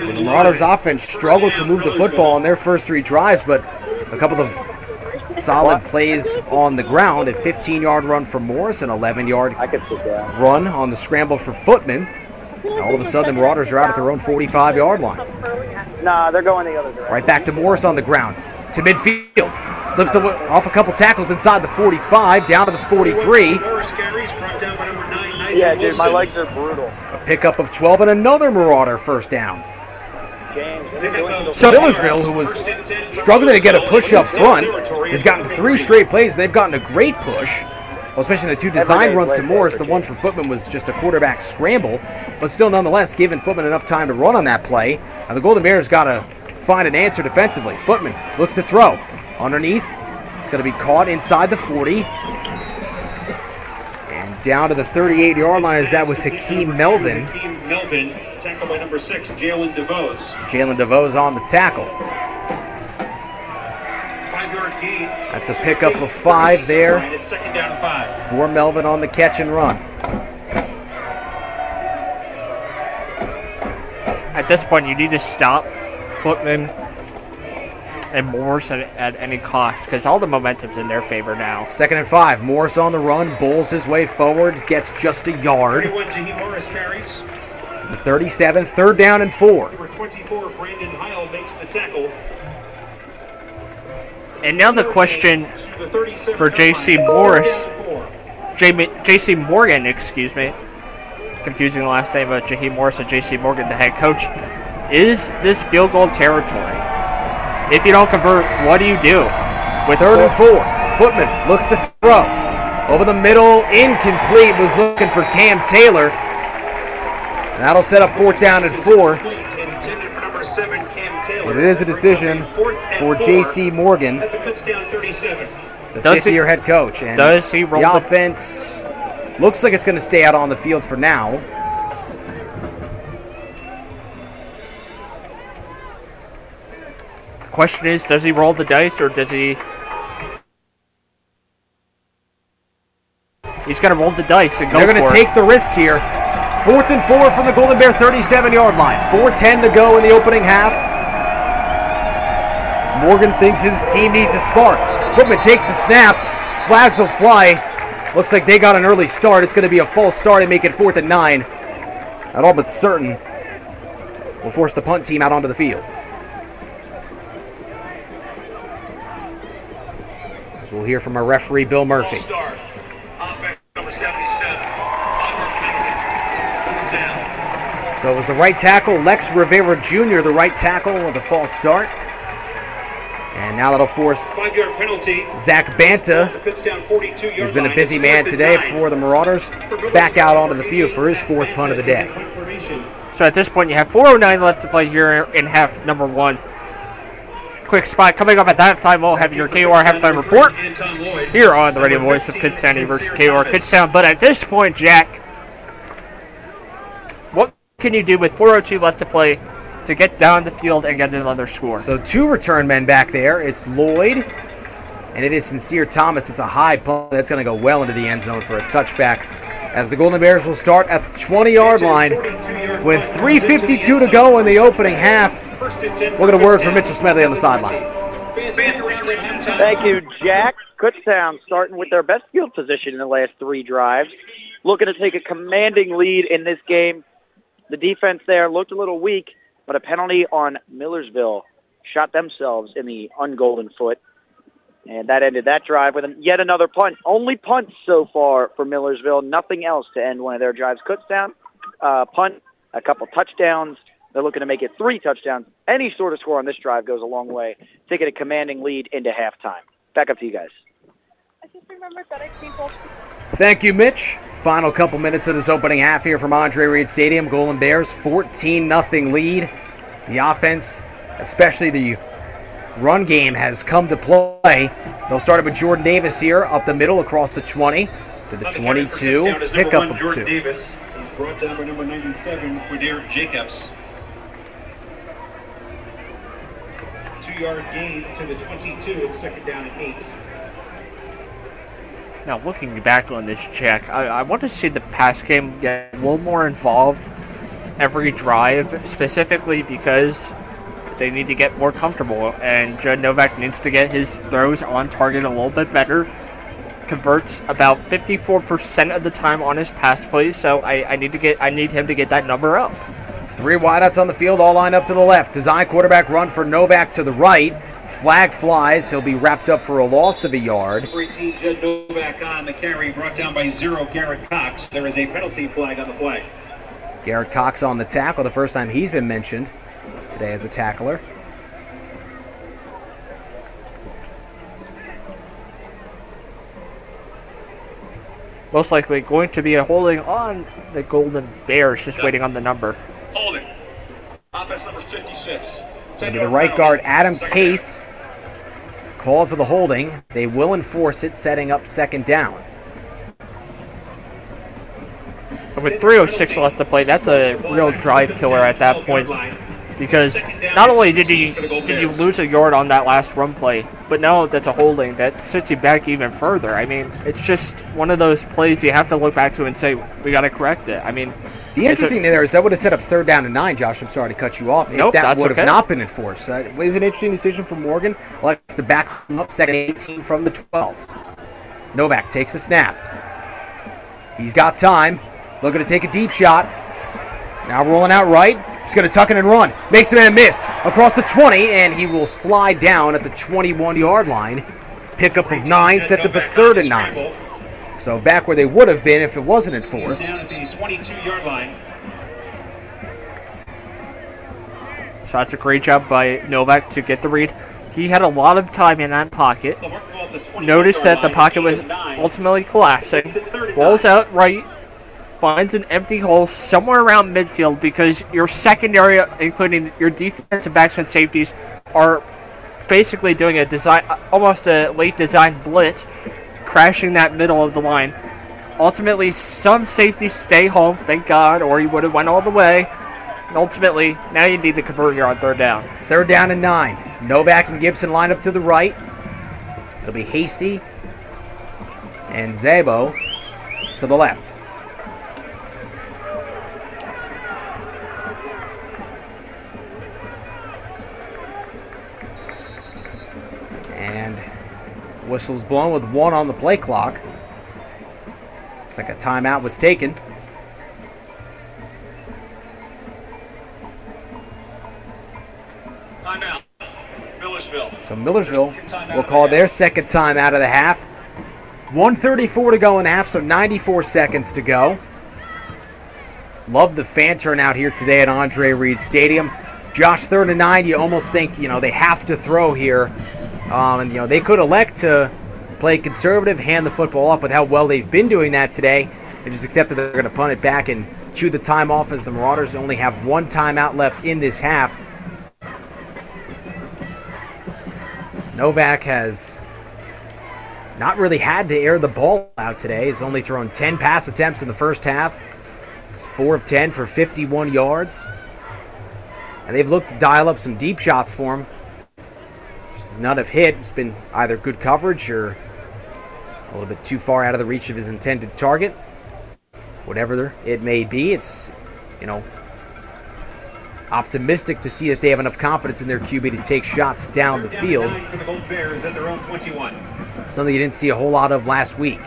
So the Marauders' offense struggled to move the football on their first three drives, but a couple of solid plays on the ground. A 15-yard run for Morris, an 11-yard run on the scramble for Footman. And all of a sudden, the Marauders are out at their own 45-yard line. Nah, they're going the other direction. Right back to Morris on the ground. To midfield. Slips off a couple tackles inside the 45, down to the 43. Yeah, dude, my legs are brutal. A pickup of 12 and another Marauder first down. So Millersville, who was struggling to get a push up front, has gotten three straight plays. They've gotten a great push. Well, especially the two design runs to Morris. The one for Footman was just a quarterback scramble, but still nonetheless giving Footman enough time to run on that play. And the Golden Bears got to find an answer defensively. Footman looks to throw. Underneath, it's going to be caught inside the 40. And down to the 38-yard line as that was Hakeem Melvin. Hakeem Melvin, tackled by number 6, Jalen DeVos. Jalen DeVos on the tackle. That's a pickup of 5 there for Melvin on the catch and run. At this point, you need to stop Footman and Morris at any cost because all the momentum's in their favor now. 2nd and 5. Morris on the run, bowls his way forward, gets just a yard. To the 37, 3rd down and 4. Number 24, Brandon Heil makes the tackle. And now the question for J.C. Morris, J.C. Morgan, excuse me, confusing the last name of Jaheim Morris and J.C. Morgan, the head coach, is this field goal territory? If you don't convert, what do you do? With 3rd and 4, Footman looks to throw. Over the middle, incomplete, was looking for Cam Taylor. And that'll set up 4th down and 4. But it is a decision for J.C. Morgan, the 50-year head coach. And the offense looks like it's going to stay out on the field for now. The question is, does he roll the dice or does he... He's going to roll the dice and go for it. They're going to take the risk here. 4th and 4 from the Golden Bear 37-yard line. 4:10 to go in the opening half. Morgan thinks his team needs a spark. Footman takes the snap. Flags will fly. Looks like they got an early start. It's going to be a false start and make it 4th and 9. Not all but certain will force the punt team out onto the field. As we'll hear from our referee, Bill Murphy. So it was the right tackle, Lex Rivera Jr., the right tackle with the false start. And now that'll force Zach Banta, who's been a busy man today for the Marauders, back out onto the field for his 4th punt of the day. So at this point, you have 4:09 left to play here in half number 1. Quick spot coming up at that time. We'll have your KOR halftime report here on the radio voice of Kutztown University, KOR Kutztown. But at this point, Jack, what can you do with 4:02 left to play to get down the field and get another score? So two return men back there. It's Lloyd, and it is Sincere Thomas. It's a high punt. That's going to go well into the end zone for a touchback as the Golden Bears will start at the 20-yard line with 3:52 to go in the opening half. We'll get a word from Mitchell Smedley on the sideline. Thank you, Jack. Kutztown starting with their best field position in the last three drives. Looking to take a commanding lead in this game. The defense there looked a little weak, but a penalty on Millersville shot themselves in the ungolden foot. And that ended that drive with yet another punt. Only punt so far for Millersville. Nothing else to end one of their drives. Kutztown, punt, a couple touchdowns. They're looking to make it three touchdowns. Any sort of score on this drive goes a long way, taking a commanding lead into halftime. Back up to you guys. I just remembered that I came both. Thank you, Mitch. Final couple minutes of this opening half here from Andre Reed Stadium. Golden Bears, 14-0 lead. The offense, especially the run game, has come to play. They'll start it with Jordan Davis here, up the middle, across the 20 to the 22, pickup of two. Jordan Davis is brought down by number 97, Quadir Jacobs. 2-yard gain to the 22, it's second down and 8. Now, looking back on this, Jack, I want to see the pass game get a little more involved every drive, specifically because they need to get more comfortable, and Judd Novak needs to get his throws on target a little bit better. Converts about 54% of the time on his pass plays, so I need him to get that number up. Three wideouts on the field, all lined up to the left. Design quarterback run for Novak to the right. Flag flies. He'll be wrapped up for a loss of a yard. 18, Judd Novak on the carry, brought down by 0, Garrett Cox. There is a penalty flag on the play. Garrett Cox on the tackle, the first time he's been mentioned today as a tackler. Most likely going to be a holding on the Golden Bears, just waiting on the number. Holding. Offense number 56. It's going to be the right guard, Adam Case, called for the holding. They will enforce it, setting up second down. But with 3:06 left to play, that's a real drive killer at that point. Because not only did you lose a yard on that last run play, but now that's a holding that sits you back even further. I mean, it's just one of those plays you have to look back to and say, we got to correct it. I mean, the interesting thing there is that would have set up 3rd down and 9, Josh. I'm sorry to cut you off. Nope, if that would have not been enforced. It was an interesting decision for Morgan. Likes to back him up, 2nd and 18 from the 12. Novak takes a snap. He's got time. Looking to take a deep shot. Now rolling out right. He's going to tuck it and run. Makes a man miss across the 20, and he will slide down at the 21-yard line. Pickup of 9 sets up a 3rd and 9. So back where they would have been if it wasn't enforced. Down at the 22-yard line. So that's a great job by Novak to get the read. He had a lot of time in that pocket. Noticed that the pocket was ultimately collapsing. Rolls out right. Finds an empty hole somewhere around midfield because your secondary, including your defensive backs and safeties, are basically doing a design, almost a late design blitz, crashing that middle of the line. Ultimately, some safeties stay home, thank God, or he would have went all the way. And ultimately, now you need to convert here on 3rd down. 3rd down and 9. Novak and Gibson line up to the right. It'll be Hasty and Zabo to the left. And whistle's blown with 1 on the play clock. Looks like a timeout was taken. Timeout, Millersville. So Millersville will call their second timeout of the half. 1:34 to go in the half, so 94 seconds to go. Love the fan turnout here today at Andre Reed Stadium. Josh, 3rd and 9, you almost think, they have to throw here. And they could elect to play conservative, hand the football off with how well they've been doing that today, and just accept that they're going to punt it back and chew the time off as the Marauders only have one timeout left in this half. Novak has not really had to air the ball out today. He's only thrown 10 pass attempts in the first half. He's 4 of 10 for 51 yards. And they've looked to dial up some deep shots for him. None have hit. It's been either good coverage or a little bit too far out of the reach of his intended target. Whatever it may be, it's optimistic to see that they have enough confidence in their QB to take shots down the field. Something you didn't see a whole lot of last week.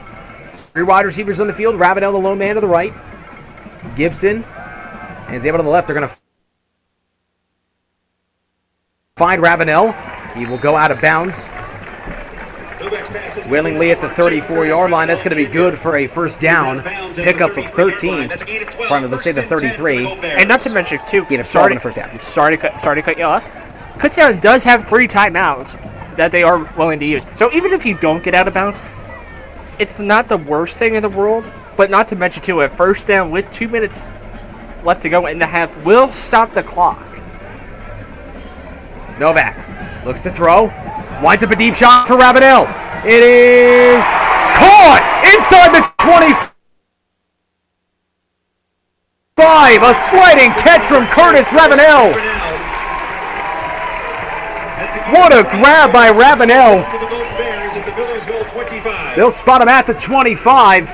Three wide receivers on the field. Ravenel, the lone man to the right. Gibson and Zabel on the left. They're going to find Ravenel. He will go out of bounds willingly at the 34-yard line. That's going to be good for a first down pickup of 13. From, let's say, the 33. And not to mention, too, sorry to cut you off. Kutztown does have three timeouts that they are willing to use. So even if you don't get out of bounds, it's not the worst thing in the world. But not to mention, too, a first down with 2 minutes left to go in the half will stop the clock. Novak looks to throw. Winds up a deep shot for Ravenel. It is caught inside the 25. A sliding catch from Curtis Ravenel. What a grab by Ravenel. They'll spot him at the 25.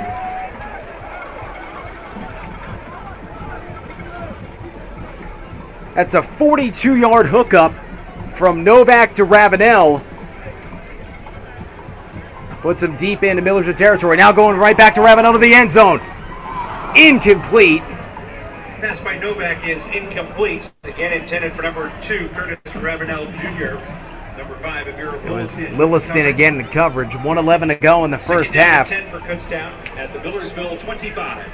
That's a 42-yard hookup from Novak to Ravenel. Puts him deep into Millersville territory. Now going right back to Ravenel to the end zone. Incomplete. Pass by Novak is incomplete. Again intended for number 2, Curtis Ravenel Jr. Number 5, Amir Lilliston. It was Lilliston again in coverage. 1:11 to go in the first half. 10 for Kutztown at the Millersville 25.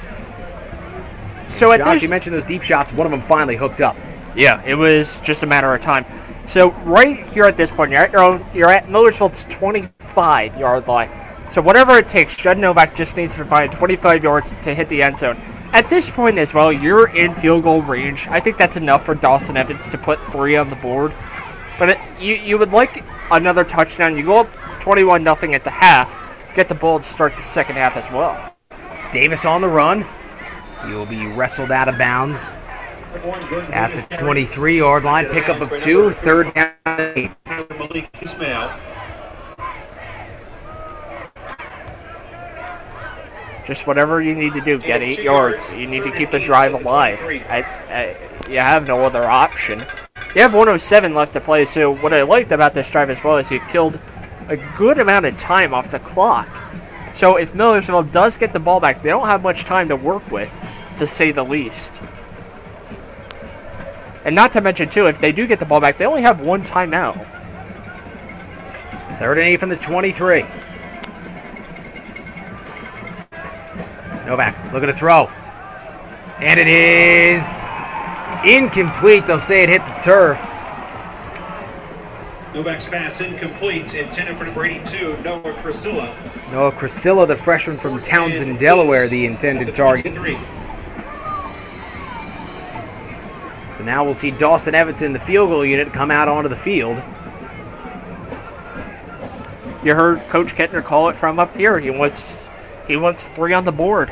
So at Josh, you mentioned those deep shots. One of them finally hooked up. Yeah, it was just a matter of time. So right here at this point, you're at Millersville's 25-yard line. So whatever it takes, Judd Novak just needs to find 25 yards to hit the end zone. At this point as well, you're in field goal range. I think that's enough for Dawson Evans to put 3 on the board. But you would like another touchdown. You go up 21-0 at the half. Get the ball to start the second half as well. Davis on the run. He will be wrestled out of bounds at the 23-yard line, pickup of 2, third down. Just whatever you need to do, get 8 yards. You need to keep the drive alive. You have no other option. You have 1:07 left to play, so what I liked about this drive as well is you killed a good amount of time off the clock. So if Millersville does get the ball back, they don't have much time to work with, to say the least. And not to mention, too, if they do get the ball back, they only have 1 timeout. 3rd and 8 from the 23. Novak looking to throw. And it is incomplete. They'll say it hit the turf. Novak's pass incomplete. Intended for number 82, Noah Crisilla. Noah Crisilla, the freshman from Townsend, Delaware, the intended target. So now we'll see Dawson Evans in the field goal unit come out onto the field. You heard Coach Kettner call it from up here. He wants 3 on the board.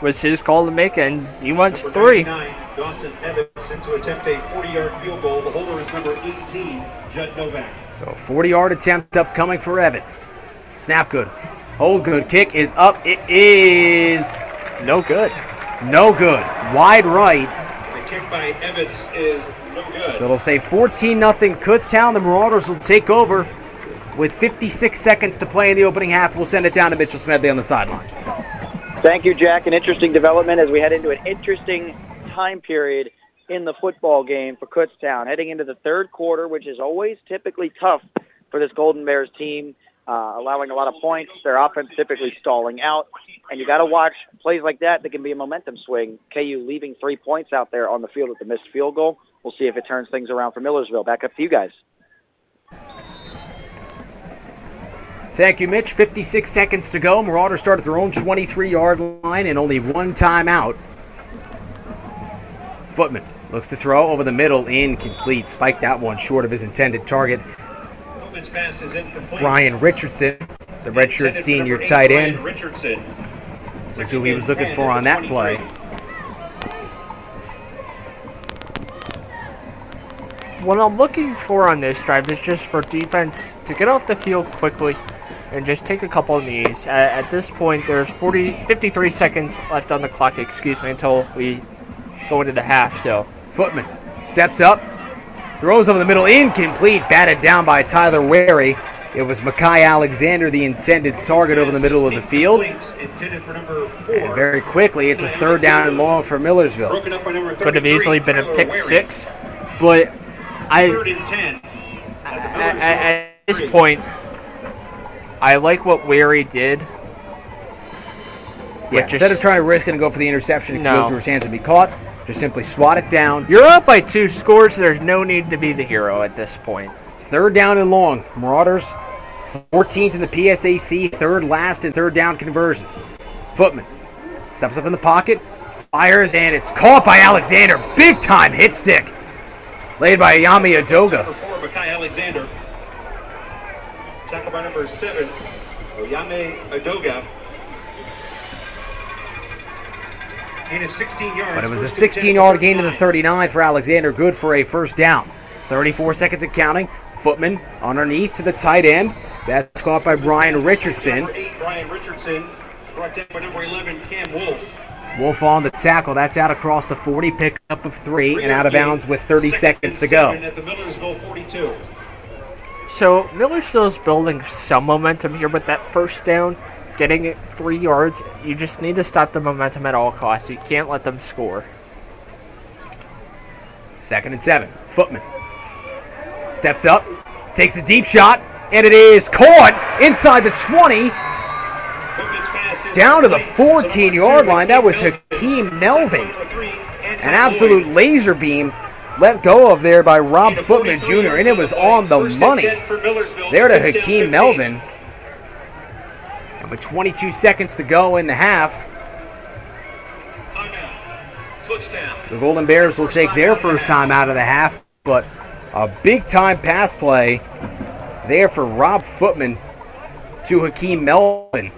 Was his call to make, and he wants 3. Dawson Evans to attempt a 40-yard field goal. The holder is number 18, Judd Novak. So a 40-yard attempt upcoming for Evans. Snap good. Hold good. Kick is up. It is no good. No good. Wide right. The kick by Evans is no good. So it'll stay 14-0 Kutztown. The Marauders will take over with 56 seconds to play in the opening half. We'll send it down to Mitchell Smedley on the sideline. Thank you, Jack. An interesting development as we head into an interesting time period in the football game for Kutztown. Heading into the third quarter, which is always typically tough for this Golden Bears team. Allowing a lot of points, their offense typically stalling out, and you got to watch plays like that that can be a momentum swing. KU leaving 3 points out there on the field with the missed field goal. We'll see if it turns things around for Millersville. Back up to you guys. Thank you, Mitch. 56 seconds to go. Marauders start at their own 23-yard line and only 1 timeout. Footman looks to throw over the middle, incomplete. Spiked that one short of his intended target. Pass is incomplete. Brian Richardson, the redshirt senior tight end, is who he was looking for on that play. What I'm looking for on this drive is just for defense to get off the field quickly and just take a couple of knees. At this point, there's 53 seconds left on the clock, until we going to the half. So Footman steps up, throws over the middle, incomplete, batted down by Tyler Wary. It was Makai Alexander, the intended target over the middle of the field. And very quickly, it's a third down and long for Millersville. Could have easily been a pick six, but at this point, I like what Wary did. Yeah, instead of trying to risk it and go for the interception, it could go through his hands and be caught. Just simply swat it down. You're up by 2 scores. There's no need to be the hero at this point. Third down and long. Marauders 14th in the PSAC, third last in third down conversions. Footman steps up in the pocket, fires, and it's caught by Alexander. Big time hit stick. Laid by Ayami Adoga. Tackled by number 7, Ayami Adoga. But it was a 16-yard gain to the 39 for Alexander. Good for a first down. 34 seconds and counting. Footman underneath to the tight end. That's caught by Brian Richardson. Number 8, Brian Richardson. Brought down by number 11, Cam Wolf. Wolf on the tackle. That's out across the 40. Pick up of 3 and out of bounds with 30 seconds to go. At the Millersville 42. So Millersville's building some momentum here, but that first down, getting it 3 yards, you just need to stop the momentum at all costs. You can't let them score. 2nd and 7. Footman steps up, takes a deep shot, and it is caught inside the 20, down to the 14-yard line. That was Hakeem Melvin. An absolute laser beam let go of there by Rob Footman Jr., and it was on the money there to Hakeem Melvin. And with 22 seconds to go in the half, the Golden Bears will take their first time out of the half, but a big-time pass play there for Rob Footman to Hakeem Melvin.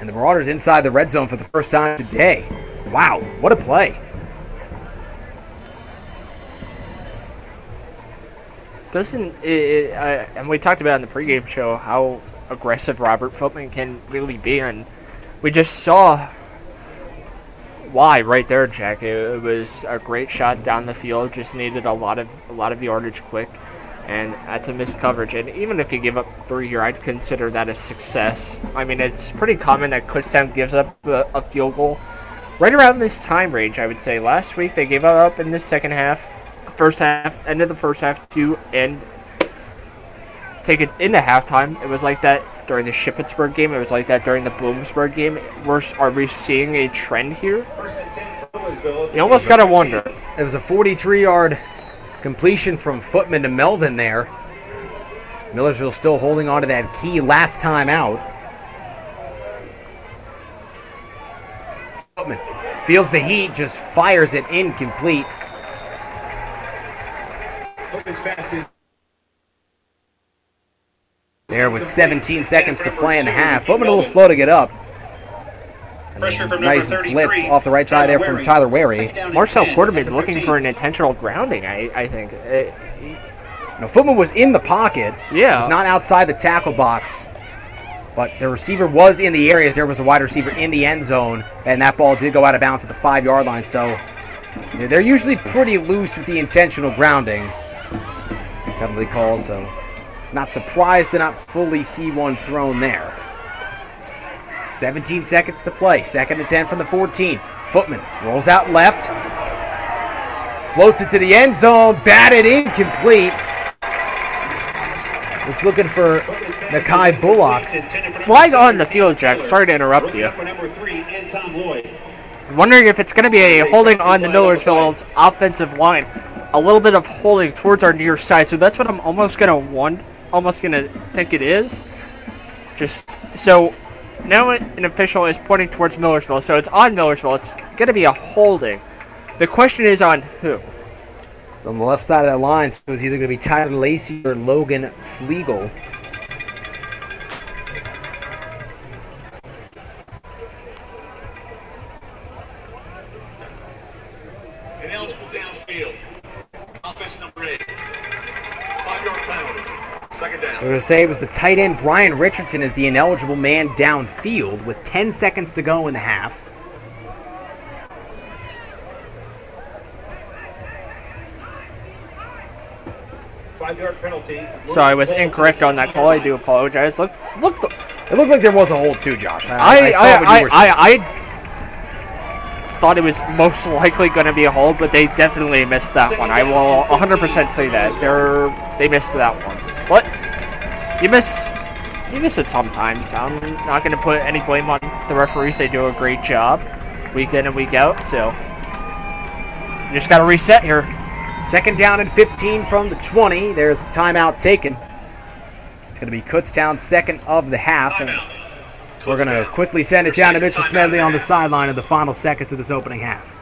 And the Marauders inside the red zone for the first time today. Wow, what a play. And we talked about in the pregame show how aggressive Robert Footman can really be, and we just saw why right there, Jack. It was a great shot down the field. Just needed a lot of yardage quick, and that's a missed coverage. And even if you give up 3 here, I'd consider that a success. I mean, it's pretty common that Kutztown gives up a field goal right around this time range, I would say. Last week they gave up in the second half, first half, end of the first half too, and take it into halftime. It was like that during the Shippensburg game. It was like that during the Bloomsburg game. Are we seeing a trend here? You almost got to wonder. It was a 43-yard completion from Footman to Melvin there. Millersville still holding on to that key last time out. Footman feels the heat, just fires it incomplete. Footman's passing. There with 17 seconds to play in the half. Footman a little slow to get up. Nice blitz off the right side there from Tyler Wary. Marcel Quarterman looking for an intentional grounding, I think. No, Footman was in the pocket. Yeah. He was not outside the tackle box. But the receiver was in the area. There was a wide receiver in the end zone. And that ball did go out of bounds at the 5-yard line. So they're usually pretty loose with the intentional grounding. Heavily called, so... Not surprised to not fully see one thrown there. 17 seconds to play. 2nd and 10 from the 14. Footman rolls out left. Floats it to the end zone. Batted incomplete. Was looking for Nakai Bullock. Flag on the field, Jack. Sorry to interrupt you. I'm wondering if it's going to be a holding on the Millersville's offensive line. A little bit of holding towards our near side. So that's what I'm almost going to want. Almost going to think it is. Just so now an official is pointing towards Millersville, so it's on Millersville. It's going to be a holding. The question is on who? It's on the left side of that line, so it's either going to be Tyler Lacey or Logan Flegel. I was going to say it was the tight end Brian Richardson is the ineligible man downfield with 10 seconds to go in the half. 5-yard penalty. Sorry, I was incorrect on that call. I do apologize. Look. It looked like there was a hole too, Josh. I thought it was most likely going to be a hole, but they definitely missed that one. I will 100% say that they missed that one. What? You miss it sometimes. I'm not going to put any blame on the referees. They do a great job, week in and week out. So you just got to reset here. Second down and 15 from the 20. There's a timeout taken. It's going to be Kutztown second of the half. And we're going to quickly send it down to Mitchell Smedley on the sideline in the final seconds of this opening half.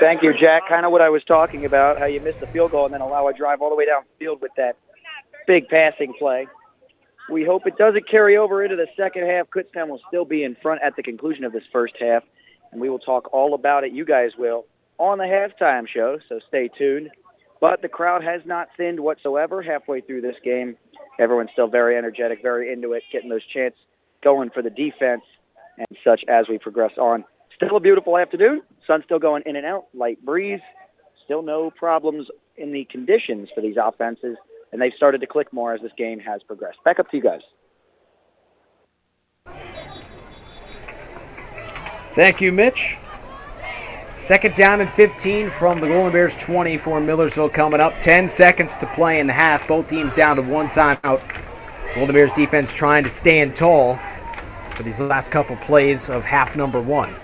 Thank you, Jack. Kind of what I was talking about, how you miss the field goal and then allow a drive all the way downfield with that big passing play. We hope it doesn't carry over into the second half. Kutztown will still be in front at the conclusion of this first half, and we will talk all about it. You guys will on the halftime show, so stay tuned. But the crowd has not thinned whatsoever halfway through this game. Everyone's still very energetic, very into it, getting those chants going for the defense and such as we progress on. Still a beautiful afternoon. Sun's still going in and out, light breeze. Still no problems in the conditions for these offenses, and they've started to click more as this game has progressed. Back up to you guys. Thank you, Mitch. Second down and 15 from the Golden Bears 20 for Millersville coming up. 10 seconds to play in the half. Both teams down to one timeout. Golden Bears defense trying to stand tall for these last couple plays of half number one.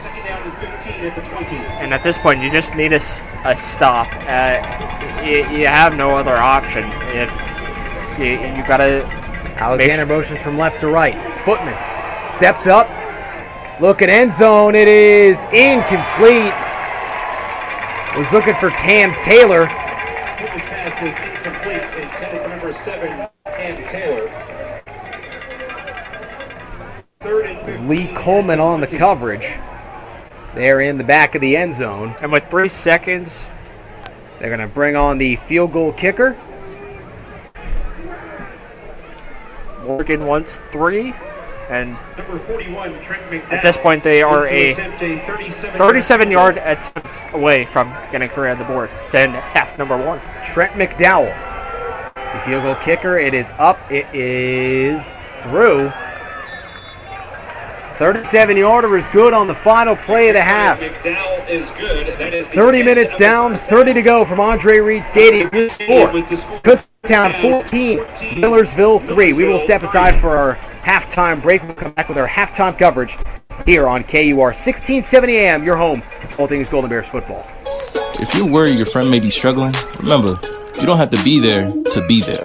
Second down and 15 at the 20. And at this point, you just need a stop. You have no other option. You got to... Alexander motions from left to right. Footman steps up. Look at end zone. It is incomplete. Was looking for Cam Taylor. It was Lee Coleman on the coverage. They're in the back of the end zone. And with 3 seconds, they're going to bring on the field goal kicker. Morgan wants three, and at this point they are a 37-yard attempt away from getting three on the board. Then half number one. Trent McDowell, the field goal kicker. It is up. It is through. 37-yarder is good on the final play of the half. McDowell is good. That is 30 minutes down, 30 to go from Andre Reed Stadium. Good score. Kutztown 14, Millersville 3. We will step aside for our halftime break. We'll come back with our halftime coverage here on KUR 1670 AM, your home for all things Golden Bears football. If you're worried your friend may be struggling, remember, you don't have to be there to be there.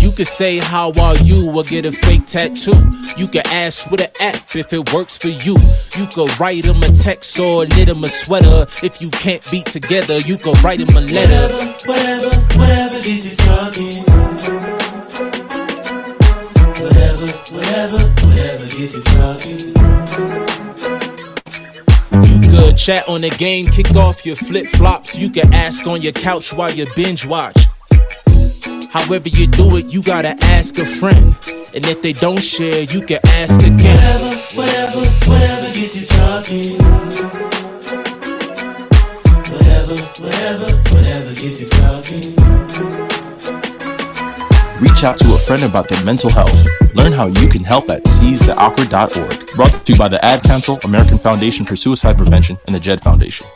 You could say how are you or get a fake tattoo. You could ask with an app if it works for you. You could write him a text or knit him a sweater. If you can't be together, you could write him a letter. Whatever gets you talking. Whatever gets you talking. Good chat on the game, kick off your flip-flops. You could ask on your couch while you binge watch. However you do it, you gotta ask a friend. And if they don't share, you can ask again. Whatever gets you talking. Whatever gets you talking. Reach out to a friend about their mental health. Learn how you can help at seizetheawkward.org. Brought to you by the Ad Council, American Foundation for Suicide Prevention, and the Jed Foundation.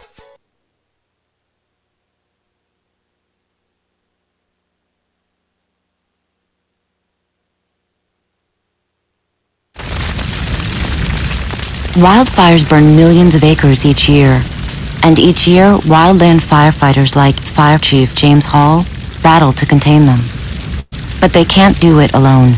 Wildfires burn millions of acres each year. And each year, wildland firefighters like Fire Chief James Hall battle to contain them. But they can't do it alone.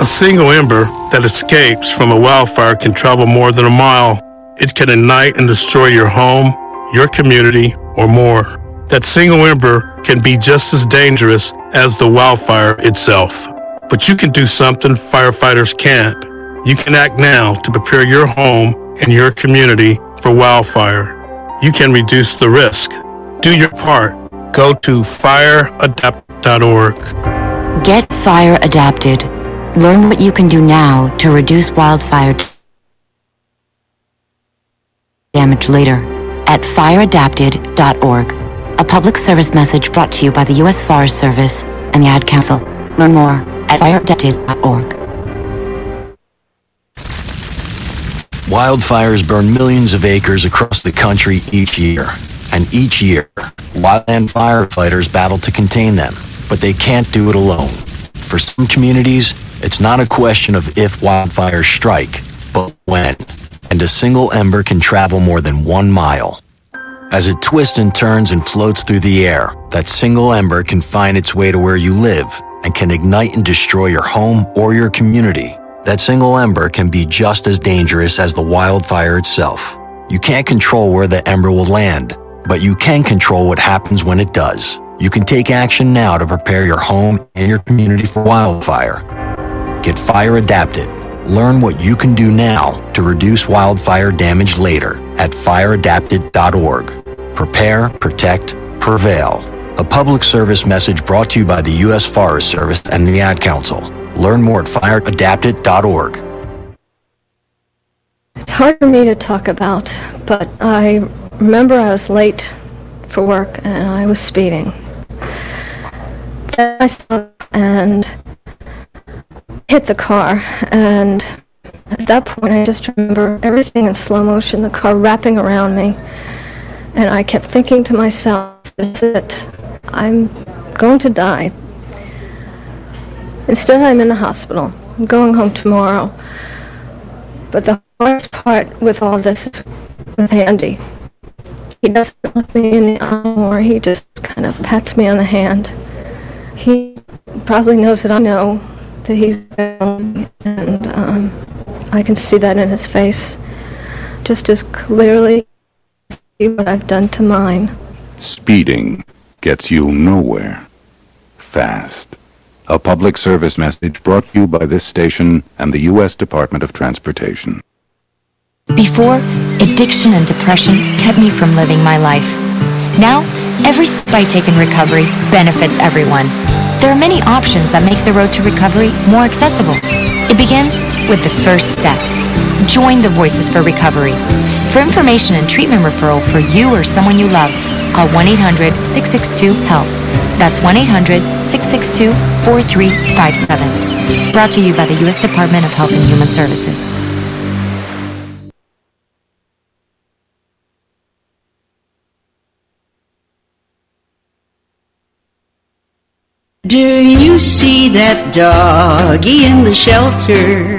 A single ember that escapes from a wildfire can travel more than a mile. It can ignite and destroy your home, your community, or more. That single ember can be just as dangerous as the wildfire itself. But you can do something firefighters can't. You can act now to prepare your home and your community for wildfire. You can reduce the risk. Do your part. Go to fireadapt.org. Get fire adapted. Learn what you can do now to reduce wildfire damage later at fireadapted.org. A public service message brought to you by the U.S. Forest Service and the Ad Council. Learn more at fireadapted.org. Wildfires burn millions of acres across the country each year. And each year, wildland firefighters battle to contain them, but they can't do it alone. For some communities, it's not a question of if wildfires strike, but when. And a single ember can travel more than 1 mile. As it twists and turns and floats through the air, that single ember can find its way to where you live and can ignite and destroy your home or your community. That single ember can be just as dangerous as the wildfire itself. You can't control where the ember will land, but you can control what happens when it does. You can take action now to prepare your home and your community for wildfire. Get Fire Adapted. Learn what you can do now to reduce wildfire damage later at fireadapted.org. Prepare, protect, prevail. A public service message brought to you by the U.S. Forest Service and the Ad Council. Learn more at fireadapted.org. It's hard for me to talk about, but I remember I was late for work and I was speeding. Then I stopped and hit the car, and at that point I just remember everything in slow motion, the car wrapping around me, and I kept thinking to myself, this is it, I'm going to die. Instead I'm in the hospital, I'm going home tomorrow. But the hardest part with all this is with Andy. He doesn't look me in the eye anymore. He just kind of pats me on the hand. He probably knows that I know that he's going, and I can see that in his face just as clearly as I see what I've done to mine. Speeding gets you nowhere. Fast. A public service message brought to you by this station and the U.S. Department of Transportation. Before, addiction and depression kept me from living my life. Now, every step I take in recovery benefits everyone. There are many options that make the road to recovery more accessible. It begins with the first step. Join the Voices for Recovery. For information and treatment referral for you or someone you love, call 1-800-662-HELP. That's 1-800-662-4357. Brought to you by the U.S. Department of Health and Human Services. Do you see that doggy in the shelter?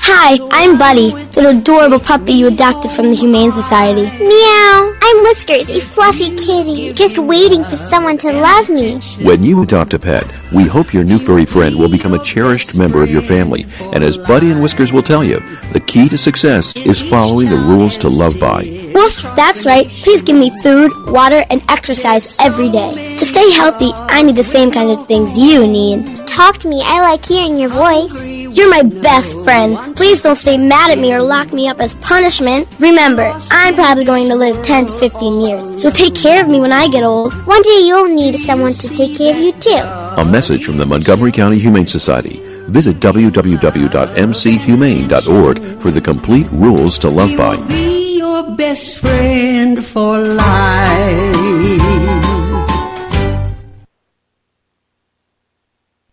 Hi, I'm Buddy, little adorable puppy you adopted from the Humane Society. Meow! I'm Whiskers, a fluffy kitty, just waiting for someone to love me. When you adopt a pet, we hope your new furry friend will become a cherished member of your family. And as Buddy and Whiskers will tell you, the key to success is following the rules to love by. Woof, that's right. Please give me food, water, and exercise every day. To stay healthy, I need the same kind of things you need. Talk to me. I like hearing your voice. You're my best friend. Please don't stay mad at me or lock me up as punishment. Remember, I'm probably going to live 10 to 15 years, so take care of me when I get old. One day you'll need someone to take care of you too. A message from the Montgomery County Humane Society. Visit www.mchumane.org for the complete rules to love by. Be your best friend for life.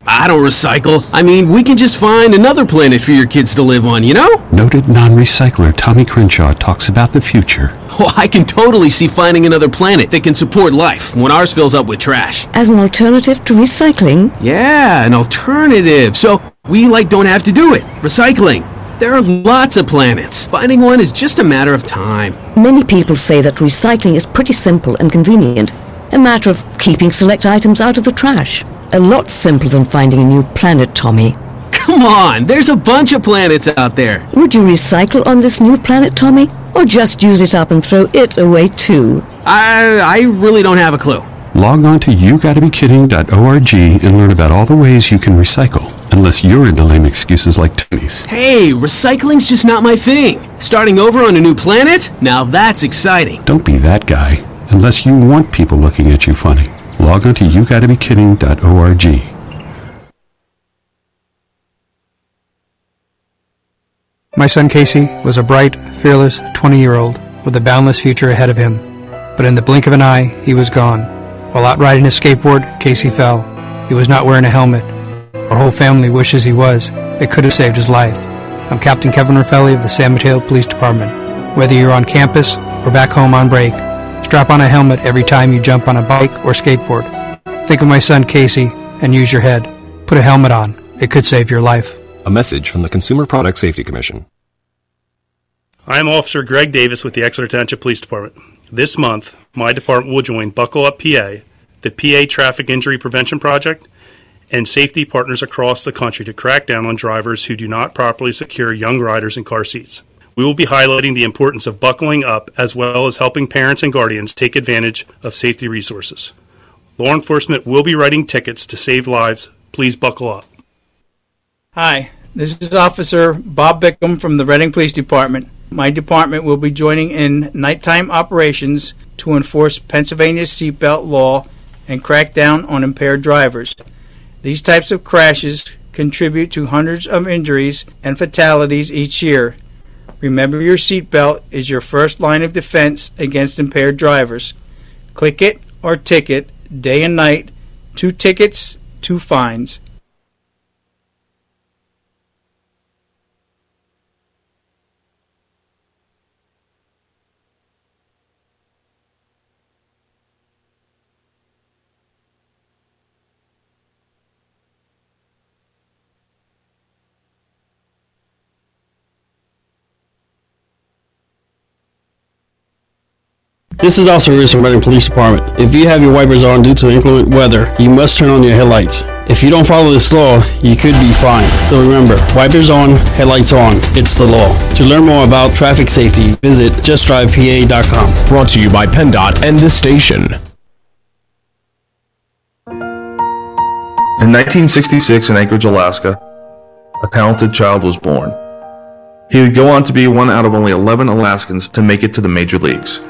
I don't recycle. I mean, we can just find another planet for your kids to live on, you know? Noted non-recycler Tommy Crenshaw talks about the future. Oh, I can totally see finding another planet that can support life when ours fills up with trash. As an alternative to recycling? Yeah, an alternative. So we, don't have to do it. Recycling. There are lots of planets. Finding one is just a matter of time. Many people say that recycling is pretty simple and convenient. A matter of keeping select items out of the trash. A lot simpler than finding a new planet, Tommy. Come on, there's a bunch of planets out there. Would you recycle on this new planet, Tommy? Or just use it up and throw it away, too? I really don't have a clue. Log on to YouGottaBeKidding.org and learn about all the ways you can recycle. Unless you're into lame excuses like Timmy's. Hey, recycling's just not my thing. Starting over on a new planet? Now that's exciting. Don't be that guy. Unless you want people looking at you funny. Log on to YouGottaBeKidding.org. My son Casey was a bright, fearless 20-year-old with a boundless future ahead of him. But in the blink of an eye, he was gone. While out riding his skateboard, Casey fell. He was not wearing a helmet. Our whole family wishes he was. It could have saved his life. I'm Captain Kevin Raffelli of the San Mateo Police Department. Whether you're on campus or back home on break, strap on a helmet every time you jump on a bike or skateboard. Think of my son Casey and use your head. Put a helmet on. It could save your life. A message from the Consumer Product Safety Commission. I'm Officer Greg Davis with the Exeter Township Police Department. This month, my department will join Buckle Up PA, the PA Traffic Injury Prevention Project, and safety partners across the country to crack down on drivers who do not properly secure young riders in car seats. We will be highlighting the importance of buckling up as well as helping parents and guardians take advantage of safety resources. Law enforcement will be writing tickets to save lives. Please buckle up. Hi, this is Officer Bob Bickham from the Reading Police Department. My department will be joining in nighttime operations to enforce Pennsylvania's seatbelt law and crack down on impaired drivers. These types of crashes contribute to hundreds of injuries and fatalities each year. Remember, your seatbelt is your first line of defense against impaired drivers. Click it or ticket, day and night, 2 tickets, 2 fines. This is Officer Reese from Reading Police Department. If you have your wipers on due to inclement weather, you must turn on your headlights. If you don't follow this law, you could be fined. So remember, wipers on, headlights on. It's the law. To learn more about traffic safety, visit justdrivepa.com. Brought to you by PennDOT and this station. In 1966 in Anchorage, Alaska, a talented child was born. He would go on to be one out of only 11 Alaskans to make it to the major leagues.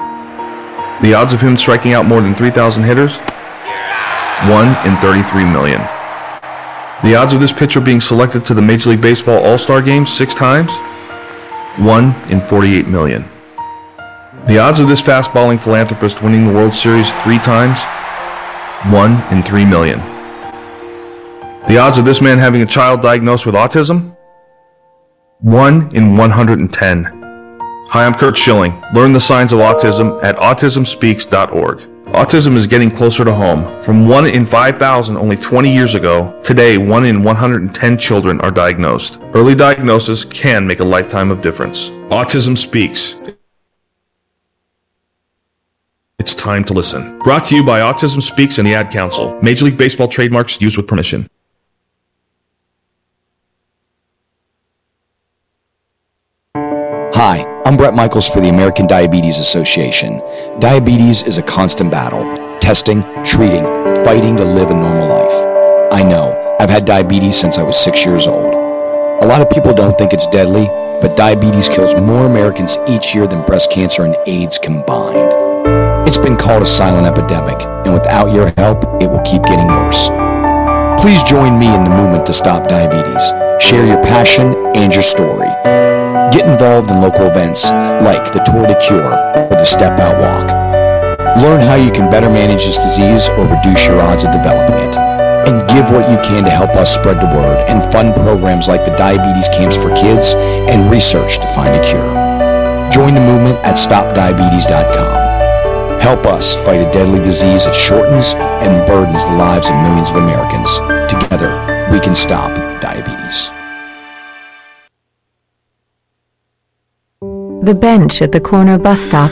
The odds of him striking out more than 3,000 hitters? 1 in 33 million. The odds of this pitcher being selected to the Major League Baseball All-Star Game 6 times? 1 in 48 million. The odds of this fastballing philanthropist winning the World Series 3 times? 1 in 3 million. The odds of this man having a child diagnosed with autism? 1 in 110. Hi, I'm Kurt Schilling. Learn the signs of autism at autismspeaks.org. Autism is getting closer to home. From 1 in 5,000 only 20 years ago, today 1 in 110 children are diagnosed. Early diagnosis can make a lifetime of difference. Autism Speaks. It's time to listen. Brought to you by Autism Speaks and the Ad Council. Major League Baseball trademarks used with permission. Hi, I'm Brett Michaels for the American Diabetes Association. Diabetes is a constant battle. Testing, treating, fighting to live a normal life. I know, I've had diabetes since I was 6 years old. A lot of people don't think it's deadly, but diabetes kills more Americans each year than breast cancer and AIDS combined. It's been called a silent epidemic, and without your help, it will keep getting worse. Please join me in the movement to stop diabetes. Share your passion and your story. Get involved in local events like the Tour de Cure or the Step Out Walk. Learn how you can better manage this disease or reduce your odds of developing it. And give what you can to help us spread the word and fund programs like the Diabetes Camps for Kids and research to find a cure. Join the movement at StopDiabetes.com. Help us fight a deadly disease that shortens and burdens the lives of millions of Americans. Together, we can stop diabetes. The bench at the corner bus stop.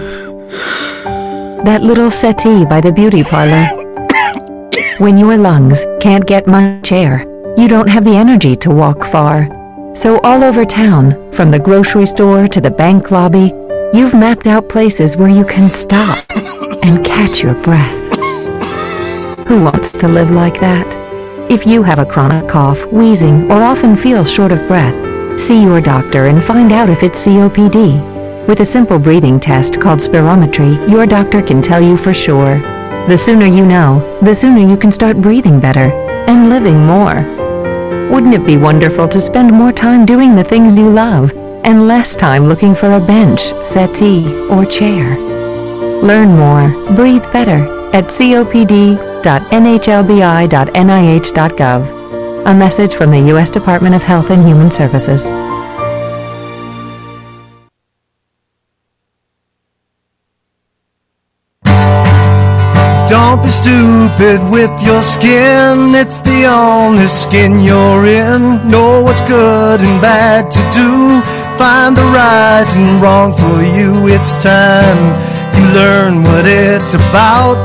That little settee by the beauty parlor. When your lungs can't get much air, you don't have the energy to walk far. So all over town, from the grocery store to the bank lobby, you've mapped out places where you can stop and catch your breath. Who wants to live like that? If you have a chronic cough, wheezing, or often feel short of breath, see your doctor and find out if it's COPD. With a simple breathing test called spirometry, your doctor can tell you for sure. The sooner you know, the sooner you can start breathing better and living more. Wouldn't it be wonderful to spend more time doing the things you love and less time looking for a bench, settee, or chair. Learn more, breathe better at copd.nhlbi.nih.gov. A message from the U.S. Department of Health and Human Services. Don't be stupid with your skin, it's the only skin you're in. Know what's good and bad to do, find the right and wrong for you. It's time to learn what it's about,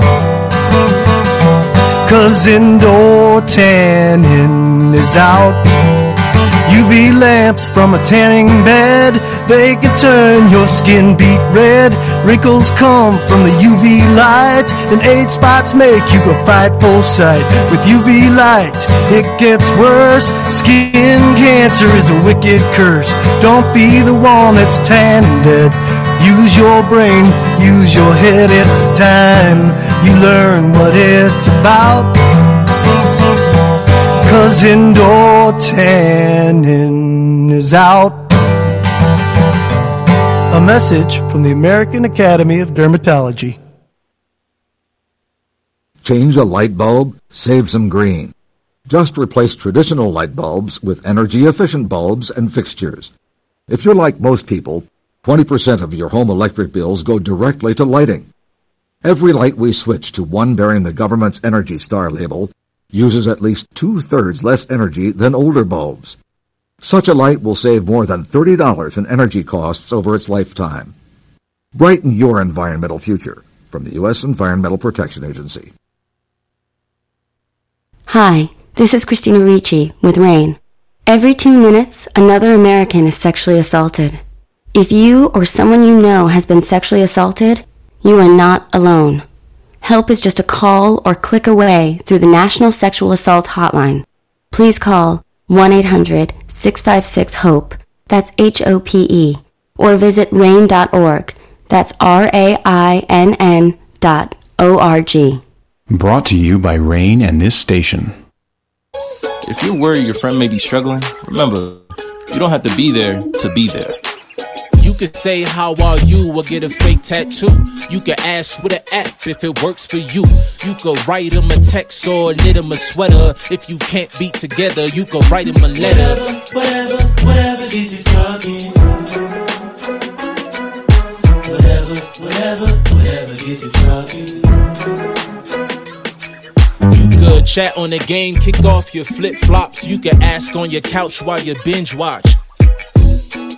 'cause indoor tanning is out. UV lamps from a tanning bed, they can turn your skin beet red. Wrinkles come from the UV light, and age spots make you a frightful sight. With UV light, it gets worse. Skin cancer is a wicked curse. Don't be the one that's tan dead. Use your brain, use your head. It's time you learn what it's about, 'cause indoor tanning is out. A message from the American Academy of Dermatology. Change a light bulb, save some green. Just replace traditional light bulbs with energy-efficient bulbs and fixtures. If you're like most people, 20% of your home electric bills go directly to lighting. Every light we switch to one bearing the government's Energy Star label uses at least two-thirds less energy than older bulbs. Such a light will save more than $30 in energy costs over its lifetime. Brighten your environmental future from the U.S. Environmental Protection Agency. Hi, this is Christina Ricci with RAIN. Every 2 minutes, another American is sexually assaulted. If you or someone you know has been sexually assaulted, you are not alone. Help is just a call or click away through the National Sexual Assault Hotline. Please call 1-800-656-HOPE, that's H-O-P-E, or visit rain.org, that's RAINN.org. Brought to you by RAIN and this station. If you're worried your friend may be struggling, remember, you don't have to be there to be there. You could say, how are you, or get a fake tattoo. You could ask with an app if it works for you. You could write him a text or knit him a sweater. If you can't be together, you could write him a letter. Whatever did you talking? Whatever did you talking? Good chat on the game, kick off your flip-flops. You could ask on your couch while you binge watch.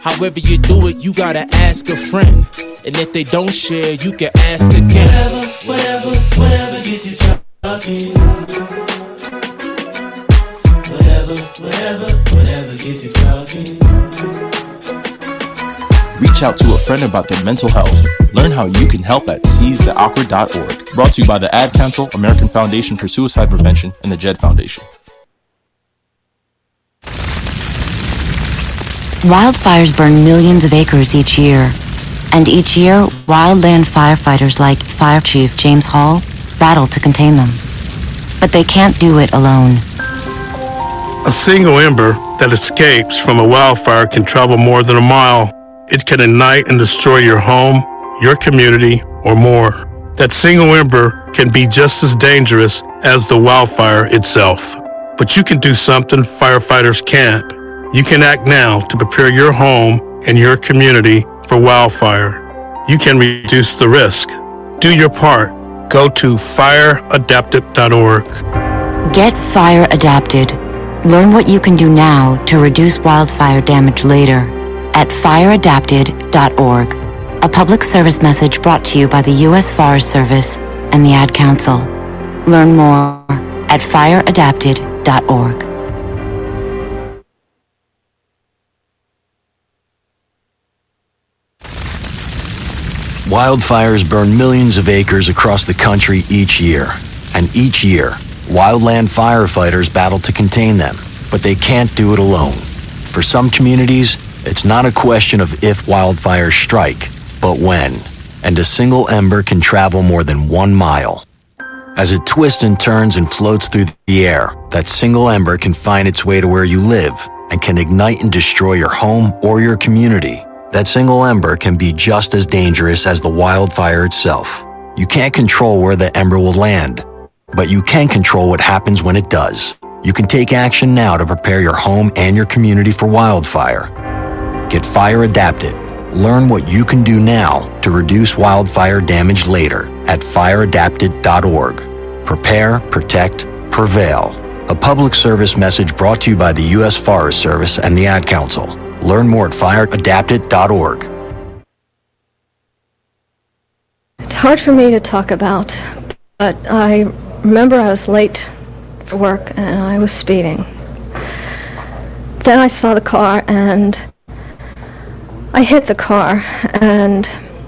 However you do it, you gotta ask a friend. And if they don't share, you can ask again. Whatever gets you talking. Whatever gets you talking. Reach out to a friend about their mental health. Learn how you can help at seizetheawkward.org. Brought to you by the Ad Council, American Foundation for Suicide Prevention, and the Jed Foundation. Wildfires burn millions of acres each year. And each year, wildland firefighters like Fire Chief James Hall battle to contain them. But they can't do it alone. A single ember that escapes from a wildfire can travel more than a mile. It can ignite and destroy your home, your community, or more. That single ember can be just as dangerous as the wildfire itself. But you can do something firefighters can't. You can act now to prepare your home and your community for wildfire. You can reduce the risk. Do your part. Go to fireadapted.org. Get Fire Adapted. Learn what you can do now to reduce wildfire damage later at fireadapted.org. A public service message brought to you by the U.S. Forest Service and the Ad Council. Learn more at fireadapted.org. Wildfires burn millions of acres across the country each year. And each year, wildland firefighters battle to contain them, but they can't do it alone. For some communities, it's not a question of if wildfires strike, but when. And a single ember can travel more than 1 mile. As it twists and turns and floats through the air, that single ember can find its way to where you live and can ignite and destroy your home or your community, that single ember can be just as dangerous as the wildfire itself. You can't control where the ember will land, but you can control what happens when it does. You can take action now to prepare your home and your community for wildfire. Get fire adapted. Learn what you can do now to reduce wildfire damage later at fireadapted.org. Prepare, protect, prevail. A public service message brought to you by the U.S. Forest Service and the Ad Council. Learn more at fireadapted.org. It's hard for me to talk about, but I remember I was late for work and I was speeding. Then I saw the car and I hit the car, and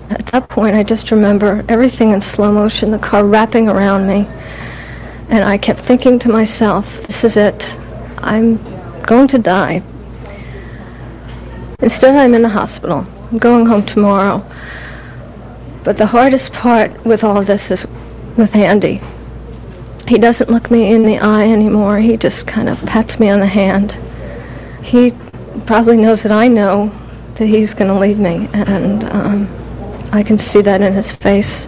at that point I just remember everything in slow motion, the car wrapping around me, and I kept thinking to myself, this is it, I'm going to die. Instead I'm in the hospital, I'm going home tomorrow. But the hardest part with all this is with Andy. He doesn't look me in the eye anymore, he just kind of pats me on the hand. He probably knows that I know that he's going to leave me, and I can see that in his face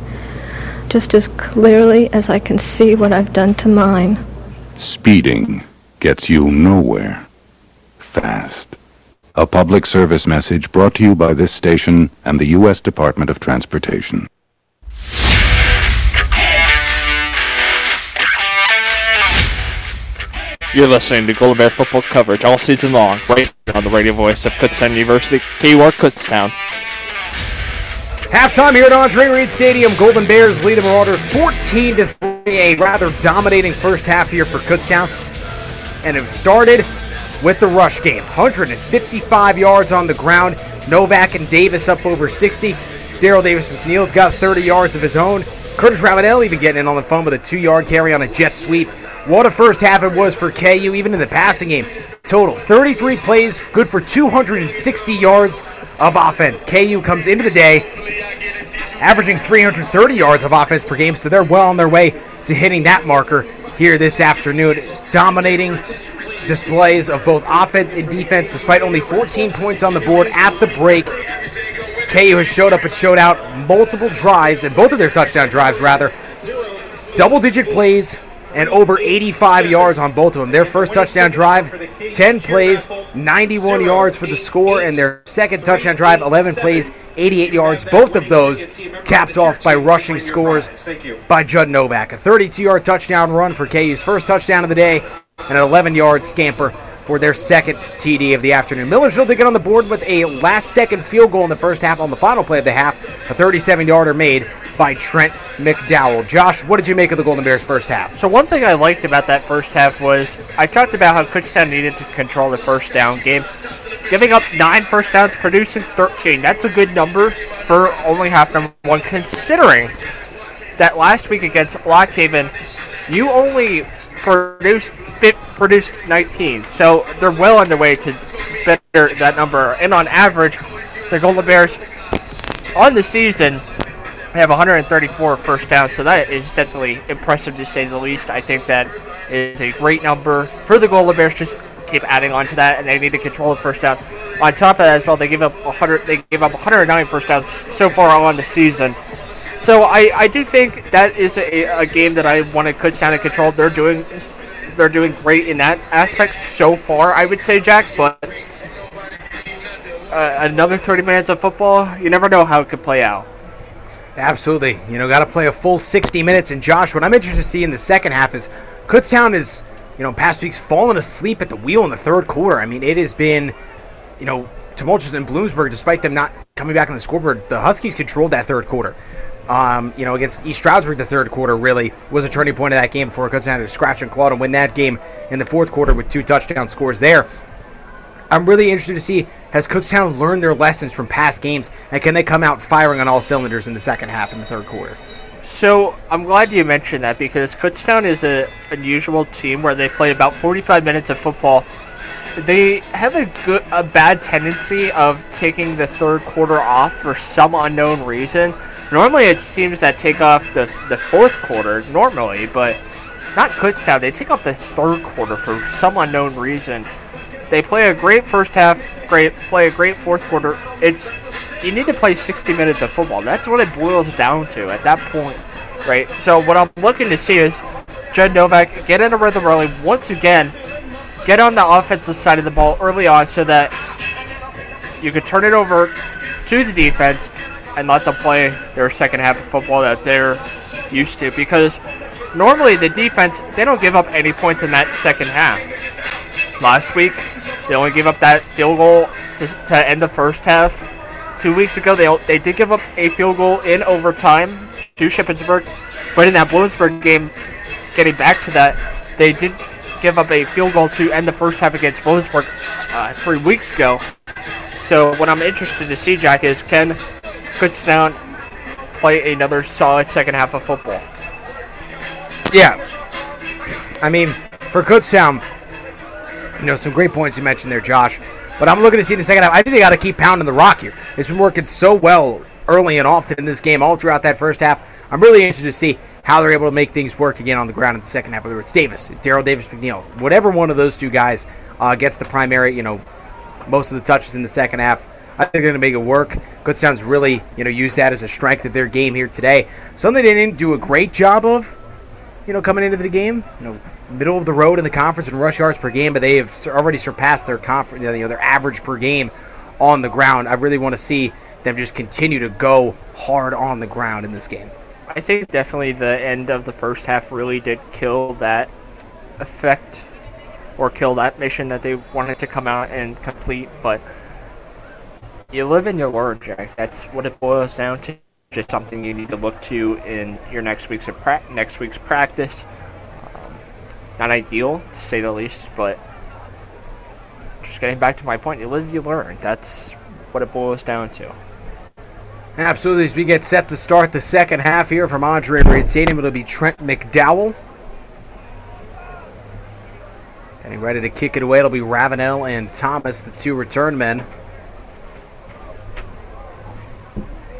just as clearly as I can see what I've done to mine. Speeding gets you nowhere. Fast. A public service message brought to you by this station and the U.S. Department of Transportation. You're listening to Golden Bear football coverage all season long, right on the radio voice of Kutztown University, KUR Kutztown. Halftime here at Andre Reed Stadium. Golden Bears lead the Marauders 14-3, a rather dominating first half here for Kutztown. And it started with the rush game. 155 yards on the ground. Novak and Davis up over 60. Daryl Davis-McNeil's got 30 yards of his own. Curtis Ravenel even getting in on the phone with a 2-yard carry on a jet sweep. What a first half it was for KU, even in the passing game. Total 33 plays, good for 260 yards of offense. KU comes into the day averaging 330 yards of offense per game, so they're well on their way to hitting that marker here this afternoon. Dominating displays of both offense and defense, despite only 14 points on the board at the break. KU has showed up and showed out multiple drives, and both of their touchdown drives, rather. Double-digit plays, and over 85 yards on both of them. Their first touchdown drive, 10 plays, 91 yards for the score, and their second touchdown drive, 11 plays, 88 yards. Both of those capped off by rushing scores by Judd Novak. A 32-yard touchdown run for KU's first touchdown of the day, and an 11-yard scamper for their second TD of the afternoon. Millersville did get on the board with a last-second field goal in the first half on the final play of the half, a 37-yarder made by Trent McDowell. Josh, what did you make of the Golden Bears' first half? So one thing I liked about that first half was I talked about how Kutztown needed to control the first down game. Giving up 9 first downs, producing 13. That's a good number for only half number one, considering that last week against Lock Haven, you only produced 19. So they're well on their way to better that number. And on average, the Golden Bears on the season have 134 first downs, so that is definitely impressive to say the least. I think that is a great number for the Golden Bears. Just keep adding on to that, and they need to control the first down. On top of that as well, they gave up 109 first downs so far on the season. So I do think that is a game that I wanted Kutztown to control. They're doing great in that aspect so far, I would say, Jack, but another 30 minutes of football, you never know how it could play out. Absolutely. You know, got to play a full 60 minutes. And, Josh, what I'm interested to see in the second half is Kutztown is, you know, past weeks fallen asleep at the wheel in the third quarter. I mean, it has been, you know, tumultuous in Bloomsburg despite them not coming back on the scoreboard. The Huskies controlled that third quarter. You know, against East Stroudsburg, the third quarter really was a turning point of that game before Kutztown had to scratch and claw to win that game in the fourth quarter with 2 touchdown scores there. I'm really interested to see, has Kutztown learned their lessons from past games, and can they come out firing on all cylinders in the second half and the third quarter? So, I'm glad you mentioned that, because Kutztown is an unusual team where they play about 45 minutes of football. They have a bad tendency of taking the third quarter off for some unknown reason. Normally, it's teams that take off the fourth quarter, normally, but not Kutztown. They take off the third quarter for some unknown reason. They play a great first half, play a great fourth quarter. It's you need to play 60 minutes of football. That's what it boils down to at that point, right? So what I'm looking to see is Judd Novak get in a rhythm early once again, get on the offensive side of the ball early on so that you can turn it over to the defense and let them play their second half of football that they're used to, because normally the defense, they don't give up any points in that second half. Last week, they only gave up that field goal to end the first half. 2 weeks ago, they did give up a field goal in overtime to Shippensburg, but in that Bloomsburg game, getting back to that, they did give up a field goal to end the first half against Bloomsburg 3 weeks ago. So what I'm interested to see, Jack, is can Kutztown play another solid second half of football? Yeah. I mean, for Kutztown, you know, some great points you mentioned there, Josh. But I'm looking to see in the second half. I think they got to keep pounding the rock here. It's been working so well early and often in this game, all throughout that first half. I'm really interested to see how they're able to make things work again on the ground in the second half, whether it's Davis, Daryl Davis-McNeil, whatever one of those two guys gets the primary, you know, most of the touches in the second half. I think they're going to make it work. Kutztown's really, you know, used that as a strength of their game here today. Something they didn't do a great job of, you know, coming into the game, you know, middle of the road in the conference in rush yards per game, but they have already surpassed their conference, you know, their average per game on the ground. I really want to see them just continue to go hard on the ground in this game. I think definitely the end of the first half really did kill that effect or kill that mission that they wanted to come out and complete, but you live in your word, Jack. That's what it boils down to. Just something you need to look to in your next week's practice. Not ideal, to say the least, but just getting back to my point, you live, you learn. That's what it boils down to. Absolutely. As we get set to start the second half here from Andre Reed Stadium, it'll be Trent McDowell. Getting ready to kick it away. It'll be Ravenel and Thomas, the two return men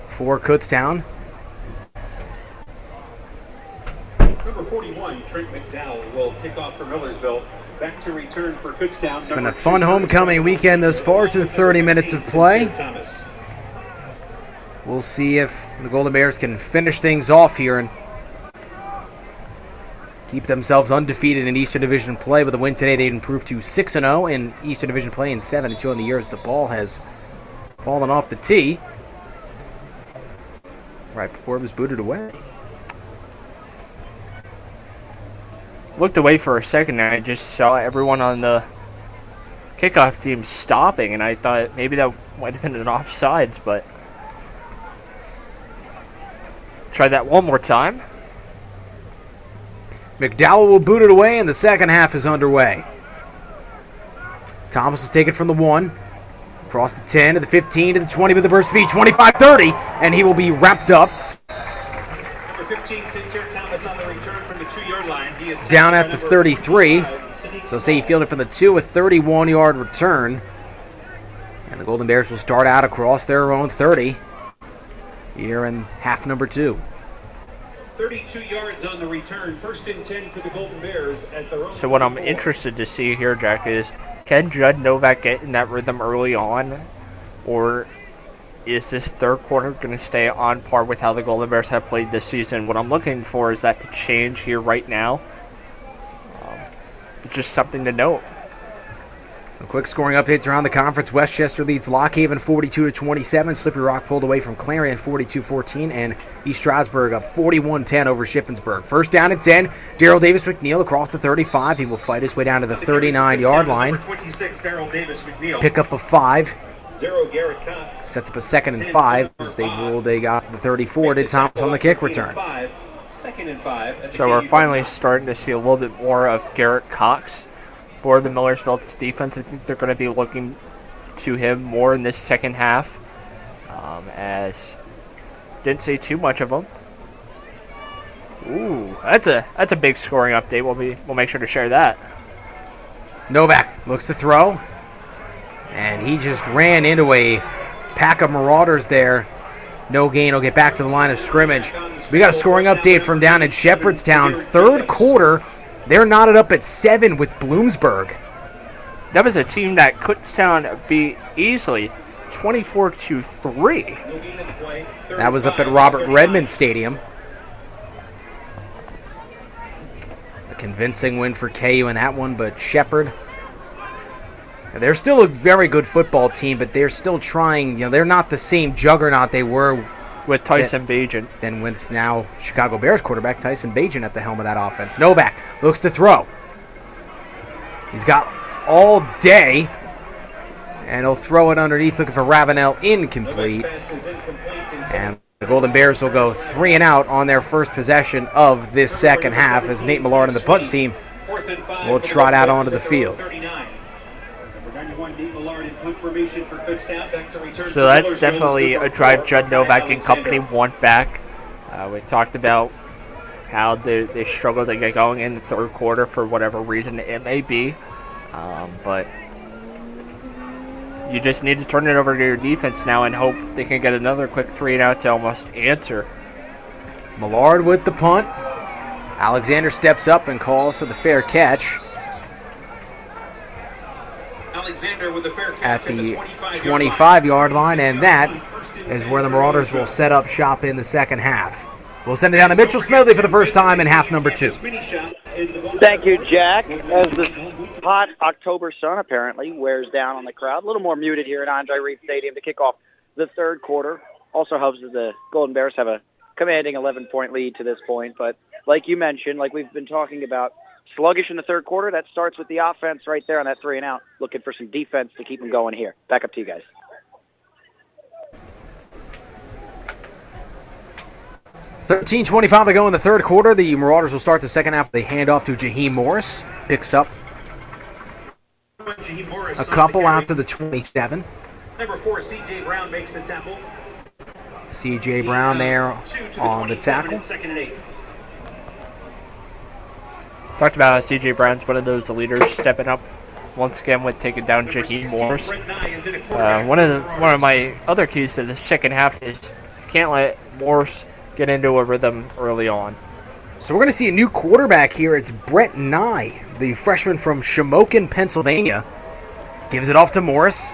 for Kutztown. Number 41, Trent McDowell, will kick off for Millersville. Back to return for Kutztown. It's been a fun homecoming weekend thus far through 30 minutes of play. We'll see if the Golden Bears can finish things off here and keep themselves undefeated in Eastern Division play. With a win today, they'd improve to 6-0 in Eastern Division play and 7-2 on the year as the ball has fallen off the tee right before it was booted away. Looked away for a second and I just saw everyone on the kickoff team stopping, and I thought maybe that might have been an offsides, but try that one more time. McDowell will boot it away, and the second half is underway. Thomas will take it from the 1, across the 10 to the 15 to the 20 with the burst speed, 25-30, and he will be wrapped up. Down at the 33, so say he fielded from the 2, a 31-yard return, and the Golden Bears will start out across their own 30 here in half number 2. 32 yards on the return, first and 10 for the Golden Bears at their own. So what I'm interested to see here, Jack, is can Judd Novak get in that rhythm early on, or is this third quarter going to stay on par with how the Golden Bears have played this season? What I'm looking for is that to change here right now. Just something to note. Some quick scoring updates around the conference. Westchester leads Lock Haven 42-27. Slippery Rock pulled away from Clarion 42-14. And East Stroudsburg up 41-10 over Shippensburg. First down at 10. Daryl Davis-McNeil across the 35. He will fight his way down to the 39-yard line. Pick up a 5. Sets up a second and 5 as they roll. They got to the 34. Did Thomas on the kick return. So we're finally starting to see a little bit more of Garrett Cox for the Millersville defense. I think they're going to be looking to him more in this second half, as didn't see too much of him. Ooh, that's a big scoring update. We'll make sure to share that. Novak looks to throw, and he just ran into a pack of marauders there. No gain. He'll get back to the line of scrimmage. We got a scoring update from down in Shepherdstown. Third quarter, they're knotted up at 7 with Bloomsburg. That was a team that Kutztown beat easily, 24-3. That was up at Robert Redmond Stadium. A convincing win for KU in that one, but Shepherd, they're still a very good football team, but they're still trying. You know, they're not the same juggernaut they were with Tyson Bagent. Then with now Chicago Bears quarterback Tyson Bagent at the helm of that offense. Novak looks to throw. He's got all day, and he'll throw it underneath, looking for Ravenel, incomplete. And the Golden Bears will go 3-and-out on their first possession of this second half as Nate Millard and the punt team will trot out onto the field. So that's definitely a drive Judd Novak and company want back. We talked about how they struggled to get going in the third quarter for whatever reason it may be. But you just need to turn it over to your defense now and hope they can get another quick 3-and-out to almost answer. Millard with the punt. Alexander steps up and calls for the fair catch. Alexander with the fair catch at the 25-yard line, and that is where the Marauders will set up shop in the second half. We'll send it down to Mitchell Smedley for the first time in half number two. Thank you, Jack. As this hot October sun apparently wears down on the crowd, a little more muted here at Andre Reed Stadium to kick off the third quarter. Also helps that the Golden Bears have a commanding 11-point lead to this point. But like you mentioned, like we've been talking about, sluggish in the third quarter. That starts with the offense right there on that 3-and-out, looking for some defense to keep them going here. Back up to you guys. $13:25 to go in the third quarter. The Marauders will start the second half. They hand off to Jaheim Morris. Picks up a couple out to the 27. Number 4, C.J. Brown makes the tackle. C.J. Brown there on the tackle. Talked about how C.J. Brown's one of those leaders stepping up once again with taking down Jaheim Morris. One of my other keys to the second half is you can't let Morris get into a rhythm early on. So we're going to see a new quarterback here. It's Brett Nye, the freshman from Shamokin, Pennsylvania. Gives it off to Morris.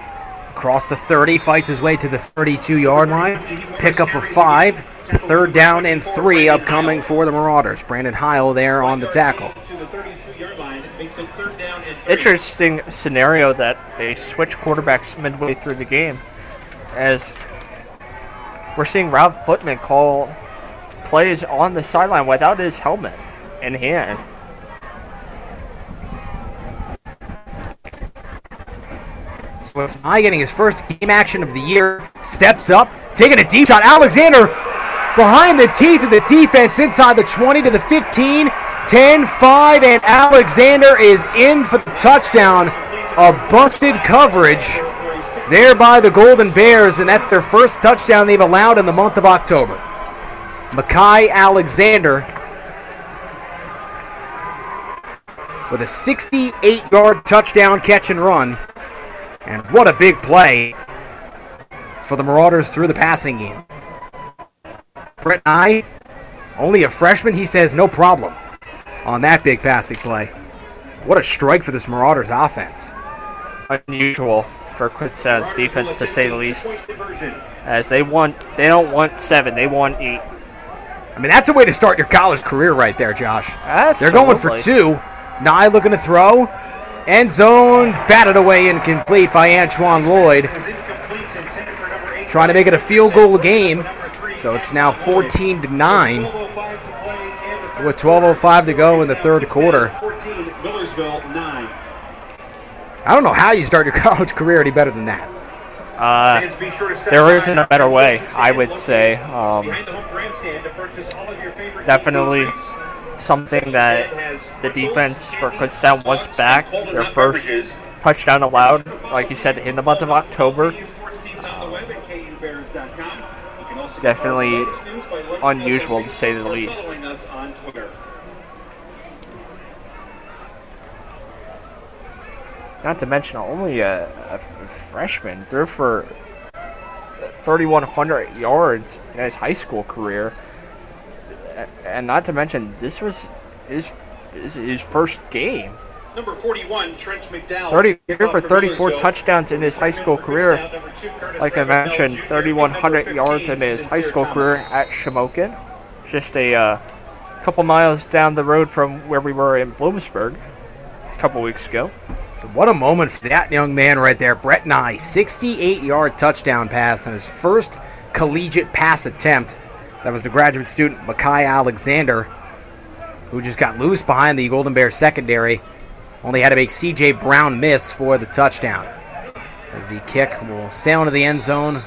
Across the 30, fights his way to the 32-yard line. Pick up a 5. 3rd down and 3 upcoming for the Marauders. Brandon Heil there on the tackle. Interesting scenario that they switch quarterbacks midway through the game, as we're seeing Rob Footman call plays on the sideline without his helmet in hand. So it's Nye getting his first game action of the year. Steps up, taking a deep shot. Alexander behind the teeth of the defense, inside the 20 to the 15, 10, 5, and Alexander is in for the touchdown. A busted coverage there by the Golden Bears, and that's their first touchdown they've allowed in the month of October. Makai Alexander with a 68-yard touchdown catch and run, and what a big play for the Marauders through the passing game. Brett Nye, only a freshman, he says no problem on that big passing play. What a strike for this Marauders offense. Unusual for Kutztown's defense, to say the least, as they don't want 7, they want 8. I mean, that's a way to start your college career right there, Josh. Absolutely. They're going for 2. Nye looking to throw. End zone, batted away incomplete by Antoine Lloyd. Trying to make it a field goal game. So it's now 14-9 with 12:05 to go in the third quarter. I don't know how you start your college career any better than that. There isn't a better way, I would say. Definitely something that the defense for Kutztown wants back. Their first touchdown allowed, like you said, in the month of October. Definitely unusual, to say the least. Not to mention, only a freshman threw for 3,100 yards in his high school career. And not to mention, this was his first game. Number 41, Trent McDowell. 30 for 34 touchdowns in his high school career. Like I mentioned, 3,100 yards in his high school career at Shamokin. Just a couple miles down the road from where we were in Bloomsburg a couple weeks ago. So what a moment for that young man right there. Brett Nye, 68-yard touchdown pass on his first collegiate pass attempt. That was the graduate student, Makai Alexander, who just got loose behind the Golden Bears secondary. Only had to make C.J. Brown miss for the touchdown. As the kick will sail into the end zone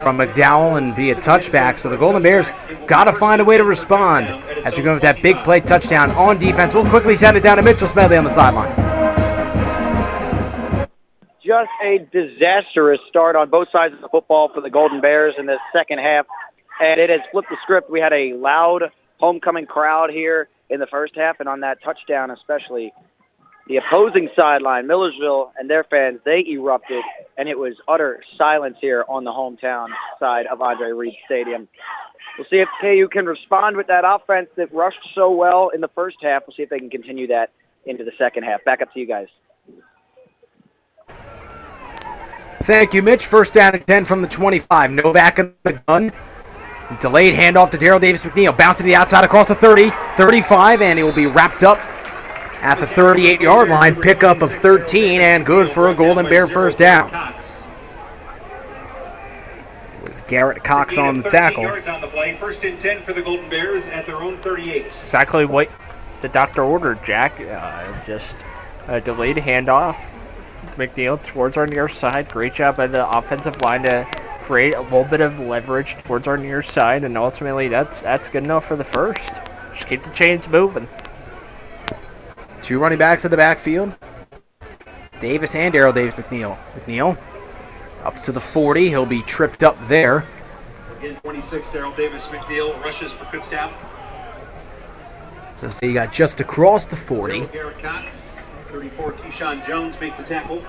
from McDowell and be a touchback. So the Golden Bears got to find a way to respond after going with that big play touchdown on defense. We'll quickly send it down to Mitchell Smedley on the sideline. Just a disastrous start on both sides of the football for the Golden Bears in the second half. And it has flipped the script. We had a loud homecoming crowd here in the first half, and on that touchdown especially, the opposing sideline, Millersville and their fans, they erupted, and it was utter silence here on the hometown side of Andre Reed Stadium. We'll see if KU can respond with that offense that rushed so well in the first half. We'll see if they can continue that into the second half. Back up to you guys. Thank you, Mitch. First down and 10 from the 25. Novak in the gun. Delayed handoff to Daryl Davis-McNeil. Bouncing to the outside across the 30, 35, and he will be wrapped up at the 38-yard line. Pickup of 13, and good for a Golden Bear first down. It was Garrett Cox on the tackle. First and 10 for the Golden Bears at their own 38. Exactly what the doctor ordered, Jack. Just a delayed handoff. McNeil towards our near side. Great job by the offensive line to create a little bit of leverage towards our near side, and ultimately that's good enough for the first. Just keep the chains moving. Two running backs in the backfield, Davis and Daryl Davis-McNeil. McNeil up to the 40. He'll be tripped up there. Again, 26, Daryl Davis-McNeil rushes for Kutztown. So you got just across the 40. Garrett Cox, 34, Keyshawn Jones make the tackle.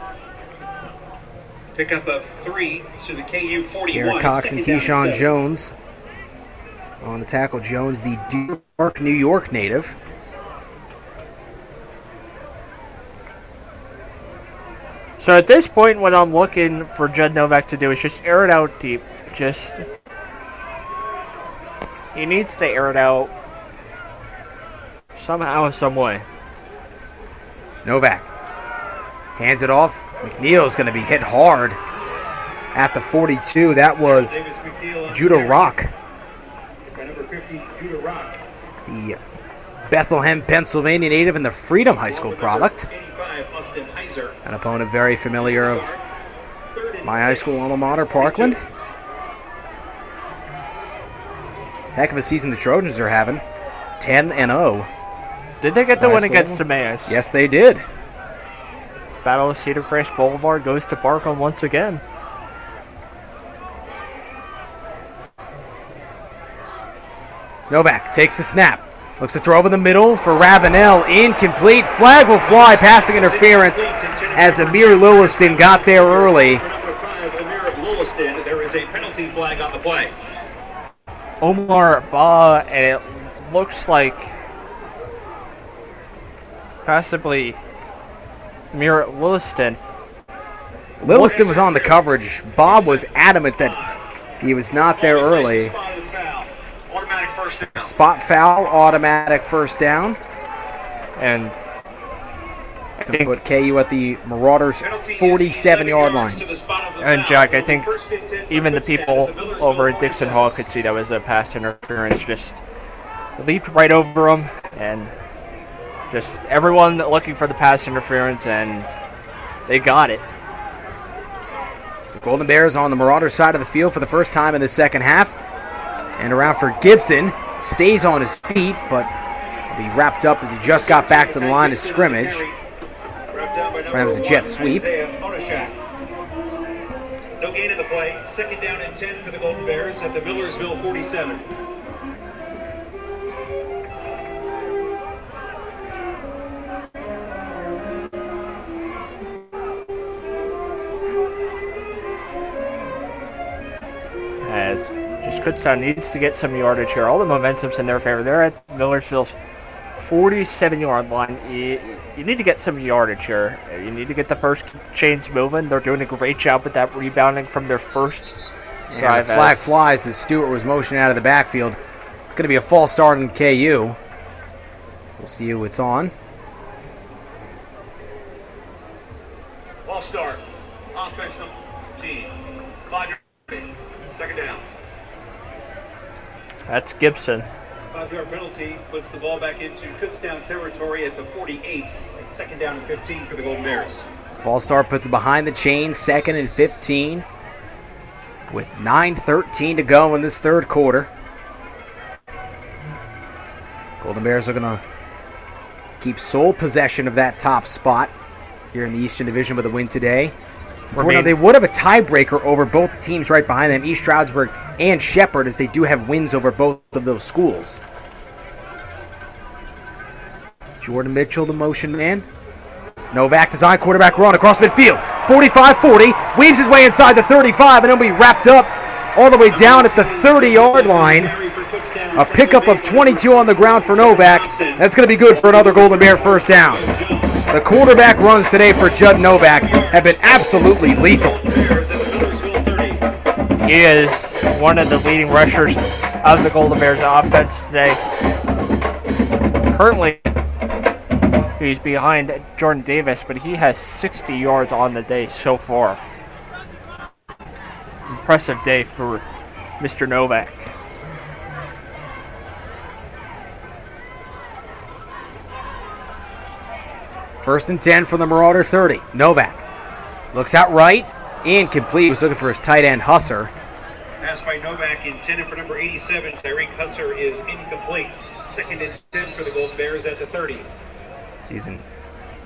Pickup of 3 to the KU 41. Garrett Cox and Keyshawn Jones on the tackle. Jones, the Deer Park, New York native. So at this point, what I'm looking for Judd Novak to do is just air it out deep. Just he needs to air it out somehow, some way. Novak hands it off. McNeil's going to be hit hard at the 42. That was Judah Rock, the Bethlehem, Pennsylvania native and the Freedom High School product. An opponent very familiar of my high school alma mater, Parkland. Heck of a season the Trojans are having. 10-0. Did they get the win against Timaeus? Yes, they did. Battle of Cedar Crest Boulevard goes to Barcon once again. Novak takes the snap. Looks to throw over the middle for Ravenel. Incomplete. Flag will fly. Passing interference as Amir Lilliston got there early. For number 5, Amir Lilliston, there is a penalty flag on the play. Omar Ba, and it looks like possibly Amir Lilliston. Lilliston was on the coverage. Bob was adamant that he was not there early. Spot foul, automatic first down. And I think put KU at the Marauders' 47-yard line. And, Jack, I think even the people over at Dixon Hall could see that was a pass interference. Just leaped right over him, and just everyone looking for the pass interference, and they got it. So Golden Bears on the Marauders' side of the field for the first time in the second half. And around for Gibson. Stays on his feet, but will be wrapped up as he just got back to the line of scrimmage. That was a jet sweep. No gain in the play. Second down and 10 for the Golden Bears at the Millersville 47. As just Kutztown needs to get some yardage here. All the momentum's in their favor. They're at Millersville's 47-yard line. You need to get some yardage here. You need to get the first chains moving. They're doing a great job with that rebounding from their first drive. The flag flies as Stewart was motioned out of the backfield. It's going to be a false start on KU. We'll see who it's on. False start. Offensive team. 5 second down. That's Gibson. 5-yard penalty puts the ball back into Kutztown territory at the 48. Second down and 15 for the Golden Bears. False start puts it behind the chain, second and 15. With 9:13 to go in this third quarter. Golden Bears are going to keep sole possession of that top spot here in the Eastern Division with a win today. Well, they would have a tiebreaker over both the teams right behind them, East Stroudsburg and Shepherd, as they do have wins over both of those schools. Jordan Mitchell, the motion man. Novak design quarterback run across midfield. 45-40, weaves his way inside the 35, and he'll be wrapped up all the way down at the 30-yard line. A pickup of 22 on the ground for Novak. That's going to be good for another Golden Bear first down. The quarterback runs today for Judd Novak have been absolutely lethal. He is one of the leading rushers of the Golden Bears offense today. Currently, he's behind Jordan Davis, but he has 60 yards on the day so far. Impressive day for Mr. Novak. First and 10 from the Marauder 30. Novak looks out right, incomplete. He was looking for his tight end, Husser. Pass by Novak intended for number 87. Tyreek Husser is incomplete. Second and 10 for the Golden Bears at the 30. He's an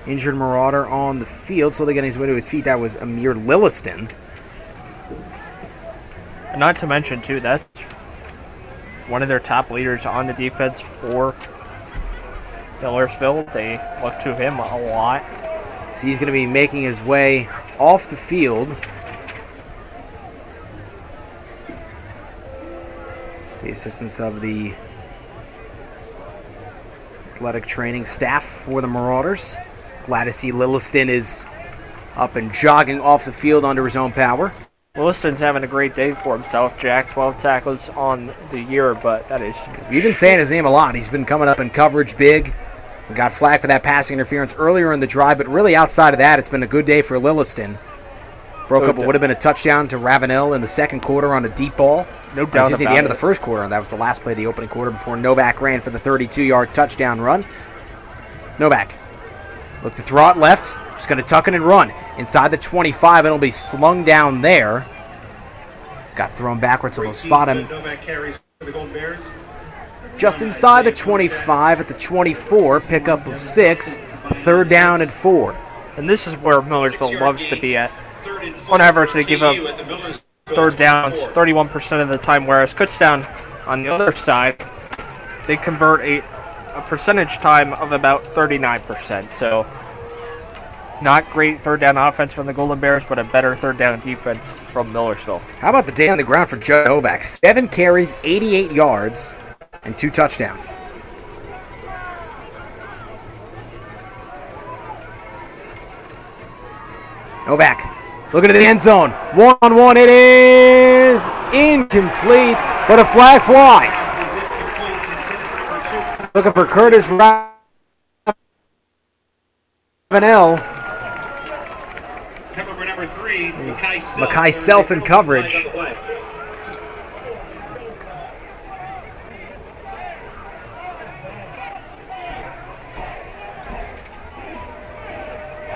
injured Marauder on the field, so they get his way to his feet. That was Amir Lilliston. And not to mention, too, that's one of their top leaders on the defense for Millersville. They look to him a lot. So he's going to be making his way off the field. The assistance of the athletic training staff for the Marauders. Glad to see Lilliston is up and jogging off the field under his own power. Williston's having a great day for himself, Jack. 12 tackles on the year, but that is... We've been saying his name a lot. He's been coming up in coverage big. We got flagged for that passing interference earlier in the drive, but really outside of that, it's been a good day for Lilliston. Broke up what would have been a touchdown to Ravenel in the second quarter on a deep ball. No doubt about it. The end of the first quarter, and that was the last play of the opening quarter before Novak ran for the 32-yard touchdown run. Novak looked to throw out left. Just going to tuck it and run. Inside the 25, it'll be slung down there. It's got thrown backwards, so they'll spot him. Just inside the 25 at the 24, pickup of 6, third down and 4. And this is where Millersville loves to be at. On average, they give up third downs 31% of the time, whereas Kutztown on the other side, they convert a percentage time of about 39%. So... not great third down offense from the Golden Bears, but a better third down defense from Millersville. How about the day on the ground for Judd Novak? 7 carries, 88 yards, and 2 touchdowns. Novak, looking at the end zone. 1-on-1, it is incomplete, but a flag flies. Looking for Curtis Ravenel. Makai Self in coverage.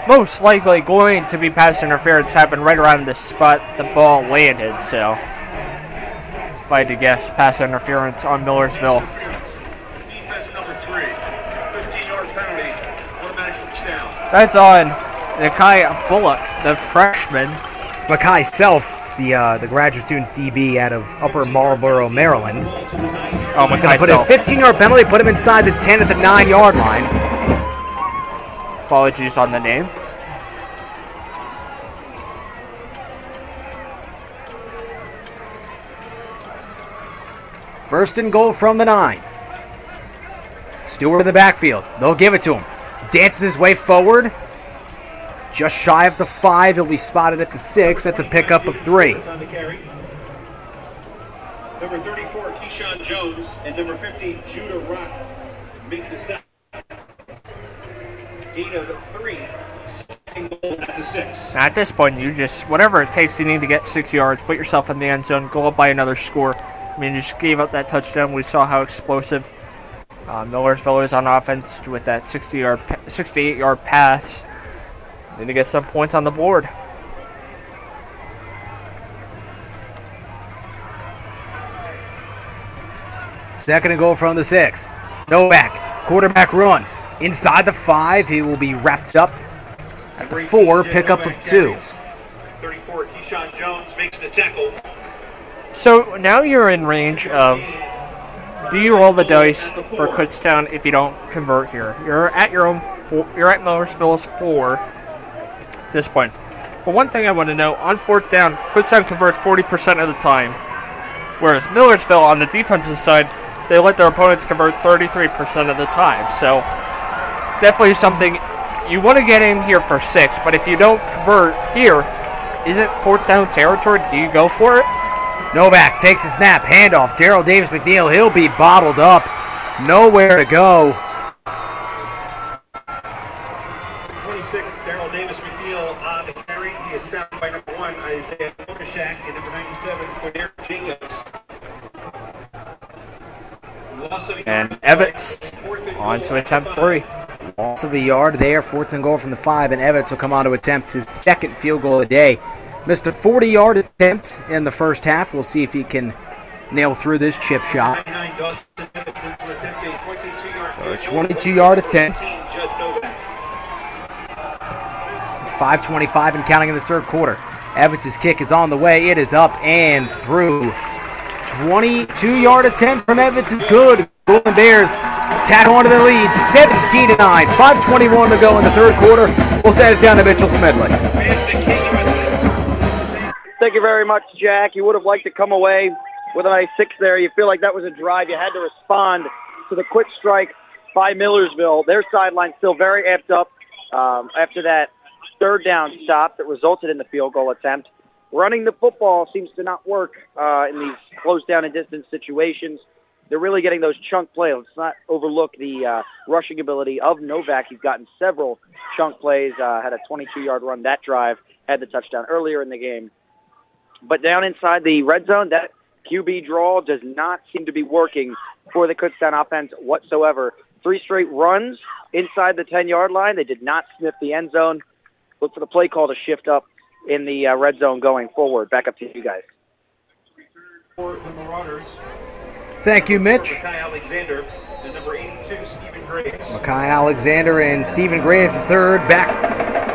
Most likely going to be pass interference happened right around the spot the ball landed, so if I had to guess, pass interference on Millersville. Defense number 3, 15-yard penalty, automatic touchdown. That's on Nakai Bullock, the freshman. It's Makai Self, the graduate student DB out of Upper Marlboro, Maryland. Oh, he's going to put in a 15-yard penalty, put him inside the 10 at the 9-yard line. Apologies on the name. First and goal from the 9. Stewart in the backfield. They'll give it to him. Dances his way forward. Just shy of the 5. He'll be spotted at the 6. That's a pickup of 3. Number 34, Keyshawn Jones, and number 50, Judah Rock, make the stop. Gain of 3, second goal at the 6. Now at this point, you just, whatever it takes, you need to get 6 yards, put yourself in the end zone, go up by another score. I mean, you just gave up that touchdown. We saw how explosive Millersville is on offense with that 68-yard pass. Need to get some points on the board. Second and goal from the 6. Novak, quarterback run. Inside the 5, he will be wrapped up at the 4, pickup of 2. 34, Keyshawn Jones makes the tackle. So now you're in range of, do you roll the dice for Kutztown if you don't convert here? You're at your own, you're at Millersville's 4 at this point. But one thing I want to know, on 4th down, Kutztown converts 40% of the time. Whereas Millersville, on the defensive side, they let their opponents convert 33% of the time. So definitely something you want to get in here for 6, but if you don't convert here, isn't 4th down territory? Do you go for it? Novak takes a snap, handoff. Daryl Davis-McNeil, he'll be bottled up. Nowhere to go. 26, Daryl Davis-McNeil on the carry. He is stopped by number 1, Isaiah Kortashak, and number 97, Cordero Jacobs. And Evans on to attempt 3. Loss of a yard there, 4th and goal from the 5, and Evans will come on to attempt his second field goal of the day. Missed a 40-yard attempt in the first half. We'll see if he can nail through this chip shot. A 22-yard attempt. 5:25 and counting in this third quarter. Evans' kick is on the way. It is up and through. 22-yard attempt from Evans is good. Golden Bears tack onto the lead, 17-9. 5:21 to go in the third quarter. We'll send it down to Mitchell Smedley. Thank you very much, Jack. You would have liked to come away with a nice 6 there. You feel like that was a drive. You had to respond to the quick strike by Millersville. Their sideline still very amped up after that third down stop that resulted in the field goal attempt. Running the football seems to not work in these close down and distance situations. They're really getting those chunk plays. Let's not overlook the rushing ability of Novak. He's gotten several chunk plays, had a 22-yard run that drive, had the touchdown earlier in the game. But down inside the red zone, that QB draw does not seem to be working for the Kutztown offense whatsoever. 3 straight runs inside the 10-yard line. They did not sniff the end zone. Look for the play call to shift up in the red zone going forward. Back up to you guys. Thank you, Mitch. Makai Alexander and number 82, Stephen Graves. Makai Alexander and Stephen Graves, third back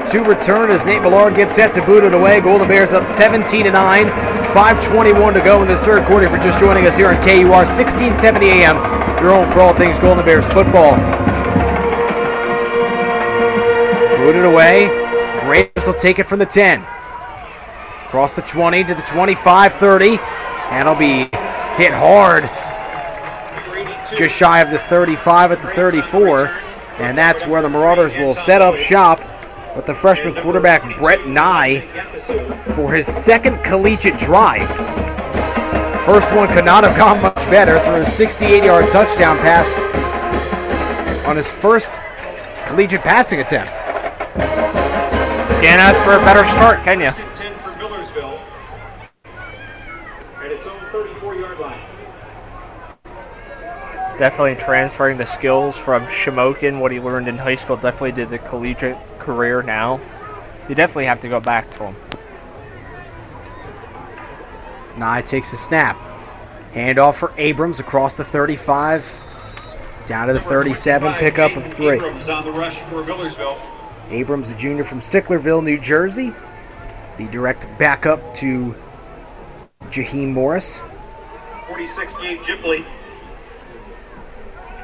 to return as Nate Millard gets set to boot it away. Golden Bears up 17-9. 5:21 to go in this third quarter. For just joining us here on KUR 1670 AM, your home for all things Golden Bears football. Booted away. Graves will take it from the 10. Across the 20 to the 25, 30. And it'll be hit hard. Just shy of the 35 at the 34. And that's where the Marauders will set up shop with the freshman quarterback Brett Nye for his second collegiate drive. First one could not have gone much better through a 68-yard touchdown pass on his first collegiate passing attempt. Can't ask for a better start, can you? Definitely transferring the skills from Shamokin, what he learned in high school, definitely did the collegiate career now. You definitely have to go back to him. Nye takes a snap. Handoff for Abrams across the 35, down to the 37, pickup of 3. Abrams on the rush for Millersville. Abrams, a junior from Sicklerville, New Jersey. The direct backup to Jaheim Morris. 46, Gabe Gipley.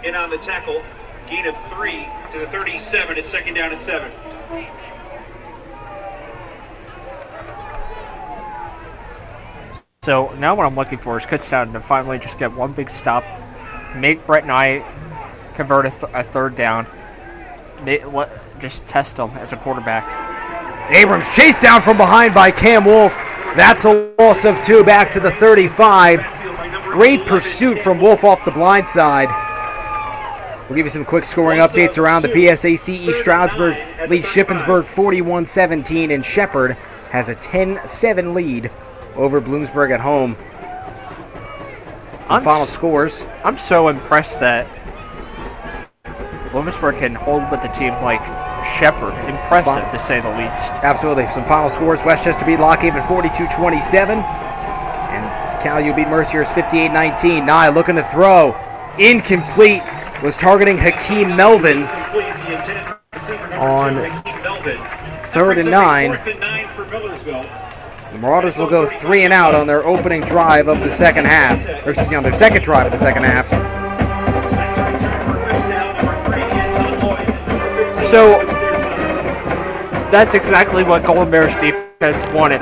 In on the tackle, gain of 3 to the 37 at second down and 7. So now what I'm looking for is Kutztown to finally just get one big stop, make Brett Nye convert a third down. Just test him as a quarterback. Abrams chased down from behind by Cam Wolf. That's a loss of two, back to the 35. Great pursuit from Wolf off the blind side. We'll give you some quick scoring updates around the PSAC. East Stroudsburg leads Shippensburg 41-17, and Shepherd has a 10-7 lead over Bloomsburg at home. Some final scores. I'm so impressed that Bloomsburg can hold with a team like Shepherd. Impressive, to say the least. Absolutely. Some final scores. Westchester beat Lock Haven 42-27. And CalU beat Merciers 58-19. Nye looking to throw. Incomplete. Was targeting Hakeem Melvin on 3rd and 9. So the Marauders will go 3 and out on their opening drive of the second half. Or excuse me, on their second drive of the second half. So that's exactly what Golden Bears defense wanted.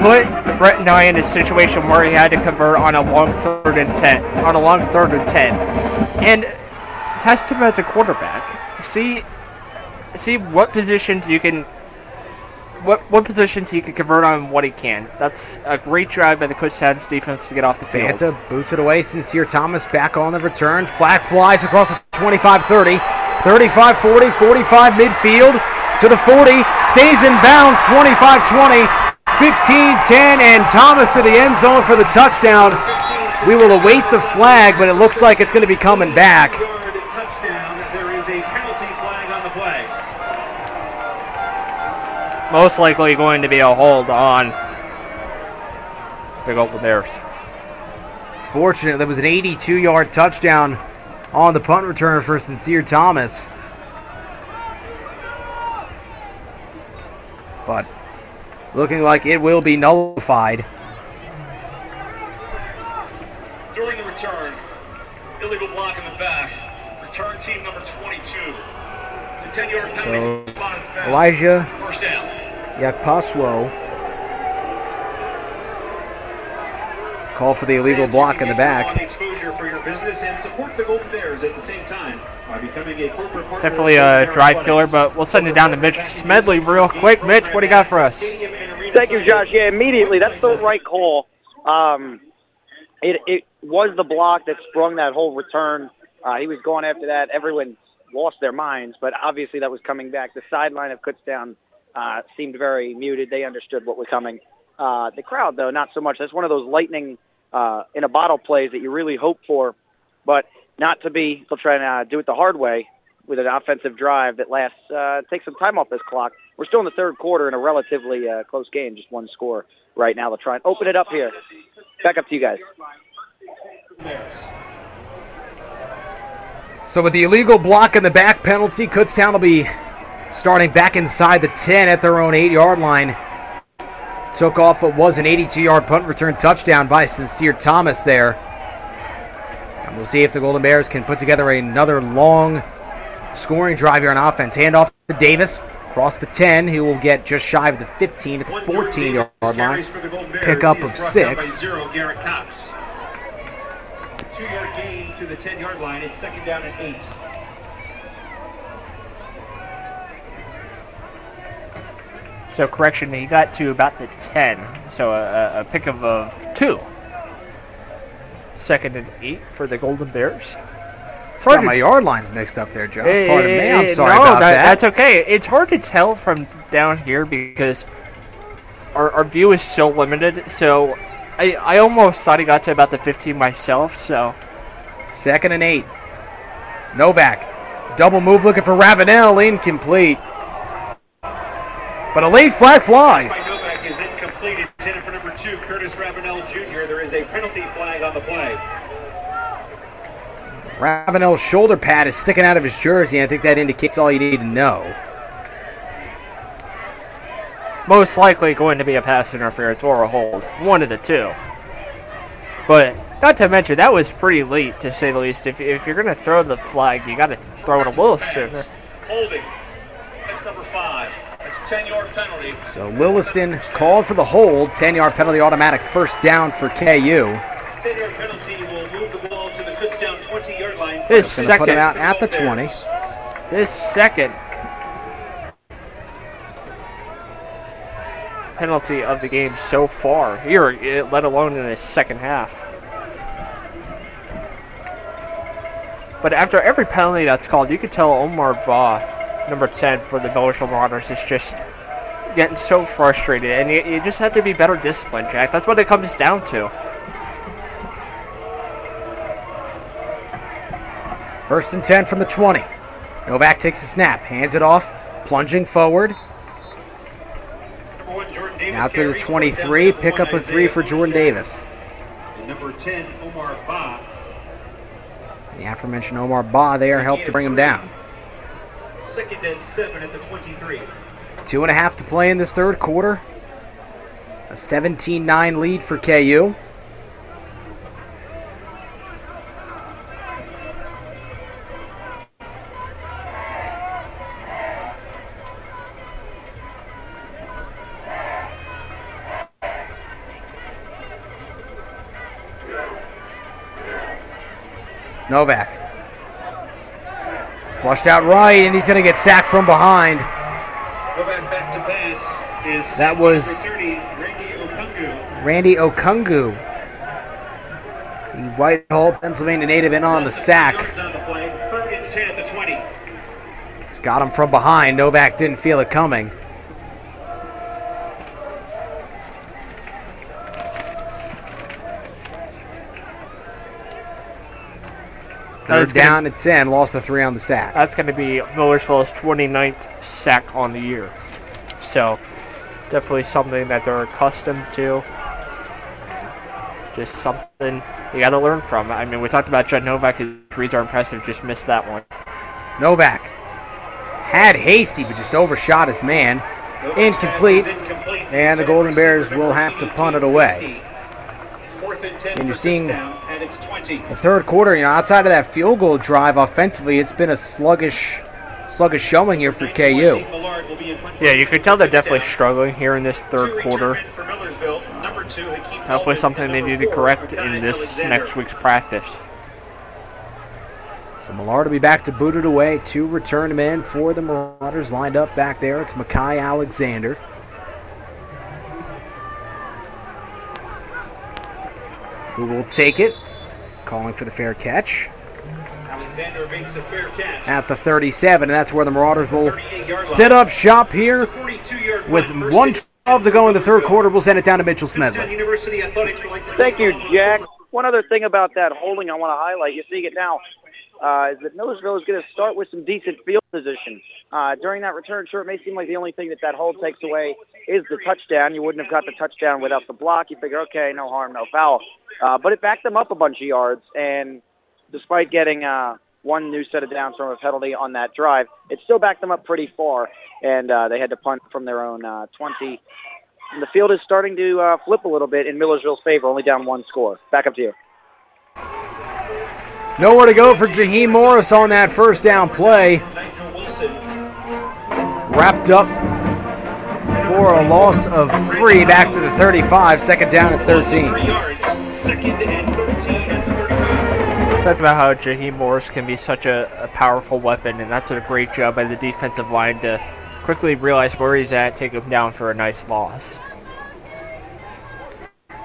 Put Brett Nye in a situation where he had to convert on a long 3rd and 10. And test him as a quarterback. See what positions you can, what positions he can convert on and what he can. That's a great drive by the Kutztown's defense to get off the field. Banta boots it away. Sincere Thomas back on the return. Flag flies across the 25-30. 35-40, 45 midfield to the 40. Stays in bounds, 25-20, 15-10, and Thomas to the end zone for the touchdown. We will await the flag, but it looks like it's going to be coming back. Most likely going to be a hold on the Golden Bears. Fortunately, that was an 82-yard touchdown on the punt return for Sincere Thomas. But looking like it will be nullified. During the return, illegal block in the back. Return team number 22. The 10-yard penalty. So Elijah first down. Yakpaswo called for the illegal block in the back. Definitely a drive killer, but we'll send it down to Mitch Smedley real quick. Mitch, what do you got for us? Thank you, Josh. Yeah, immediately. That's the right call. It was the block that sprung that whole return. He was going after that. Everyone lost their minds, but obviously that was coming back. The sideline of Kutztown seemed very muted. They understood what was coming. The crowd, though, not so much. That's one of those lightning in a bottle plays that you really hope for, but not to be. They'll try and do it the hard way with an offensive drive that lasts, takes some time off this clock. We're still in the third quarter in a relatively close game, just one score right now. They'll try and open it up here. Back up to you guys. So with the illegal block in the back penalty, Kutztown will be starting back inside the 10 at their own 8-yard line. Took off what was an 82-yard punt return touchdown by Sincere Thomas there. And we'll see if the Golden Bears can put together another long scoring drive here on offense. Handoff to Davis. Across the 10, he will get just shy of the 15 at the 14-yard line. Pickup of 6. Garrett Cox. 2-yard gain to the 10-yard line. It's 2nd down and 8. So, correction, he got to about the 10, so a pickup of 2. 2nd and 8 for the Golden Bears. Got my yard lines mixed up there, Josh. Pardon me, I'm sorry about that. That's okay. It's hard to tell from down here because our view is so limited, so I almost thought he got to about the 15 myself, so. 2nd and 8. Novak, double move looking for Ravenel, incomplete. But a late flag flies. Novak is incomplete. It's headed for number 2, Curtis Ravenel Jr. There is a penalty flag on the play. Ravenel's shoulder pad is sticking out of his jersey, and I think that indicates all you need to know. Most likely going to be a pass interference or a hold. One of the two. But not to mention, that was pretty late, to say the least. If you're going to throw the flag, you got to throw it a little sooner. Holding. That's number 5. Ten-yard penalty. So Lilliston called for the hold. 10-yard penalty, automatic first down for KU. 10-yard penalty will move the ball to the Kutztown 20-yard line. His second. Put him out at the 20. His second penalty of the game so far here, let alone in the second half. But after every penalty that's called, you can tell Omar Ba, number 10 for the Millersville Marauders, is just getting so frustrated. And you just have to be better disciplined, Jack. That's what it comes down to. First and 10 from the 20. Novak takes a snap, hands it off, plunging forward. Out to the 23, pick up a three for Jordan Davis. And number 10, Omar Ba. The aforementioned Omar Ba there helped to bring him down. Second and 7 at the 23. 2.5 to play in this third quarter. A 17-9 lead for KU. Novak flushed out right, and he's going to get sacked from behind. Novak back to pass is that was 30, Randy Okungu, the Whitehall, Pennsylvania native, in on the sack. He's got him from behind. Novak didn't feel it coming. Down at 10, lost the 3 on the sack. That's going to be Millersville's 29th sack on the year. So, definitely something that they're accustomed to. Just something you got to learn from. I mean, we talked about Judd Novak. His reads are impressive. Just missed that one. Novak had hasty, but just overshot his man. Incomplete. And the Golden Bears will have to punt it away. And you're seeing the third quarter, outside of that field goal drive offensively, it's been a sluggish showing here for KU. Yeah, you can tell they're definitely struggling here in this third quarter. Hopefully something they need to correct in this next week's practice. So Millard will be back to boot it away. 2 return men for the Marauders lined up back there. It's Makai Alexander. Who will take it? Calling for the fair catch. Alexander makes the fair catch. At the 37, and that's where the Marauders will set up shop here. With 1:12 to go in the third quarter, we'll send it down to Mitchell Smedley. Thank you, Jack. One other thing about that holding I want to highlight, you're seeing it now, is that Millersville is going to start with some decent field position. During that return, sure, it may seem like the only thing that hold takes away is the touchdown. You wouldn't have got the touchdown without the block. You figure, okay, no harm, no foul. But it backed them up a bunch of yards, and despite getting one new set of downs from a penalty on that drive, it still backed them up pretty far, and they had to punt from their own 20. And the field is starting to flip a little bit in Millersville's favor, only down 1 score. Back up to you. Nowhere to go for Jaheim Morris on that first down play. Wrapped up for a loss of 3 back to the 35, second down at 13. That's about how Jaheim Morris can be such a powerful weapon, and that's a great job by the defensive line to quickly realize where he's at, take him down for a nice loss.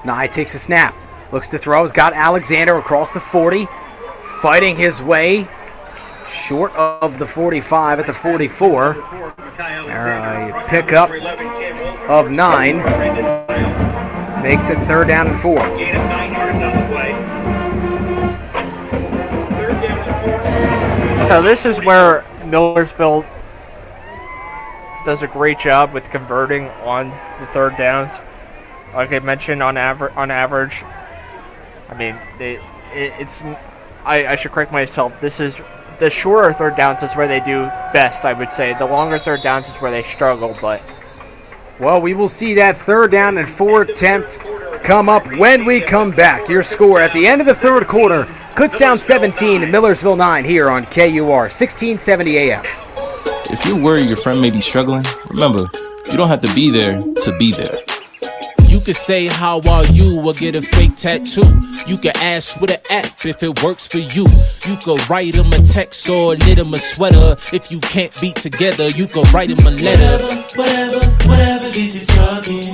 Nye takes a snap, looks to throw, has got Alexander across the 40, fighting his way short of the 45 at the 44. A pickup of 9. Makes it third down and 4. So this is where Millersville does a great job with converting on the third downs. Like I mentioned, on average, I should correct myself. This is the shorter third downs is where they do best, I would say. The longer third downs is where they struggle, but. Well, we will see that third down and 4 attempt come up when we come back. Your score at the end of the third quarter, Kutztown 17 and Millersville 9 here on KUR 1670 AM. If you're worried your friend may be struggling, remember, you don't have to be there to be there. You could say how are you or get a fake tattoo. You can ask with an app if it works for you. You can write him a text or knit him a sweater. If you can't be together, you can write him a letter. Whatever, whatever gets you talking.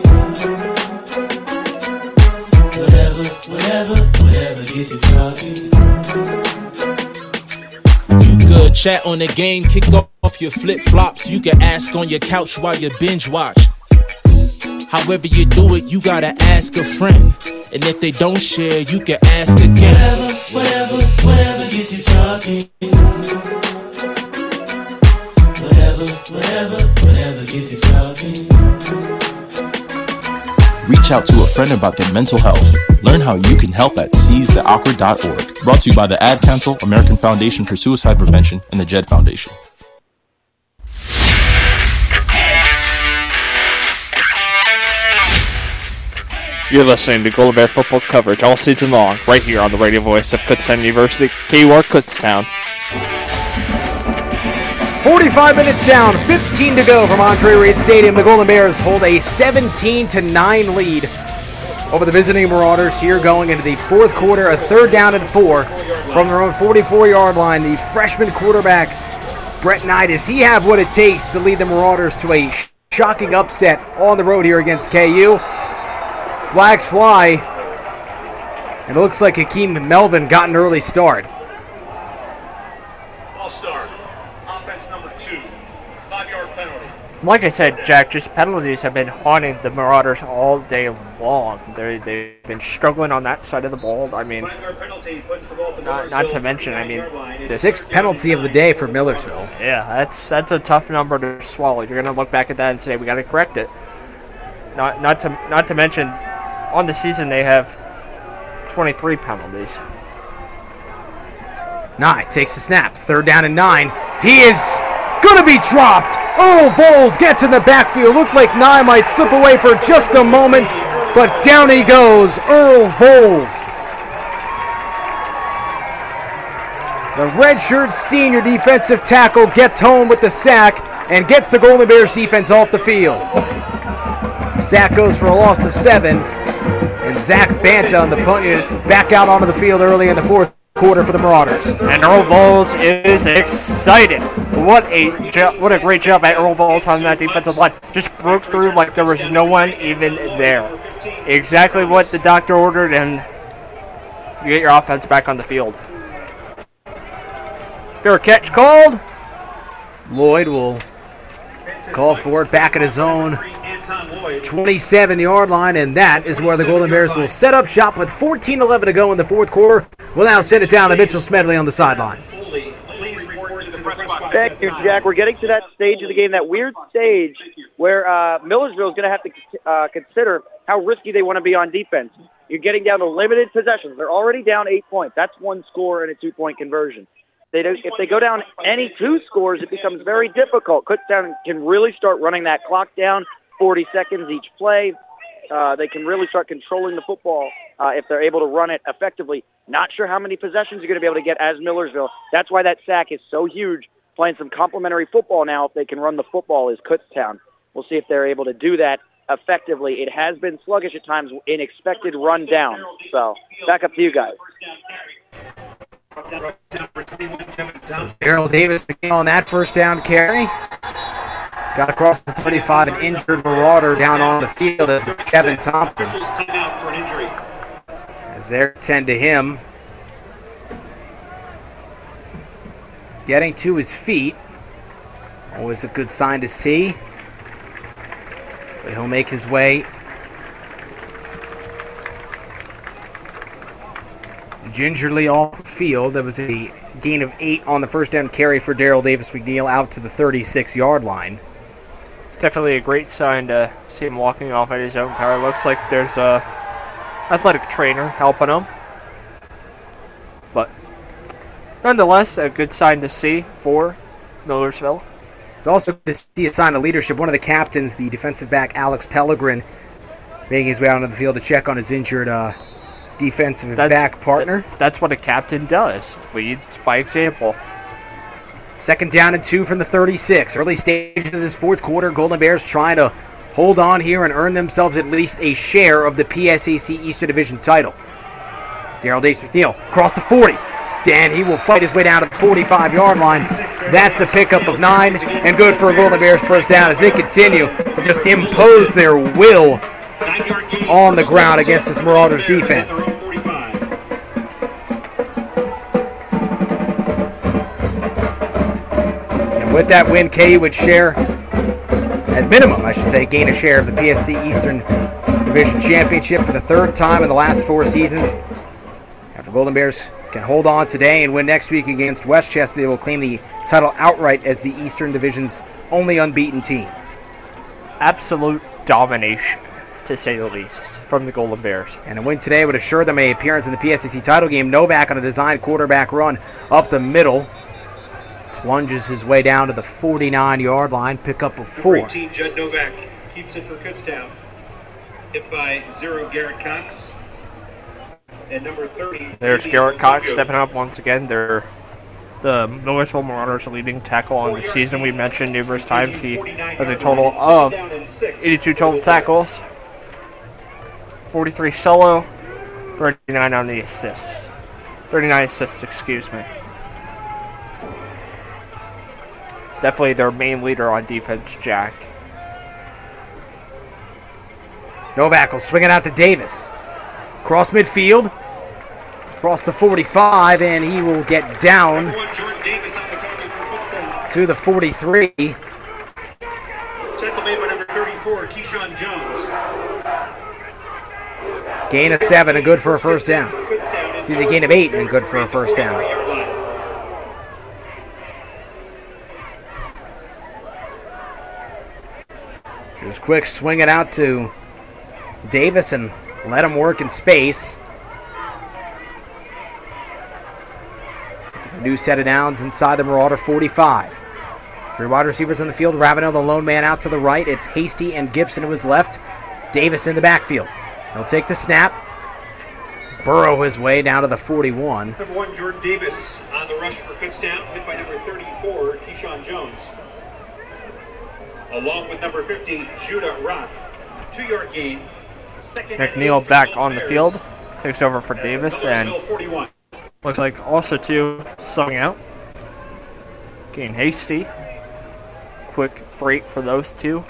Whatever, whatever, whatever gets you talking. Good chat on the game, kick off your flip-flops. You can ask on your couch while you binge watch. However you do it, you gotta ask a friend. And if they don't share, you can ask again. Whatever, whatever, whatever gets you talking. Whatever, whatever, whatever gets you talking. Reach out to a friend about their mental health. Learn how you can help at seizetheawkward.org. Brought to you by the Ad Council, American Foundation for Suicide Prevention, and the Jed Foundation. You're listening to Golden Bear football coverage all season long, right here on the radio voice of Kutztown University, KUR Kutztown. 45 minutes down, 15 to go from Andre Reed Stadium. The Golden Bears hold a 17-9 lead over the visiting Marauders here going into the fourth quarter, a third down and 4 from their own 44-yard line. The freshman quarterback, Brett Nye, does he have what it takes to lead the Marauders to a shocking upset on the road here against KU? Flags fly, and it looks like Hakeem Melvin got an early start. Ball start, offense number 2, 5-yard penalty. Like I said, Jack, just penalties have been haunting the Marauders all day long. They've been struggling on that side of the ball. I mean, not to mention, I mean, the sixth penalty of the day for Millersville. Yeah, that's a tough number to swallow. You're going to look back at that and say, we got to correct it. Not to mention, on the season they have 23 penalties. Nye takes the snap. Third down and 9. He is going to be dropped. Earl Voles gets in the backfield. Looked like Nye might slip away for just a moment, but down he goes, Earl Voles. The redshirt senior defensive tackle gets home with the sack and gets the Golden Bears defense off the field. Sack goes for a loss of 7, and Zach Banta on the punt unit back out onto the field early in the fourth quarter for the Marauders. And Earl Voles is excited. What a great job by Earl Voles on that defensive line. Just broke through like there was no one even there. Exactly what the doctor ordered, and you get your offense back on the field. Fair catch called. Lloyd will call for it back at his own 27-yard line, and that is where the Golden Bears will set up shop with 14-11 to go in the fourth quarter. We'll now send it down to Mitchell Smedley on the sideline. Thank you, Jack. We're getting to that stage of the game, that weird stage where Millersville is going to have to consider how risky they want to be on defense. You're getting down to limited possessions. They're already down 8 points. That's one score and a 2-point conversion. If they go down any 2 scores, it becomes very difficult. Kutztown can really start running that clock down. 40 seconds each play. They can really start controlling the football if they're able to run it effectively. Not sure how many possessions you're going to be able to get as Millersville. That's why that sack is so huge. Playing some complimentary football now if they can run the football is Kutztown. We'll see if they're able to do that effectively. It has been sluggish at times in expected run down. So back up to you guys. So Daryl Davis-McNeil on that first down carry. Got across the 35, an injured Marauder down on the field as Kevin Thompson. As they tend to him. Getting to his feet. Always a good sign to see. So he'll make his way. Gingerly off the field. That was a gain of 8 on the first down carry for Daryl Davis-McNeil out to the 36-yard line. Definitely a great sign to see him walking off at his own power. Looks like there's a athletic trainer helping him. But nonetheless, a good sign to see for Millersville. It's also good to see a sign of leadership. One of the captains, the defensive back Alex Pellegrin, making his way out onto the field to check on his injured defensive back partner. That's what a captain does. Leads by example. Second down and 2 from the 36. Early stage of this fourth quarter, Golden Bears trying to hold on here and earn themselves at least a share of the PSAC Eastern Division title. Daryl Davis-McNeil across the 40. Dan, he will fight his way down to the 45-yard line. That's a pickup of 9 and good for a Golden Bears first down as they continue to just impose their will on the ground against this Marauders defense. And with that win, KU would share, at minimum, I should say, gain a share of the PSC Eastern Division Championship for the third time in the last 4 seasons. After Golden Bears can hold on today and win next week against Westchester, they will claim the title outright as the Eastern Division's only unbeaten team. Absolute domination, to say the least, from the Golden Bears. And a win today would assure them an appearance in the PSAC title game. Novak on a designed quarterback run up the middle. Lunges his way down to the 49-yard line, pick up a 4. Number 18, Judd Novak keeps it for Kutztown. Hit by 0, Garrett Cox. And number 30. There's Garrett Cox stepping up once again. They're the Millersville Marauders' leading tackle on the season. We mentioned numerous times he has a total of 82 total tackles, 43 solo, 39 on the assists. 39 assists, excuse me. Definitely their main leader on defense, Jack. Novak will swing it out to Davis. Cross midfield. Across the 45, and he will get down to the 43. Tackle made by number 34, Keyshawn Jones. Gain of 7 and good for a first down. Excuse me, gain of 8 and good for a first down. Just quick swing it out to Davis and let him work in space. It's a new set of downs inside the Marauder 45. 3 wide receivers on the field. Ravenel, the lone man out to the right. It's Hasty and Gibson to his left. Davis in the backfield. He'll take the snap. Burrow his way down to the 41. Number 1, Jordan Davis on the rush for Kutztown. Hit by number 34, Keyshawn Jones. Along with number 50, Judah Rock. 2-yard gain. McNeil back on the field. Takes over for Davis and looks like also to sung out. Gain Hasty. Quick break for those two.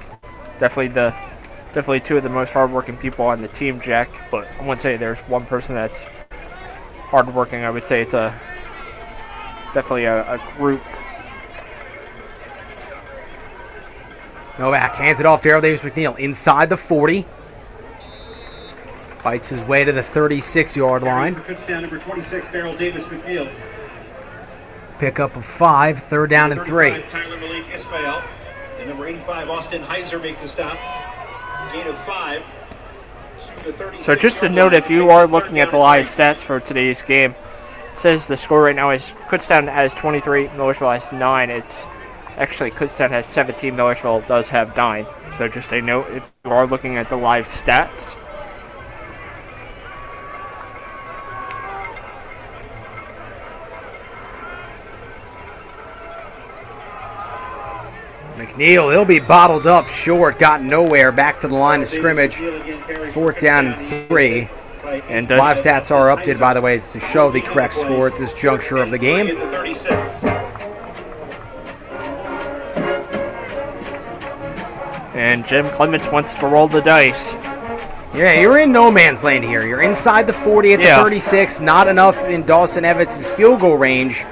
Definitely two of the most hardworking people on the team, Jack. But I wouldn't say there's one person that's hardworking. I would say it's definitely a group. Novak hands it off to Daryl Davis-McNeil inside the 40. Bites his way to the 36-yard line. Touchdown number 26, Daryl Davis-McNeil. Pick up of 5, third down and 3. Tyler Malik Ismail and number 85, Austin Heiser make the stop. Gain of 5. So just to note, if you are looking at the live stats for today's game, it says the score right now is Kutztown has 23, Millersville has 9. Actually, Kutztown has 17, Millersville does have 9. So just a note, if you are looking at the live stats. McNeil, he'll be bottled up short, got nowhere, back to the line of scrimmage. 4th down and 3. And live stats are updated, by the way, to show the correct score at this juncture of the game. And Jim Clements wants to roll the dice. Yeah, you're in no man's land here. You're inside the 40 at the 36. Not enough in Dawson Evans' field goal range.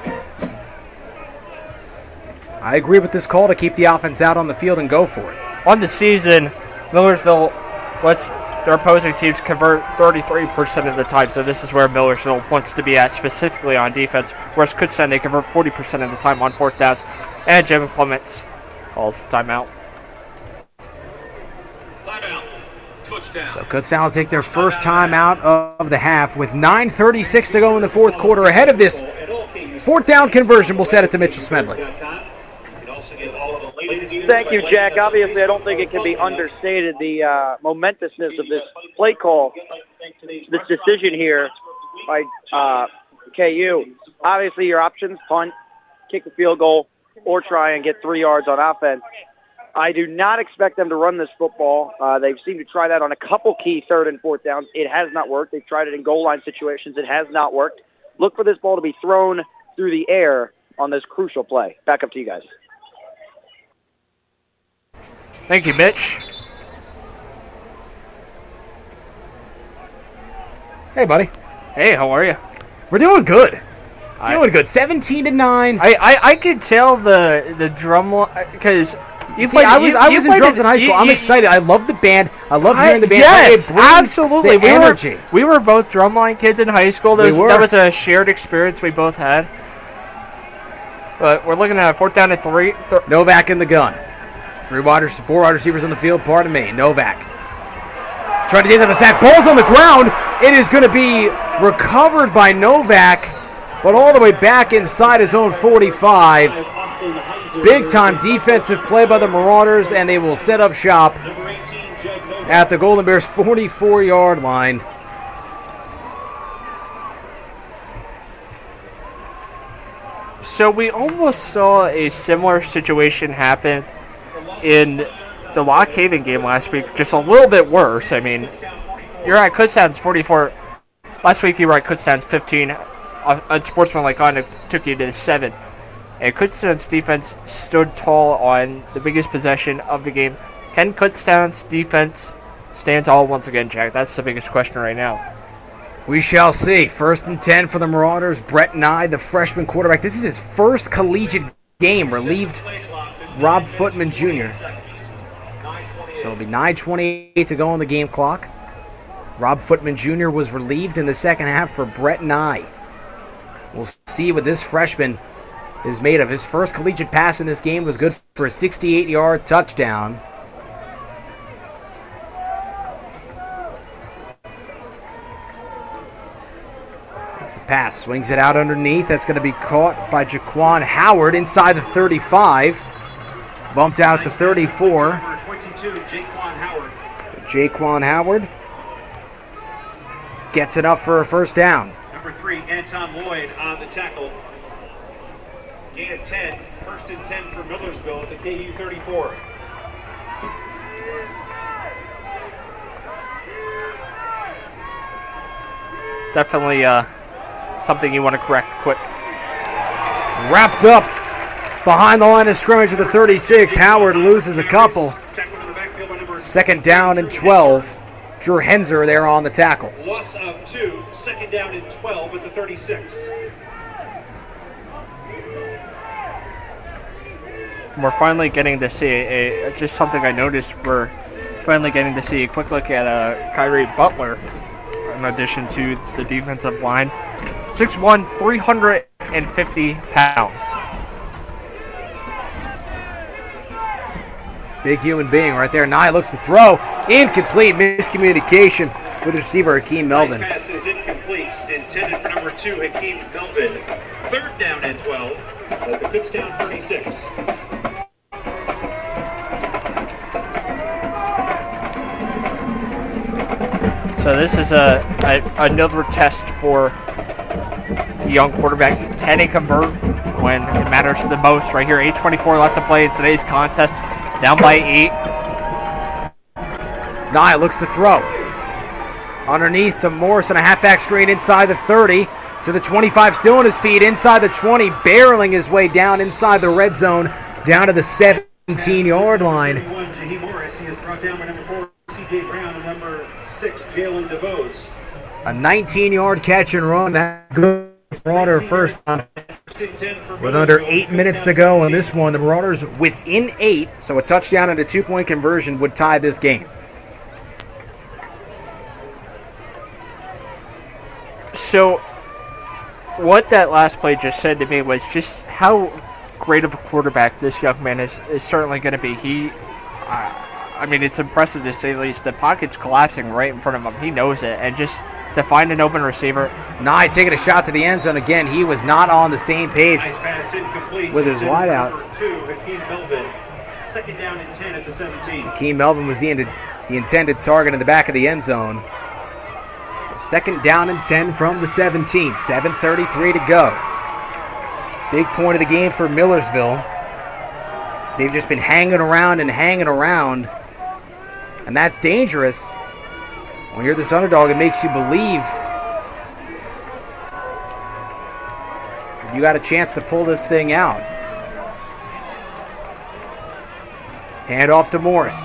I agree with this call to keep the offense out on the field and go for it. On the season, Millersville lets their opposing teams convert 33% of the time. So this is where Millersville wants to be at, specifically on defense. Whereas Kutztown, they convert 40% of the time on 4th downs. And Jim Clements calls timeout. So Kutztown will take their first time out of the half with 9:36 to go in the fourth quarter. Ahead of this 4th down conversion, we'll set it to Mitchell Smedley. Thank you, Jack. Obviously, I don't think it can be understated the momentousness of this play call, this decision here by KU. Obviously, your options, punt, kick a field goal, or try and get 3 yards on offense. I do not expect them to run this football. They've seemed to try that on a couple key third and fourth downs. It has not worked. They've tried it in goal line situations. It has not worked. Look for this ball to be thrown through the air on this crucial play. Back up to you guys. Thank you, Mitch. Hey, buddy. Hey, how are you? We're doing good. Doing good. 17-9. I could tell the drum line because you see, I was in drums in high school. I'm excited. I love the band. I love hearing the band. Yes, absolutely. The energy. We were both drumline kids in high school. That was a shared experience we both had. But we're looking at a 4th down and 3. Novak in the gun. 4 wide receivers on the field. Pardon me. Novak. Tried to take that for a sack. Ball's on the ground. It is going to be recovered by Novak, but all the way back inside his own 45. Big-time defensive play by the Marauders, and they will set up shop at the Golden Bears' 44-yard line. So we almost saw a similar situation happen in the Lock Haven game last week, just a little bit worse. I mean, you're at Kutztown's 44. Last week you were at Kutztown's 15. A sportsmanlike conduct took you to 7. And Kutztown's defense stood tall on the biggest possession of the game. Can Kutztown's defense stand tall once again, Jack? That's the biggest question right now. We shall see. 1st and 10 for the Marauders. Brett Nye, the freshman quarterback. This is his first collegiate game. Relieved Rob Footman Jr. So it'll be 9:28 to go on the game clock. Rob Footman Jr. was relieved in the second half for Brett Nye. We'll see what this freshman is made of. His first collegiate pass in this game was good for a 68-yard touchdown. Takes the pass, swings it out underneath. That's going to be caught by Jaquan Howard inside the 35. Bumped out at the 34. Jaquan Howard gets it up for a 1st down. Number 3, Antoine Lloyd on the tackle. Gain of 10. 1st and 10 for Millersville at the KU 34. Definitely something you want to correct quick. Wrapped up behind the line of scrimmage at the 36. Howard loses a couple. 2nd down and 12. Drew Henser there on the tackle. Loss of 2, 2nd down and 12 at the 36. We're finally getting to see just something I noticed. We're finally getting to see a quick look at Kyrie Butler in addition to the defensive line. 6'1", 350 pounds. Big human being right there. Nye looks to throw. Incomplete miscommunication with receiver Hakeem Melvin. Nice pass is incomplete. Intended for number 2, Hakeem Melvin. 3rd down and 12. At the Kutztown 36. So this is another test for the young quarterback. Can he convert when it matters the most? Right here, 8:24 left to play in today's contest. Down by 8. Nye looks to throw. Underneath to Morris on a halfback screen inside the 30. To the 25, still on his feet. Inside the 20, barreling his way down inside the red zone. Down to the 17-yard line. Jaheim Morris, he is brought down by number 4, C.J. Brown, and number 6, Jalen DeVos. A 19-yard catch and run. That good Marauder 1st down. With under 8 minutes to go on this one, the Marauders within 8. So a touchdown and a 2-point conversion would tie this game. So what that last play just said to me was just how great of a quarterback this young man is certainly going to be. I mean, it's impressive to say the least. The pocket's collapsing right in front of him. He knows it. And just to find an open receiver. Nye taking a shot to the end zone again. He was not on the same page with his wideout. Hakeem Melvin was the intended target in the back of the end zone. 2nd down and 10 from the 17. 7:33 to go. Big point of the game for Millersville. So they've just been hanging around. And that's dangerous. When you're this underdog, it makes you believe that you got a chance to pull this thing out. Hand off to Morris.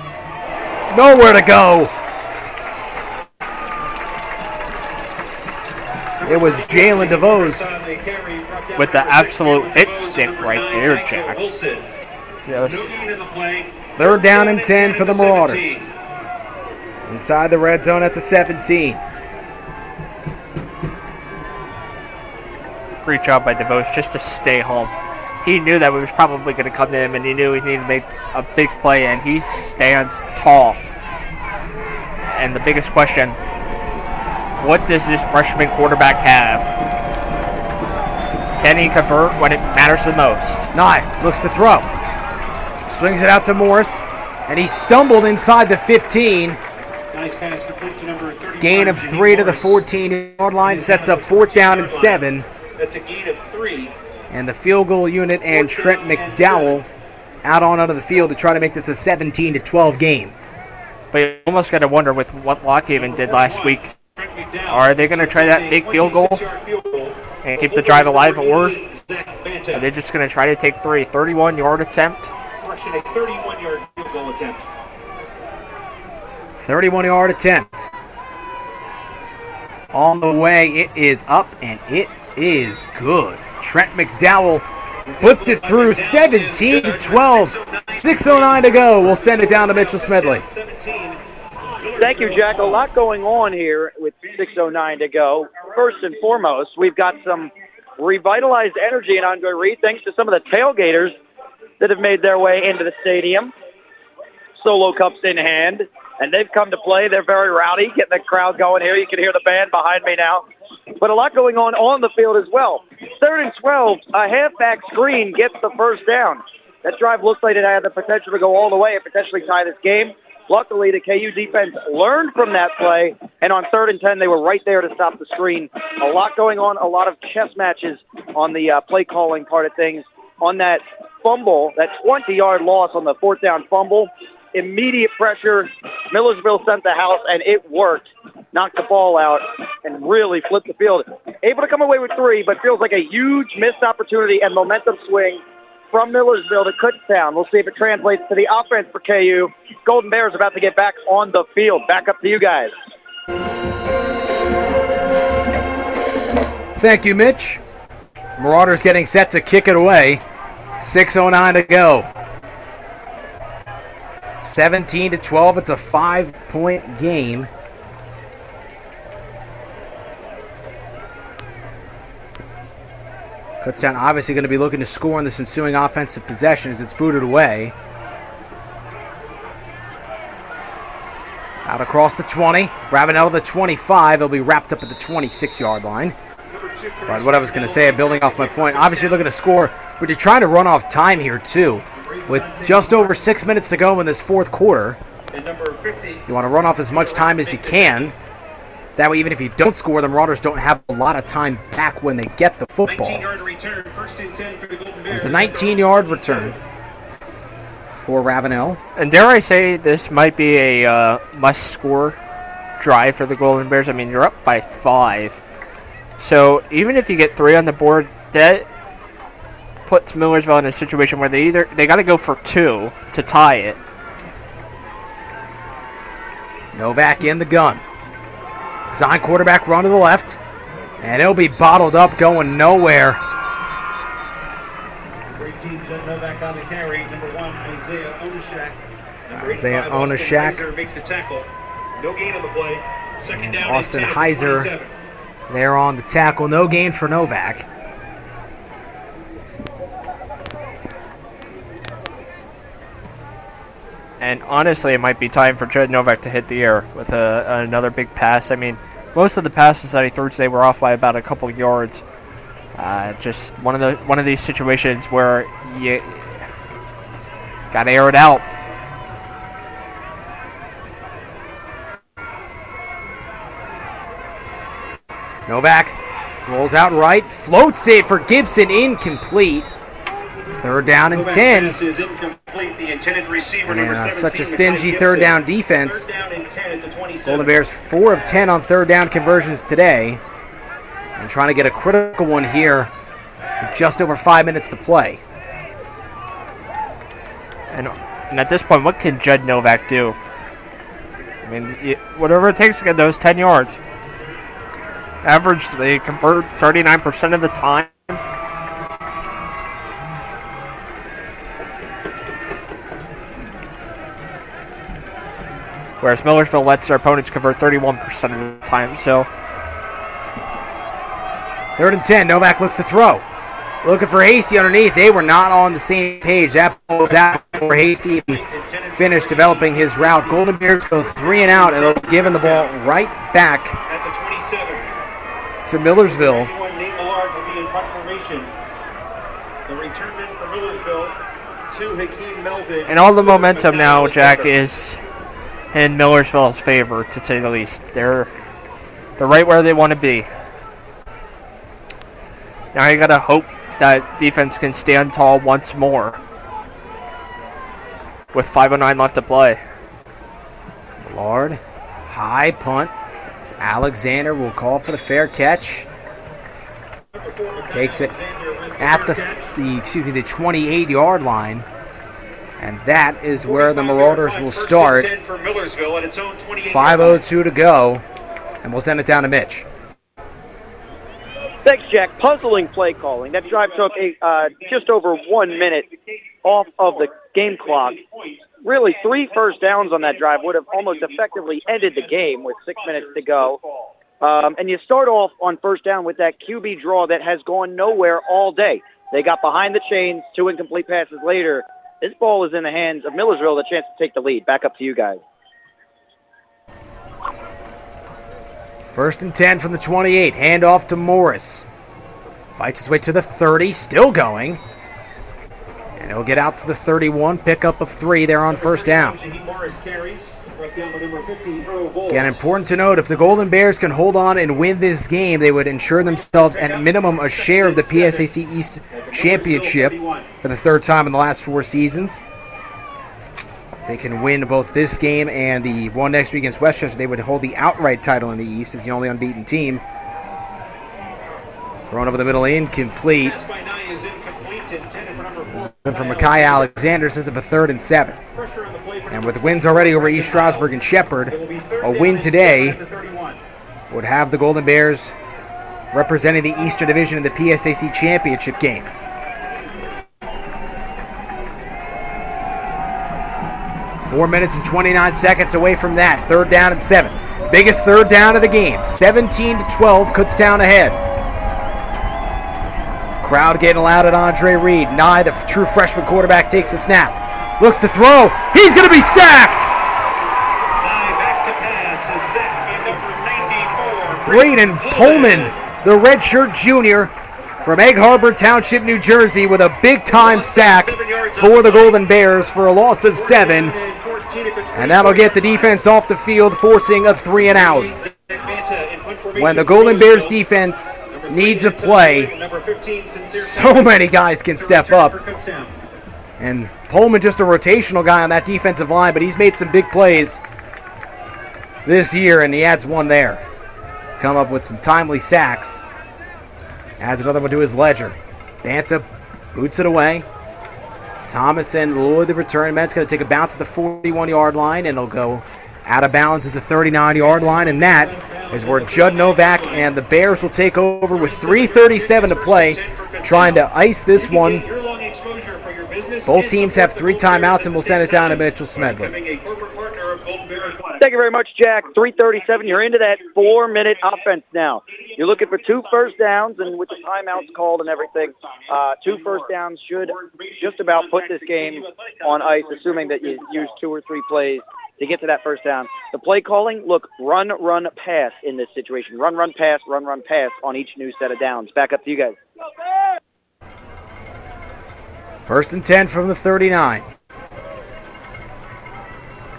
Nowhere to go. It was Jalen DeVos with the absolute hit stick right there, Jack. Yes. 3rd down and 10 for the Marauders. Inside the red zone at the 17. Great job by DeVos just to stay home. He knew that we was probably going to come to him, and he knew he needed to make a big play, and he stands tall. And the biggest question, what does this freshman quarterback have? Can he convert when it matters the most? Nye looks to throw. Swings it out to Morris, and he stumbled inside the 15. Nice pass complete to number 30. Gain of 3 to the 14-yard line, sets up 4th down and 7. That's a gain of 3. And the field goal unit and Trent McDowell out onto the field to try to make this a 17-12 game. But you almost got to wonder with what Lock Haven did last week. Are they going to try that big field goal and keep the drive alive, or are they just going to try to take 3? 31-yard attempt. Actually, a 31-yard field goal attempt. 31-yard attempt. On the way, it is up, and it is good. Trent McDowell blipped it through, 17-12. 6:09 to go. We'll send it down to Mitchell Smedley. Thank you, Jack. A lot going on here with 6:09 to go. First and foremost, we've got some revitalized energy in Andre Reed thanks to some of the tailgaters that have made their way into the stadium. Solo cups in hand, and they've come to play. They're very rowdy, getting the crowd going here. You can hear the band behind me now. But a lot going on the field as well. 3rd and 12, a halfback screen gets the first down. That drive looks like it had the potential to go all the way and potentially tie this game. Luckily, the KU defense learned from that play, and on 3rd and 10, they were right there to stop the screen. A lot going on, a lot of chess matches on the play calling part of things. On that fumble, that 20-yard loss on the 4th down fumble, immediate pressure. Millersville sent the house, and it worked. Knocked the ball out and really flipped the field. Able to come away with 3, but feels like a huge missed opportunity and momentum swing from Millersville to Kutztown. We'll see if it translates to the offense for KU. Golden Bears about to get back on the field. Back up to you guys. Thank you, Mitch. Marauders getting set to kick it away. 6:09 to go. 17-12. It's a 5-point game. Kutztown obviously going to be looking to score on this ensuing offensive possession as it's booted away. Out across the 20. Ravenel to the 25. It'll be wrapped up at the 26-yard line. But what I was going to say, building off my point, obviously looking to score, but you're trying to run off time here too. With just over 6 minutes to go in this 4th quarter, you want to run off as much time as you can. That way, even if you don't score, the Marauders don't have a lot of time back when they get the football. It's a 19-yard return for Ravenel. And dare I say, this might be a must-score drive for the Golden Bears. I mean, you're up by 5. So even if you get 3 on the board, that puts Millersville in a situation where they got to go for 2 to tie it. Novak in the gun. Zine quarterback run to the left. And it'll be bottled up, going nowhere. Isaiah Onashak. And Austin Heiser there on the tackle. No gain for Novak. And honestly, it might be time for Judd Novak to hit the air with another big pass. I mean, most of the passes that he threw today were off by about a couple yards. Just one of these situations where you got to air it out. Novak rolls out right, floats it for Gibson, incomplete. Third down and 10. And such a stingy third down defense. Golden Bears 4 of 10 on third down conversions today. And trying to get a critical one here with just over 5 minutes to play. And at this point, what can Judd Novak do? I mean, whatever it takes to get those 10 yards. Average, they convert 39% of the time. Whereas Millersville lets their opponents convert 31% of the time, so. Third and 10, Novak looks to throw. Looking for Hasty underneath. They were not on the same page. That ball was out before Hasty finished developing his route. Golden Bears go three and out, and they're giving the ball right back to Millersville. Nate Millard will be in confirmation. The return for Millersville to Hakeem Melvin. And all the momentum now, Jack, is in Millersville's favor, to say the least. They're right where they want to be. Now you got to hope that defense can stand tall once more with 5:09 left to play. Millard, high punt. Alexander will call for the fair catch. Takes it at the 28-yard line. And that is where the Marauders will start. 5:02 to go. And we'll send it down to Mitch. Thanks, Jack. Puzzling play calling. That drive took just over 1 minute off of the game clock. Really, three first downs on that drive would have almost effectively ended the game with 6 minutes to go. And you start off on first down with that QB draw that has gone nowhere all day. They got behind the chains, two incomplete passes later. This ball is in the hands of Millersville, the chance to take the lead. Back up to you guys. First and 10 from the 28. Handoff to Morris. Fights his way to the 30. Still going. And he'll get out to the 31. Pickup of 3 there on first down. Again, important to note, if the Golden Bears can hold on and win this game, they would ensure themselves at minimum a share of the PSAC East Championship for the third time in the last 4 seasons. They can win both this game and the one next week against Westchester. They would hold the outright title in the East as the only unbeaten team. Thrown over the middle, incomplete. And for Makai Alexander, this is a 3rd and 7. And with wins already over East Stroudsburg and Shepherd, a win today would have the Golden Bears representing the Eastern Division in the PSAC Championship game. Four minutes and 29 seconds away from that. 3rd down and 7. Biggest third down of the game. 17-12, Kutztown ahead. Crowd getting loud at Andre Reed. Nye, the true freshman quarterback, takes the snap. Looks to throw. He's going to be sacked. Nye back to pass is sacked by number 94. Braden Pullman, the redshirt junior from Egg Harbor Township, New Jersey, with a big-time sack for the Golden Bears for a loss of 7. And that'll get the defense off the field, forcing a 3-and-out. When the Golden Bears defense needs a play, so many guys can step up. And Pullman, just a rotational guy on that defensive line, but he's made some big plays this year, and he adds one there. He's come up with some timely sacks. Adds another one to his ledger. Banta boots it away. Thomas and Lloyd, the return man's going to take a bounce at the 41-yard line, and it'll go out of bounds at the 39-yard line. And that is where Judd Novak and the Bears will take over with 3:37 to play, trying to ice this one. Both teams have 3 timeouts, and we'll send it down to Mitchell Smedley. Thank you very much, Jack. 3:37, you're into that 4-minute offense now. You're looking for 2 first downs, and with the timeouts called and everything, 2 first downs should just about put this game on ice, assuming that you use 2 or 3 plays to get to that first down. The play calling, look, run, run, pass in this situation. Run, run, pass on each new set of downs. Back up to you guys. 1st and 10 from the 39.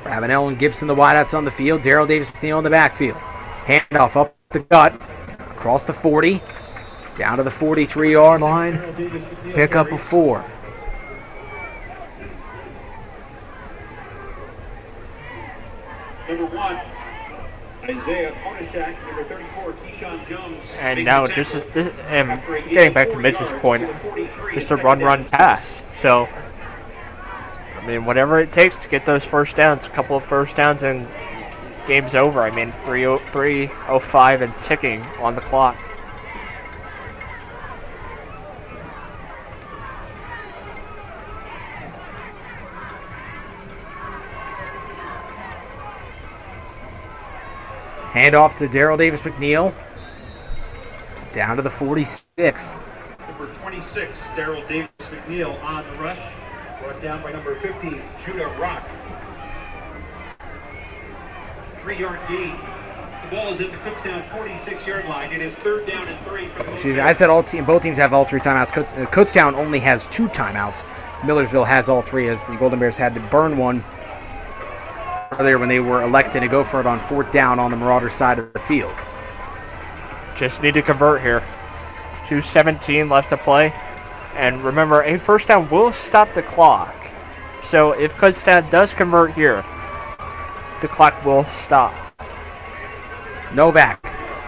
Ravenel and Gibson, the wideouts on the field. Daryl Davis-McNeil in the backfield. Handoff up the gut, across the 40, down to the 43-yard line. Pick up a 4. number 1, Isaiah Konishak, number 34, Keyshawn Jones. And now this is getting back to Mitch's point, just a run pass. So I mean, whatever it takes to get those first downs, a couple of first downs and game's over. I mean, 3:05 and ticking on the clock. Hand off to Daryl Davis-McNeil. Down to the 46. Number 26, Daryl Davis-McNeil on the rush. Brought down by number 15, Judah Rock. 3-yard gain. The ball is at the Kutztown 46-yard line. It is 3rd down and 3. Excuse me, I said both teams have all 3 timeouts. Kutztown only has 2 timeouts. Millersville has all 3, as the Golden Bears had to burn one earlier when they were elected to go for it on 4th down on the Marauder side of the field. Just need to convert here. 2:17 left to play. And remember, a first down will stop the clock. So if Kutztown does convert here, the clock will stop. Novak,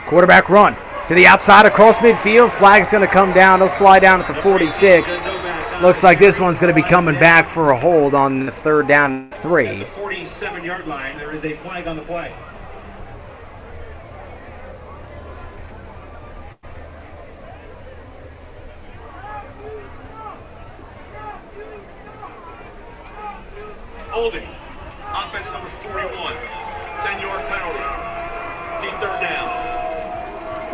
quarterback run to the outside across midfield. Flag's going to come down. He'll slide down at the 46. Looks like this one's going to be coming back for a hold on the 3rd down and 3. At the 47-yard line, there is a flag on the play. Holding. Offense number 41. 10-yard penalty. 3rd down.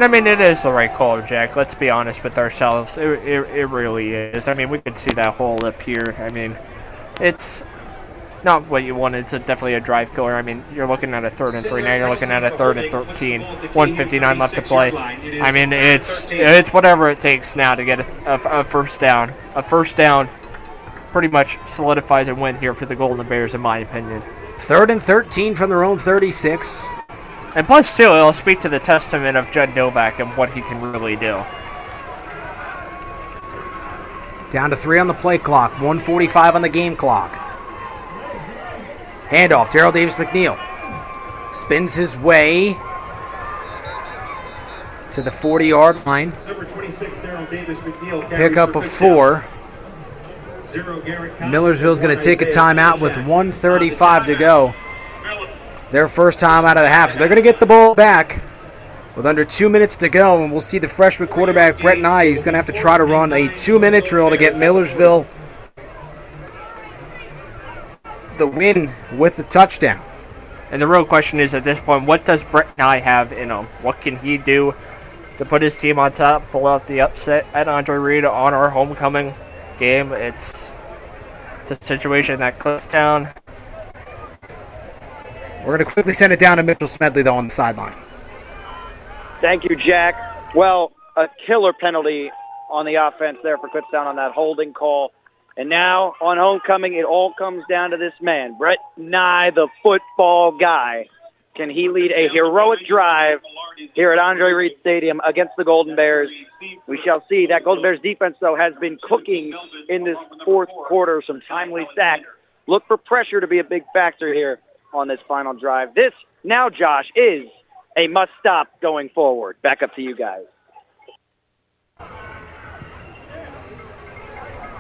I mean, it is the right call, Jack. Let's be honest with ourselves. It really is. I mean, we could see that hole up here. I mean, it's not what you want. It's definitely a drive killer. I mean, you're looking at a 3rd and 3. Now you're looking at a 3rd and 13. 1:59 left to play. I mean, it's whatever it takes now to get a first down. A first down pretty much solidifies a win here for the Golden Bears, in my opinion. 3rd and 13 from their own 36. And plus, too, it'll speak to the testament of Judd Novak and what he can really do. Down to 3 on the play clock, 1:45 on the game clock. Handoff, Daryl Davis-McNeil. Spins his way to the 40-yard line. Number 26, Daryl Davis-McNeil. Pick up a 4. Millersville's going to take a timeout with 1:35 to go. Their first time out of the half, so they're going to get the ball back with under 2 minutes to go, and we'll see the freshman quarterback, Brett Nye, who's going to have to try to run a 2-minute drill to get Millersville the win with the touchdown. And the real question is at this point, what does Brett Nye have in him? What can he do to put his team on top, pull out the upset at Andre Reed on our homecoming game? It's a situation that Kutztown. We're going to quickly send it down to Mitchell Smedley, though, on the sideline. Thank you, Jack. Well, a killer penalty on the offense there for Kutztown on that holding call. And now, on homecoming, it all comes down to this man, Brett Nye, the football guy. Can he lead a heroic drive here at Andre Reed Stadium against the Golden Bears? We shall see. That Golden Bears defense, though, has been cooking in this 4th quarter. Some timely sacks. Look for pressure to be a big factor here on this final drive. This, now, Josh, is a must-stop going forward. Back up to you guys.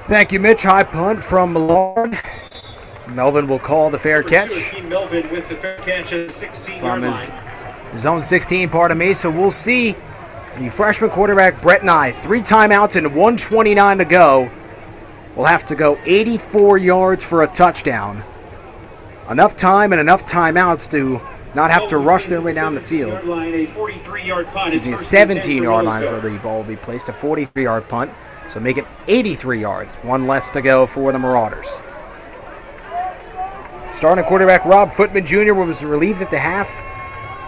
Thank you, Mitch. High punt from Millard. Melvin will call the fair catch. Hakeem Melvin with the fair catch at 16-yard line. Zone 16, pardon me. So we'll see the freshman quarterback, Brett Nye. 3 timeouts and 1:29 to go. We'll have to go 84 yards for a touchdown. Enough time and enough timeouts to not have to rush their way down the field. It's going to be a 17-yard line where the ball will be placed, a 43-yard punt. So make it 83 yards. 1 less to go for the Marauders. Starting quarterback Rob Footman Jr. was relieved at the half.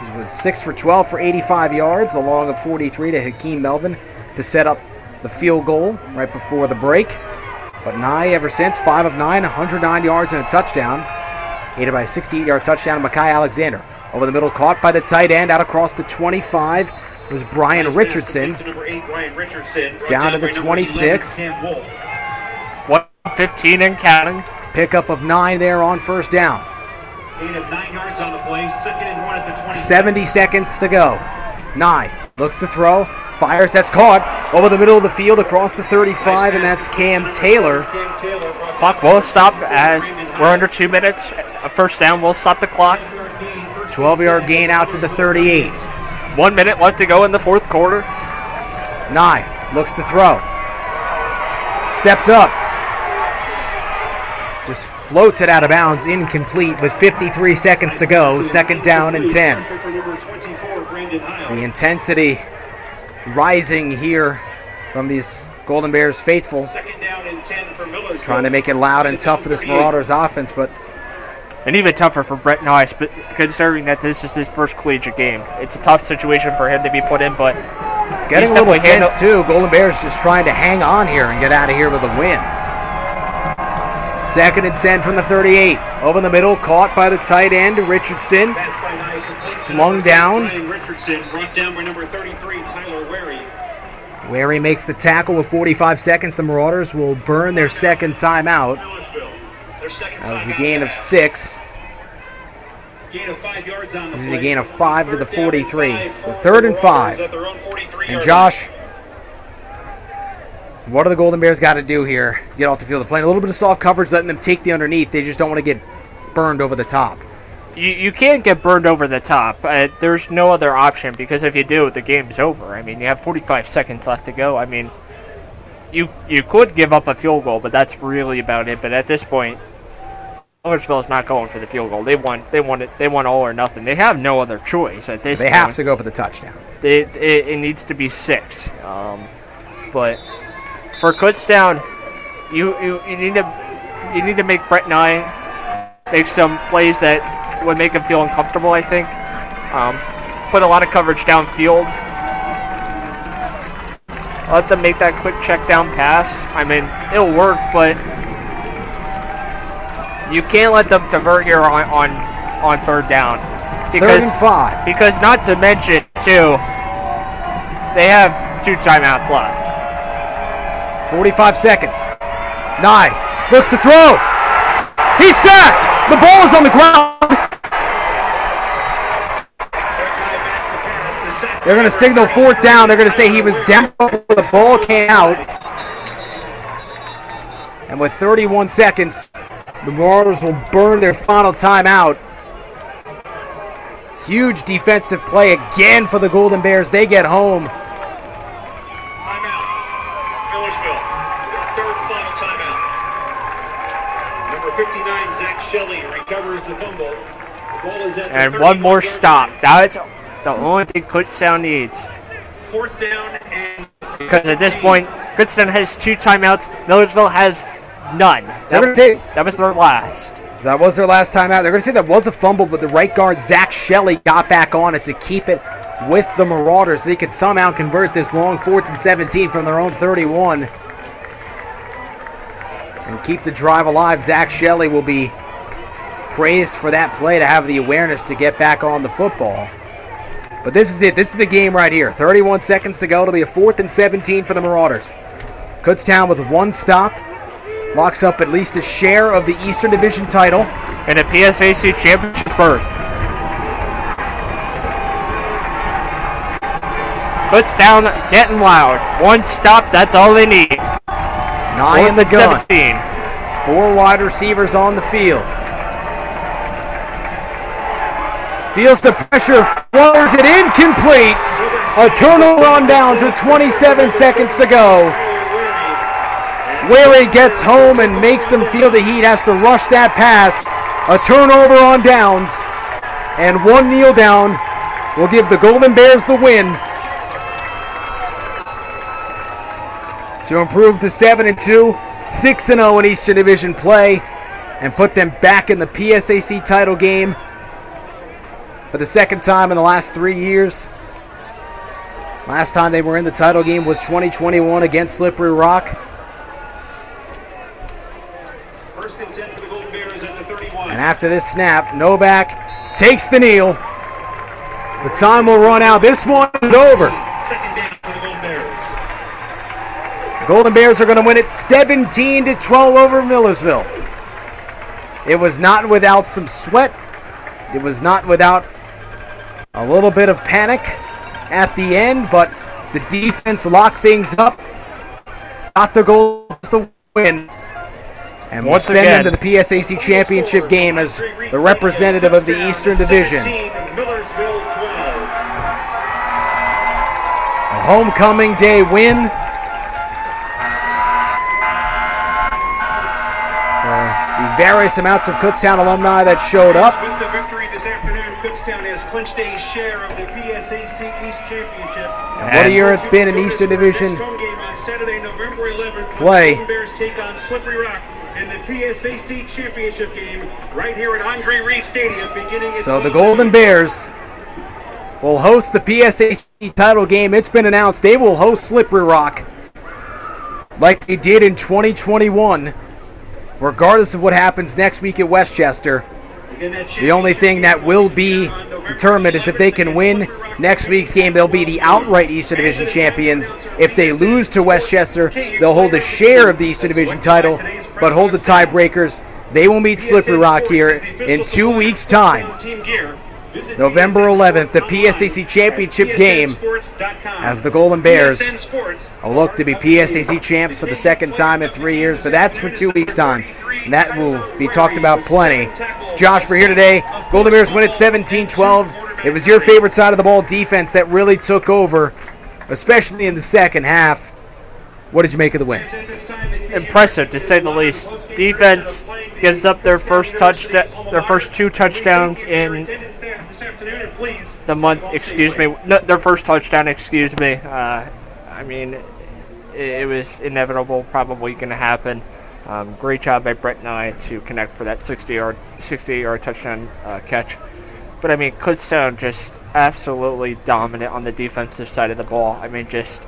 He was 6 for 12 for 85 yards, along of 43 to Hakeem Melvin to set up the field goal right before the break. But Nye ever since, 5 of 9, 109 yards and a touchdown, aided by a 68-yard touchdown to Makai Alexander. Over the middle, caught by the tight end, out across the 25 was Brian Richardson. Down to the 26. 1:15 and counting. Pickup of 9 there on first down. Gain of 9 yards on the play. Second and one at the 20. 70 seconds to go. Nye looks to throw. Fires. That's caught over the middle of the field across the 35, and that's Cam Taylor. Clock will stop as we're under 2 minutes. A first down will stop the clock. 12-yard gain out to the 38. 1 minute left to go in the fourth quarter. Nye looks to throw. Steps up. Just floats it out of bounds, incomplete, with 53 seconds to go. Second down and 10. The intensity rising here from these Golden Bears faithful. Second down and 10 for Millersville. Trying to make it loud and tough for this Marauders offense, but... And even tougher for Brett Nye, but considering that this is his first collegiate game. It's a tough situation for him to be put in, but... Getting a little tense, too. Golden Bears just trying to hang on here and get out of here with a win. Second and 10 from the 38. Over the middle, caught by the tight end, Richardson. Slung down. Richardson brought down by number 33, Tyler Wary. Wary makes the tackle with 45 seconds. The Marauders will burn their second timeout. That was a gain of 6. This is a gain of 5 to the 43. So third and 5. And Josh, what do the Golden Bears got to do here? Get off the field. They're playing a little bit of soft coverage, letting them take the underneath. They just don't want to get burned over the top. You can't get burned over the top. There's no other option, because if you do, the game's over. I mean, you have 45 seconds left to go. I mean, you could give up a field goal, but that's really about it. But at this point, Millersville's not going for the field goal. They want all or nothing. They have no other choice at this point. They have to go for the touchdown. It needs to be 6. But for Kutztown, you need to make Brett Nye make some plays that would make him feel uncomfortable, I think. Put a lot of coverage downfield. Let them make that quick check down pass. I mean, it'll work, but you can't let them convert here on third down. Because, 3rd and 5. Because not to mention, too, they have 2 timeouts left. 45 seconds. Nye looks to throw. He's sacked. The ball is on the ground. They're going to signal 4th down. They're going to say he was down before the ball came out. And with 31 seconds, the Marauders will burn their final timeout. Huge defensive play again for the Golden Bears. They get home. Timeout. Millersville, their 3rd final timeout. Number 59, Zach Shelley, recovers the fumble. The ball is at and 1 more stop. That's the only thing Kutztown needs. 4th down and... Because at this point, Kutztown has 2 timeouts. Millersville has none. That was their last. That was their last timeout. They're going to say that was a fumble, but the right guard, Zach Shelley, got back on it to keep it with the Marauders. They could somehow convert this long 4th and 17 from their own 31. And keep the drive alive. Zach Shelley will be praised for that play, to have the awareness to get back on the football. But this is it. This is the game right here. 31 seconds to go. It'll be a 4th and 17 for the Marauders. Kutztown with 1 stop. Locks up at least a share of the Eastern Division title. And a PSAC championship berth. Kutztown getting loud. 1 stop. That's all they need. 9 in the gun. 17. 4 wide receivers on the field. Feels the pressure, fires it incomplete. A turnover on downs with 27 seconds to go. Wary gets home and makes him feel the heat, has to rush that pass. A turnover on downs, and 1 kneel down will give the Golden Bears the win to improve to 7-2, 6-0 in Eastern Division play, and put them back in the PSAC title game for the 2nd time in the last 3 years. Last time they were in the title game was 2021 against Slippery Rock. First and 10 for the Golden Bears at the 31. And after this snap, Novak takes the kneel. The time will run out. This one is over. Second down for the Golden Bears. The Golden Bears are going to win it 17-12 over Millersville. It was not without some sweat It was not without a little bit of panic at the end, but the defense locked things up, got the goal, the win, and we'll send them to the PSAC championship game as the representative of the Eastern Division. A homecoming day win for the various amounts of Kutztown alumni that showed up. With the victory this afternoon, Kutztown has clinched a share of the PSAC East Championship. And what a year it's been in Eastern Division Saturday, November 11th, play. The Bears take on Slippery Rock in the PSAC Championship game right here at Andre Reed Stadium. So the Golden Bears will host the PSAC title game. It's been announced they will host Slippery Rock like they did in 2021, regardless of what happens next week at Westchester. The only thing that will be determined is if they can win next week's game, they'll be the outright Eastern Division champions. If they lose to Westchester, they'll hold a share of the Eastern Division title, but hold the tiebreakers. They will meet Slippery Rock here in 2 weeks' time. November 11th, the PSAC Championship game, as the Golden Bears will look to be PSAC champs for the second time in 3 years, but that's for 2 weeks' time, and that will be talked about plenty. Josh, we're here today. Golden Bears win at 17-12. It was your favorite side of the ball defense that really took over, especially in the second half. What did you make of the win? Impressive, to say the least. Defense gives up their first two touchdowns in the month, their first touchdown. I mean, it was inevitable, probably going to happen. Great job by Brett Nye to connect for that 60-yard touchdown catch. But, I mean, Kutztown just absolutely dominant on the defensive side of the ball. I mean, just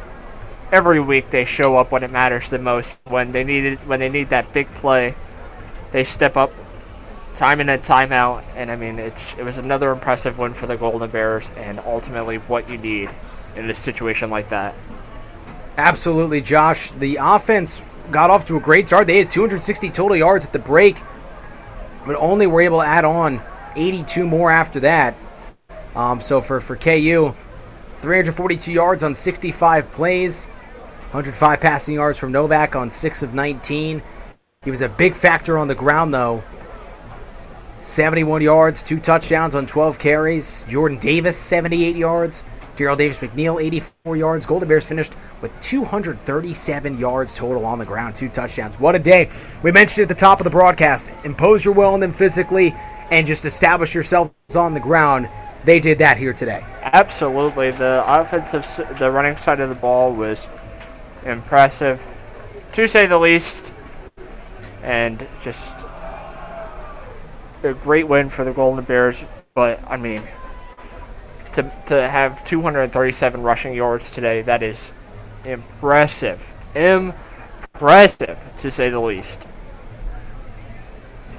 every week they show up when it matters the most. When they need that big play, they step up. Time in and time out, and I mean, it was another impressive win for the Golden Bears, and ultimately what you need in a situation like that. Absolutely, Josh. The offense got off to a great start. They had 260 total yards at the break, but only were able to add on 82 more after that. So for KU, 342 yards on 65 plays, 105 passing yards from Novak on 6 of 19. He was a big factor on the ground, though. 71 yards, 2 touchdowns on 12 carries. Jordan Davis, 78 yards. Daryl Davis-McNeil, 84 yards. Golden Bears finished with 237 yards total on the ground, 2 touchdowns. What a day. We mentioned at the top of the broadcast, impose your will on them physically and just establish yourselves on the ground. They did that here today. Absolutely. The running side of the ball was impressive, to say the least, and just a great win for the Golden Bears, but I mean, to have 237 rushing yards today, that is impressive, to say the least.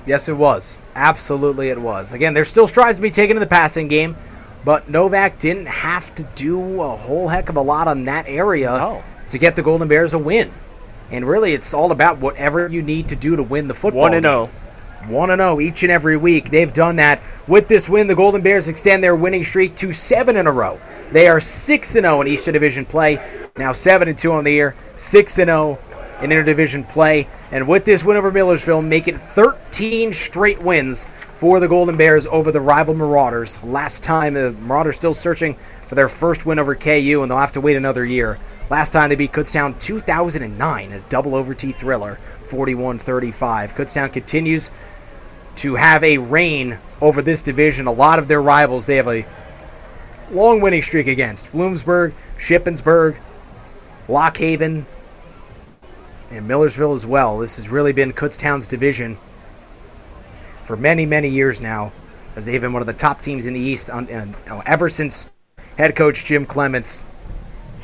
Yes, it was. Absolutely, it was. Again, there's still strides to be taken in the passing game, but Novak didn't have to do a whole heck of a lot on that area to get the Golden Bears a win. And really, it's all about whatever you need to do to win the football game. 1-0. 1-0 each and every week. They've done that. With this win, the Golden Bears extend their winning streak to 7 in a row. They are 6-0 in Eastern Division play, now 7-2 on the year, 6-0 in Interdivision play. And with this win over Millersville, make it 13 straight wins for the Golden Bears over the rival Marauders. Last time, the Marauders still searching for their first win over KU, and they'll have to wait another year. Last time they beat Kutztown, 2009, a double overtime thriller, 41-35. Kutztown continues to have a reign over this division. A lot of their rivals, they have a long winning streak against. Bloomsburg, Shippensburg, Lock Haven, and Millersville as well. This has really been Kutztown's division for many, many years now, as they've been one of the top teams in the East ever since head coach Jim Clements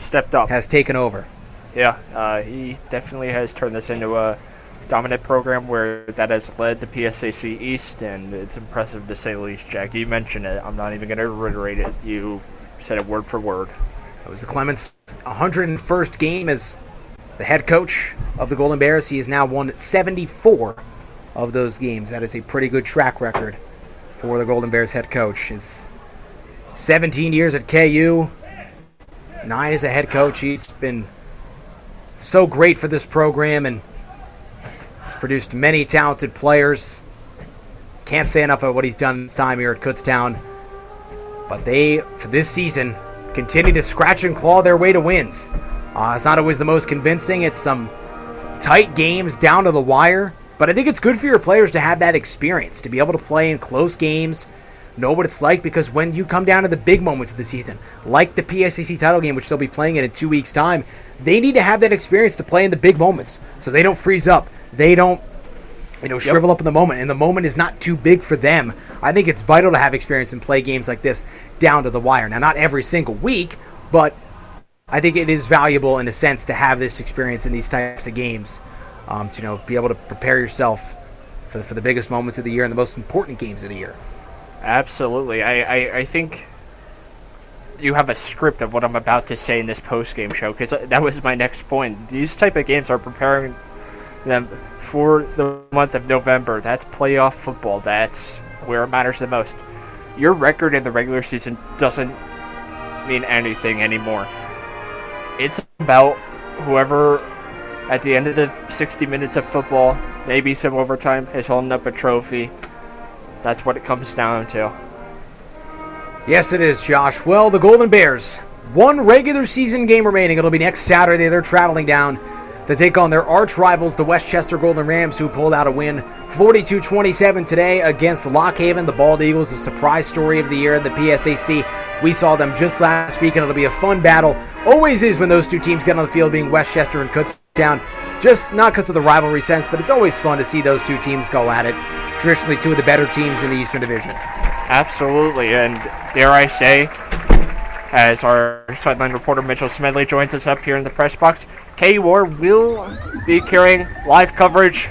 stepped up, has taken over. Yeah, he definitely has turned this into a dominant program where that has led to PSAC East, and it's impressive to say the least, Jack. You mentioned it. I'm not even going to reiterate it. You said it word for word. It was the Clements' 101st game as the head coach of the Golden Bears. He has now won 74 of those games. That is a pretty good track record for the Golden Bears head coach. His 17 years at KU, 9 as a head coach. He's been so great for this program and has produced many talented players. Can't say enough about what he's done this time here at Kutztown. But they, for this season, continue to scratch and claw their way to wins. It's not always the most convincing. It's some tight games down to the wire. But I think it's good for your players to have that experience, to be able to play in close games, know what it's like, because when you come down to the big moments of the season, like the PSAC title game, which they'll be playing in 2 weeks' time, they need to have that experience to play in the big moments so they don't freeze up. They don't shrivel up in the moment, and the moment is not too big for them. I think it's vital to have experience and play games like this down to the wire. Now, not every single week, but I think it is valuable in a sense to have this experience in these types of games, to be able to prepare yourself for the biggest moments of the year and the most important games of the year. Absolutely. I think you have a script of what I'm about to say in this post-game show, because that was my next point. These type of games are preparing them for the month of November. That's playoff football. That's where it matters the most. Your record in the regular season doesn't mean anything anymore. It's about whoever, at the end of the 60 minutes of football, maybe some overtime, is holding up a trophy. That's what it comes down to. Yes, it is, Josh. Well, the Golden Bears, one regular season game remaining. It'll be next Saturday. They're traveling down to take on their arch rivals, the Westchester Golden Rams, who pulled out a win 42-27 today against Lock Haven. The Bald Eagles, the surprise story of the year in the PSAC. We saw them just last week, and it'll be a fun battle. Always is when those two teams get on the field, being Westchester and Kutztown. Just not because of the rivalry sense, but it's always fun to see those two teams go at it. Traditionally, two of the better teams in the Eastern Division. Absolutely, and dare I say, as our sideline reporter Mitchell Smedley joins us up here in the press box, KUR will be carrying live coverage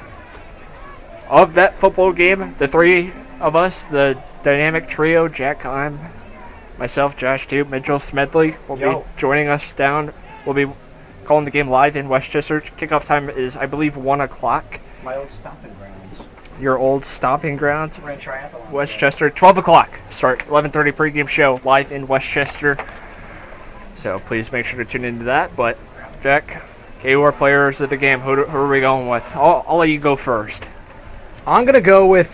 of that football game. The three of us, the dynamic trio, Jack Heim, myself, Josh Tu, Mitchell Smedley, will be joining us down. We'll be calling the game live in Westchester. Kickoff time is, I believe, 1 o'clock. My old stomping grounds. Your old stomping grounds. We're in triathlon. Westchester, 12 o'clock. Start 11:30 pregame show live in Westchester. So please make sure to tune into that. But, Jack, KUR players of the game. Who are we going with? I'll let you go first. I'm gonna go with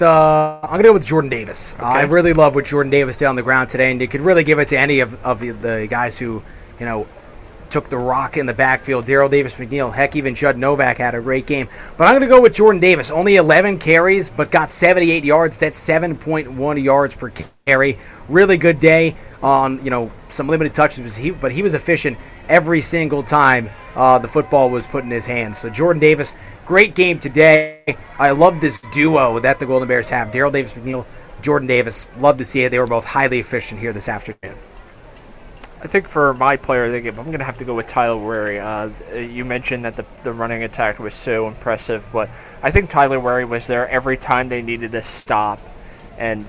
Jordan Davis. Okay. I really love what Jordan Davis did on the ground today, and you could really give it to any of the guys who took the rock in the backfield. Daryl Davis-McNeil, heck, even Judd Novak had a great game. But I'm gonna go with Jordan Davis. Only 11 carries, but got 78 yards. That's 7.1 yards per carry. Really good day on some limited touches, but he was efficient every single time the football was put in his hands. So Jordan Davis, great game today. I love this duo that the Golden Bears have. Daryl Davis-McNeil, Jordan Davis. Love to see it. They were both highly efficient here this afternoon. I think for my player of the game, I'm going to have to go with Tyler Wary. You mentioned that the running attack was so impressive, but I think Tyler Wary was there every time they needed a stop, and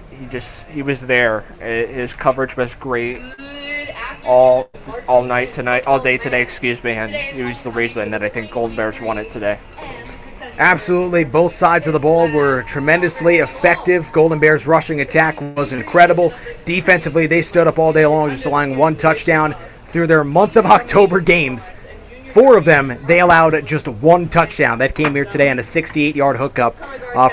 he was there. His coverage was great. All day today, and it was the reason that I think Golden Bears won it today. Absolutely, both sides of the ball were tremendously effective. Golden Bears' rushing attack was incredible. Defensively, they stood up all day long, just allowing one touchdown through their month of October games. 4 of them, they allowed just one touchdown. That came here today on a 68-yard hookup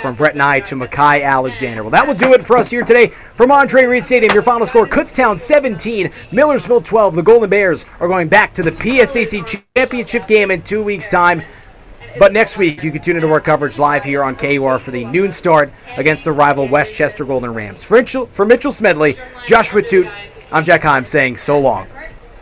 from Brett Nye to Makai Alexander. Well, that will do it for us here today from Andre Reed Stadium. Your final score, Kutztown 17, Millersville 12. The Golden Bears are going back to the PSAC championship game in 2 weeks' time. But next week, you can tune into our coverage live here on KUR for the noon start against the rival Westchester Golden Rams. For Mitchell Smedley, Joshua Toot, I'm Jack Heim saying so long.